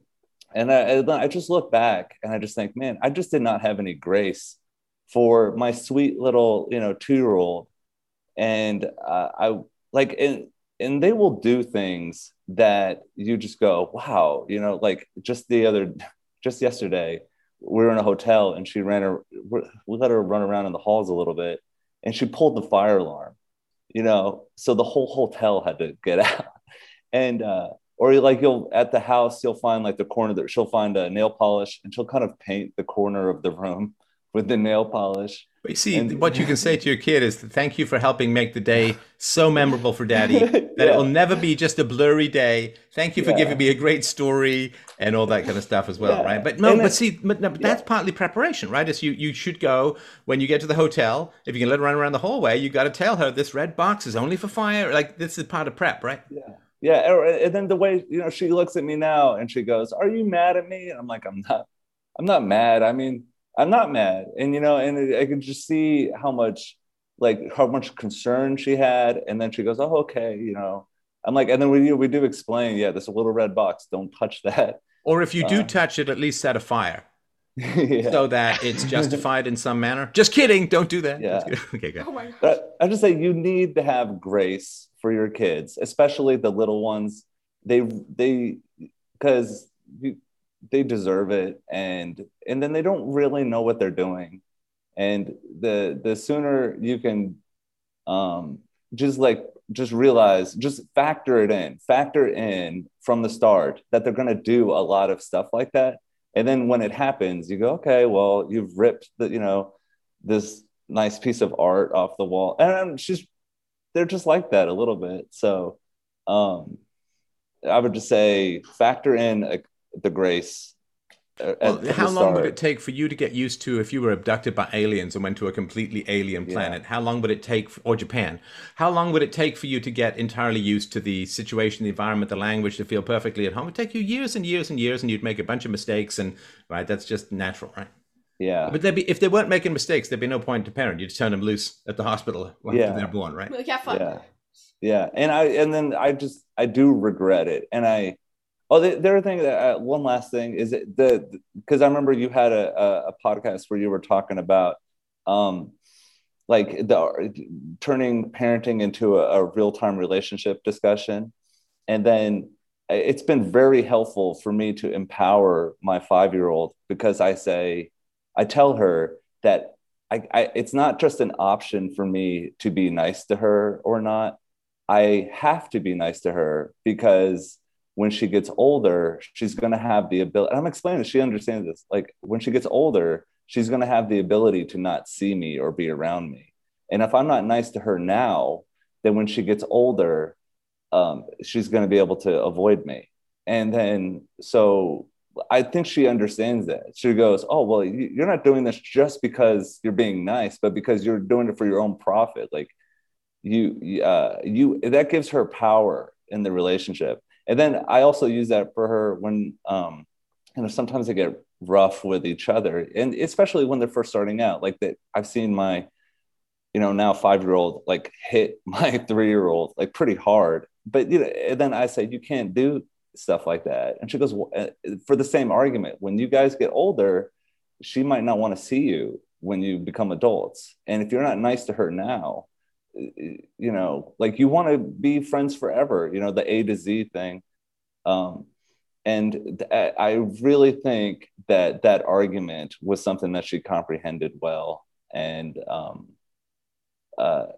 I just look back and I just think, man, I just did not have any grace for my sweet little, 2-year-old. And and they will do things that you just go, wow, like just yesterday, we were in a hotel and we let her run around in the halls a little bit and she pulled the fire alarm, so the whole hotel had to get out. And, or like at the house, you'll find like the corner that she'll find a nail polish and she'll kind of paint the corner of the room with the nail polish. But you see, what you can say to your kid is thank you for helping make the day so memorable for daddy that it will never be just a blurry day. Thank you for giving me a great story and all that kind of stuff as well, right? But that's partly preparation, right? It's you should go when you get to the hotel. If you can let her run around the hallway, you got to tell her this red box is only for fire. Like this is part of prep, right? Yeah. Yeah. And then the way, she looks at me now and she goes, are you mad at me? And I'm like, I'm not mad. I mean, I'm not mad. And, and I could just see how much concern she had. And then she goes, oh, okay. I'm like, and then we do explain, this little red box, don't touch that. Or if you do touch it, at least set a fire so that it's justified in some manner. Just kidding. Don't do that. Yeah. Okay, good. Oh my gosh. I just say you need to have grace for your kids, especially the little ones. They deserve it, and then they don't really know what they're doing, and the sooner you can factor in from the start that they're going to do a lot of stuff like that, and then when it happens you go, okay, well, you've ripped the this nice piece of art off the wall, and they're just like that a little bit. So I would just say factor in the grace. How long would it take for you to get used to, if you were abducted by aliens and went to a completely alien planet, how long would it take, or Japan, how long would it take for you to get entirely used to the situation, the environment, the language, to feel perfectly at home? It would take you years and years and years, and you'd make a bunch of mistakes, and right, that's just natural, right? Yeah. But if they weren't making mistakes, there'd be no point to parent. You'd turn them loose at the hospital after they're born, right? Like, have fun. Yeah. And then I do regret it, and I. Oh, the other thing, one last thing is because I remember you had a podcast where you were talking about like turning parenting into a real-time relationship discussion. And then it's been very helpful for me to empower my 5-year-old, because I tell her that it's not just an option for me to be nice to her or not. I have to be nice to her, because when she gets older, she's going to have the ability. And I'm explaining this, she understands this. Like, when she gets older, she's going to have the ability to not see me or be around me. And if I'm not nice to her now, then when she gets older, she's going to be able to avoid me. And then, so I think she understands that. She goes, oh, well, you're not doing this just because you're being nice, but because you're doing it for your own profit. Like, you that gives her power in the relationship. And then I also use that for her when, sometimes they get rough with each other, and especially when they're first starting out, like that. I've seen my, now 5-year-old, like, hit my 3-year-old, like, pretty hard, but and then I say, you can't do stuff like that. And she goes, well, for the same argument, when you guys get older, she might not want to see you when you become adults. And if you're not nice to her now, like, you want to be friends forever, the A to Z thing. And I really think that that argument was something that she comprehended well, and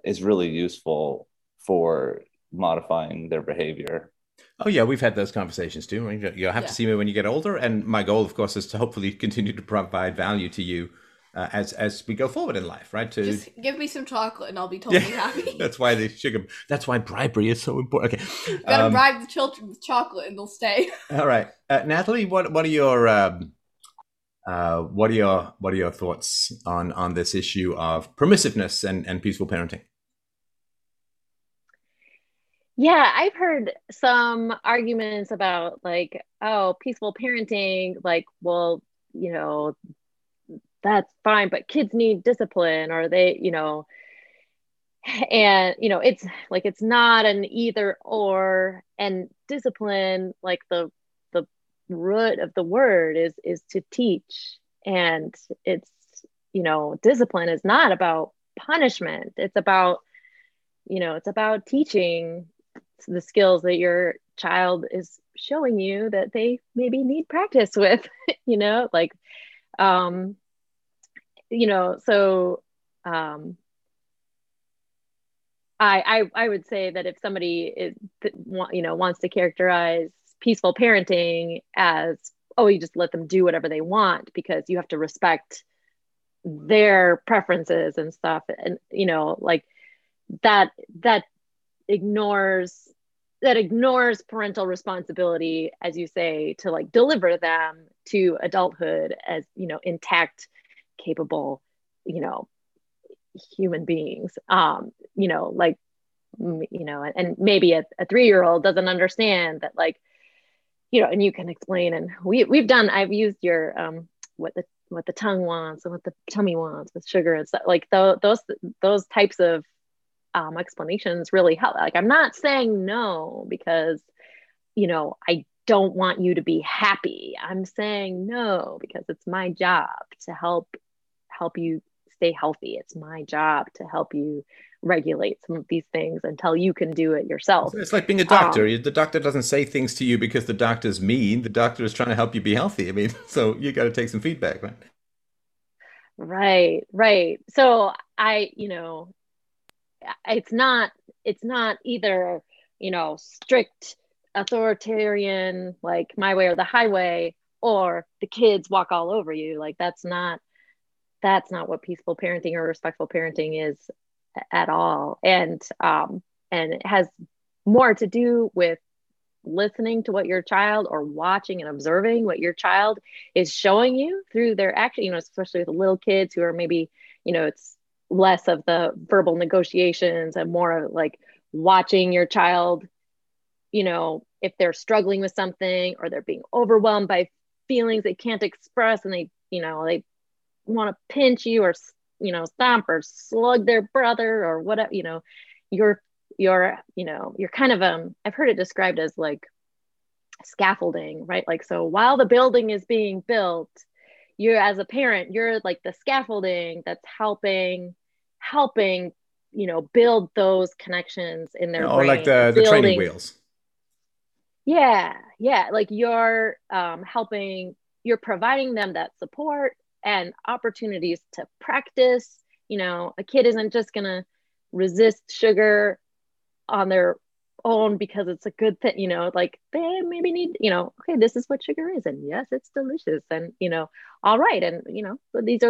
is really useful for modifying their behavior. Oh yeah, we've had those conversations too. You'll have to see me when you get older. And my goal, of course, is to hopefully continue to provide value to you as we go forward in life, right? Just give me some chocolate and I'll be totally happy. That's why bribery is so important. Okay, you gotta bribe the children with chocolate and they'll stay. All right, Natalie, what are your thoughts on this issue of permissiveness and peaceful parenting? Yeah, I've heard some arguments about, like, oh, peaceful parenting, like, well, that's fine, but kids need discipline, or they, and, it's like, it's not an either or, and discipline, like, the root of the word is to teach. And it's, discipline is not about punishment. It's about, it's about teaching the skills that your child is showing you that they maybe need practice with, I would say that if somebody wants to characterize peaceful parenting as, oh, you just let them do whatever they want because you have to respect their preferences and stuff, and like that ignores parental responsibility, as you say, to, like, deliver them to adulthood as intact, capable, human beings, and maybe a 3-year-old doesn't understand that, like, and you can explain, and I've used your, what the tongue wants and what the tummy wants with sugar and stuff, like those types of explanations really help. Like, I'm not saying no because, I don't want you to be happy. I'm saying no because it's my job to help you stay healthy. It's my job to help you regulate some of these things until you can do it yourself. It's like being a doctor. The doctor doesn't say things to you because the doctor's mean. The doctor is trying to help you be healthy. I mean, so you got to take some feedback, right? Right. So it's not either, strict authoritarian, like my way or the highway, or the kids walk all over you. Like, that's not what peaceful parenting or respectful parenting is at all. And it has more to do with listening to what your child, or watching and observing what your child is showing you through their action, especially with little kids who are maybe, it's less of the verbal negotiations and more of, like, watching your child, if they're struggling with something, or they're being overwhelmed by feelings they can't express, and they, they want to pinch you, or, stomp or slug their brother or whatever, you're kind of, I've heard it described as, like, scaffolding, right? Like, so while the building is being built, you're, as a parent, you're like the scaffolding that's helping helping, you know, build those connections in their brain. Like the training wheels. Yeah, yeah. Like you're helping, you're providing them that support and opportunities to practice. You know, a kid isn't just going to resist sugar on their own because it's a good thing, you know, like they maybe need, you know, okay, this is what sugar is. And yes, it's delicious. And, you know, all right. And, you know, so this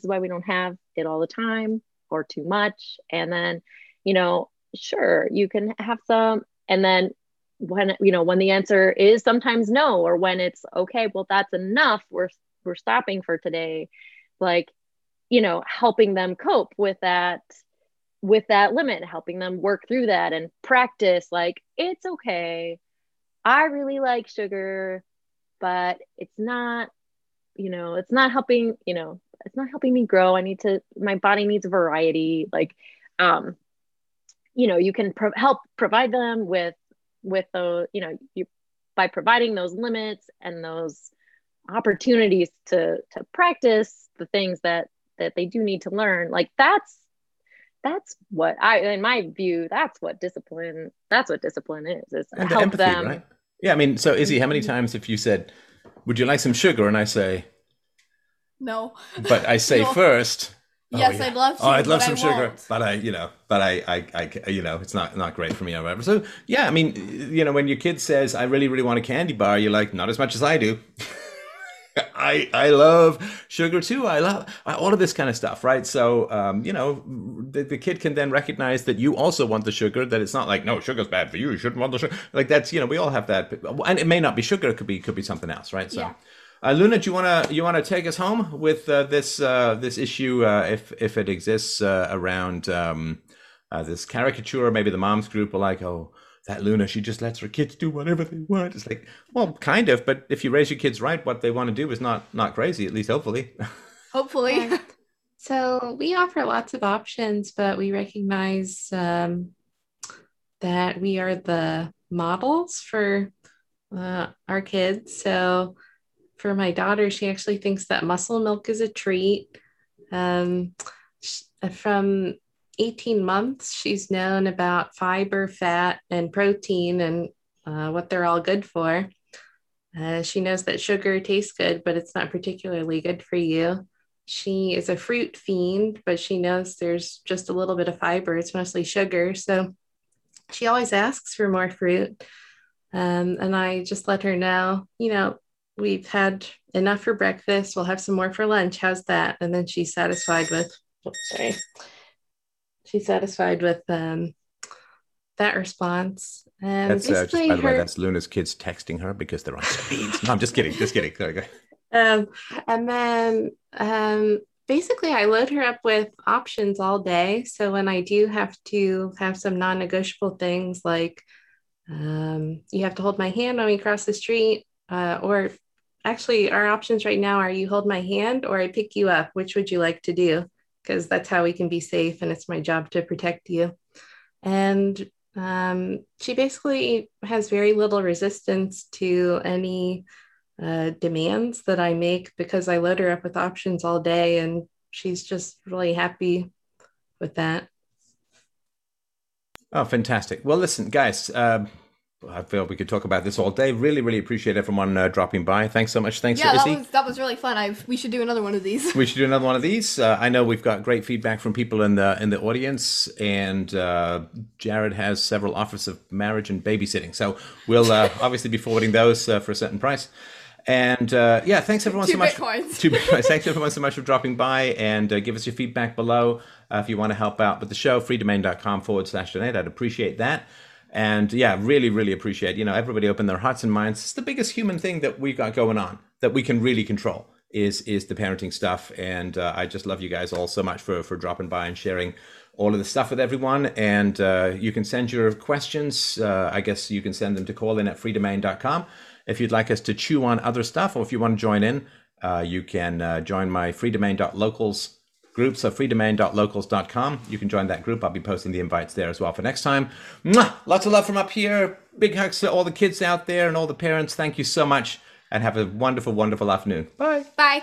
is why we don't have it all the time or too much. And then, you know, sure, you can have some. And then when, you know, when the answer is sometimes no, or when it's okay, well, that's enough. We're stopping for today. Like, you know, helping them cope with that limit, helping them work through that and practice, like, it's okay. I really like sugar, but it's not, you know, it's not helping, you know, it's not helping me grow. I need to, my body needs variety. Like, you know, you can help provide them with those, you know, you, by providing those limits and those opportunities to practice the things that they do need to learn. Like that's what I, in my view, that's what discipline is and help empathy, them. Right? Yeah. I mean, so Izzy, how many times if you said, would you like some sugar? And I say, no, but I say no. First, yes, oh, yeah. I'd love sugar. Oh, I'd love some sugar, but I, you know, but I, you know, it's not great for me or whatever. So yeah, I mean, you know, when your kid says, I really, really want a candy bar, you're like, not as much as I do. I love sugar too. I love all of this kind of stuff, right? So, you know, the kid can then recognize that you also want the sugar, that it's not like, no, sugar's bad for you. You shouldn't want the sugar. Like that's, you know, we all have that. And it may not be sugar. It could be something else, right? So, yeah. Luna, do you want to take us home with this issue, if it exists, around this caricature? Maybe the moms group are like, oh, that Luna, she just lets her kids do whatever they want. It's like, well, kind of, but if you raise your kids right, what they want to do is not crazy, at least hopefully. Hopefully. Yeah. So we offer lots of options, but we recognize that we are the models for our kids. So for my daughter, she actually thinks that muscle milk is a treat. From 18 months, she's known about fiber, fat, and protein and what they're all good for. She knows that sugar tastes good, but it's not particularly good for you. She is a fruit fiend, but she knows there's just a little bit of fiber. It's mostly sugar. So she always asks for more fruit. And I just let her know, you know, we've had enough for breakfast. We'll have some more for lunch. How's that? And then she's satisfied with, oops, sorry. She's satisfied with that response. And that's, basically by the way, that's Luna's kids texting her because they're on speed. No, I'm just kidding. There we go. And then basically I load her up with options all day. So when I do have to have some non-negotiable things like you have to hold my hand when we cross the street, or actually our options right now are you hold my hand or I pick you up. Which would you like to do? Because that's how we can be safe, and it's my job to protect you. And she basically has very little resistance to any demands that I make because I load her up with options all day, and she's just really happy with that. Oh, fantastic. Well, listen, guys, I feel we could talk about this all day. Really, really appreciate everyone dropping by. Thanks so much. Thanks, Izzy. That was really fun. We should do another one of these. We should do another one of these. I know we've got great feedback from people in the audience, and Jared has several offers of marriage and babysitting. So we'll obviously be forwarding those for a certain price. And yeah, thanks everyone so much. Thanks everyone so much for dropping by, and give us your feedback below if you want to help out with the show. Freedomain.com/donate. I'd appreciate that. And yeah, really, really appreciate, you know, everybody open their hearts and minds. It's the biggest human thing that we've got going on that we can really control is the parenting stuff. And I just love you guys all so much for dropping by and sharing all of the stuff with everyone. And you can send your questions. I guess you can send them to callin@freedomain.com. If you'd like us to chew on other stuff, or if you want to join in, you can join my freedomain.locals group, so freedomain.locals.com. You can join that group. I'll be posting the invites there as well for next time. Mwah! Lots of love from up here. Big hugs to all the kids out there and all the parents. Thank you so much, and have a wonderful, wonderful afternoon. Bye. Bye.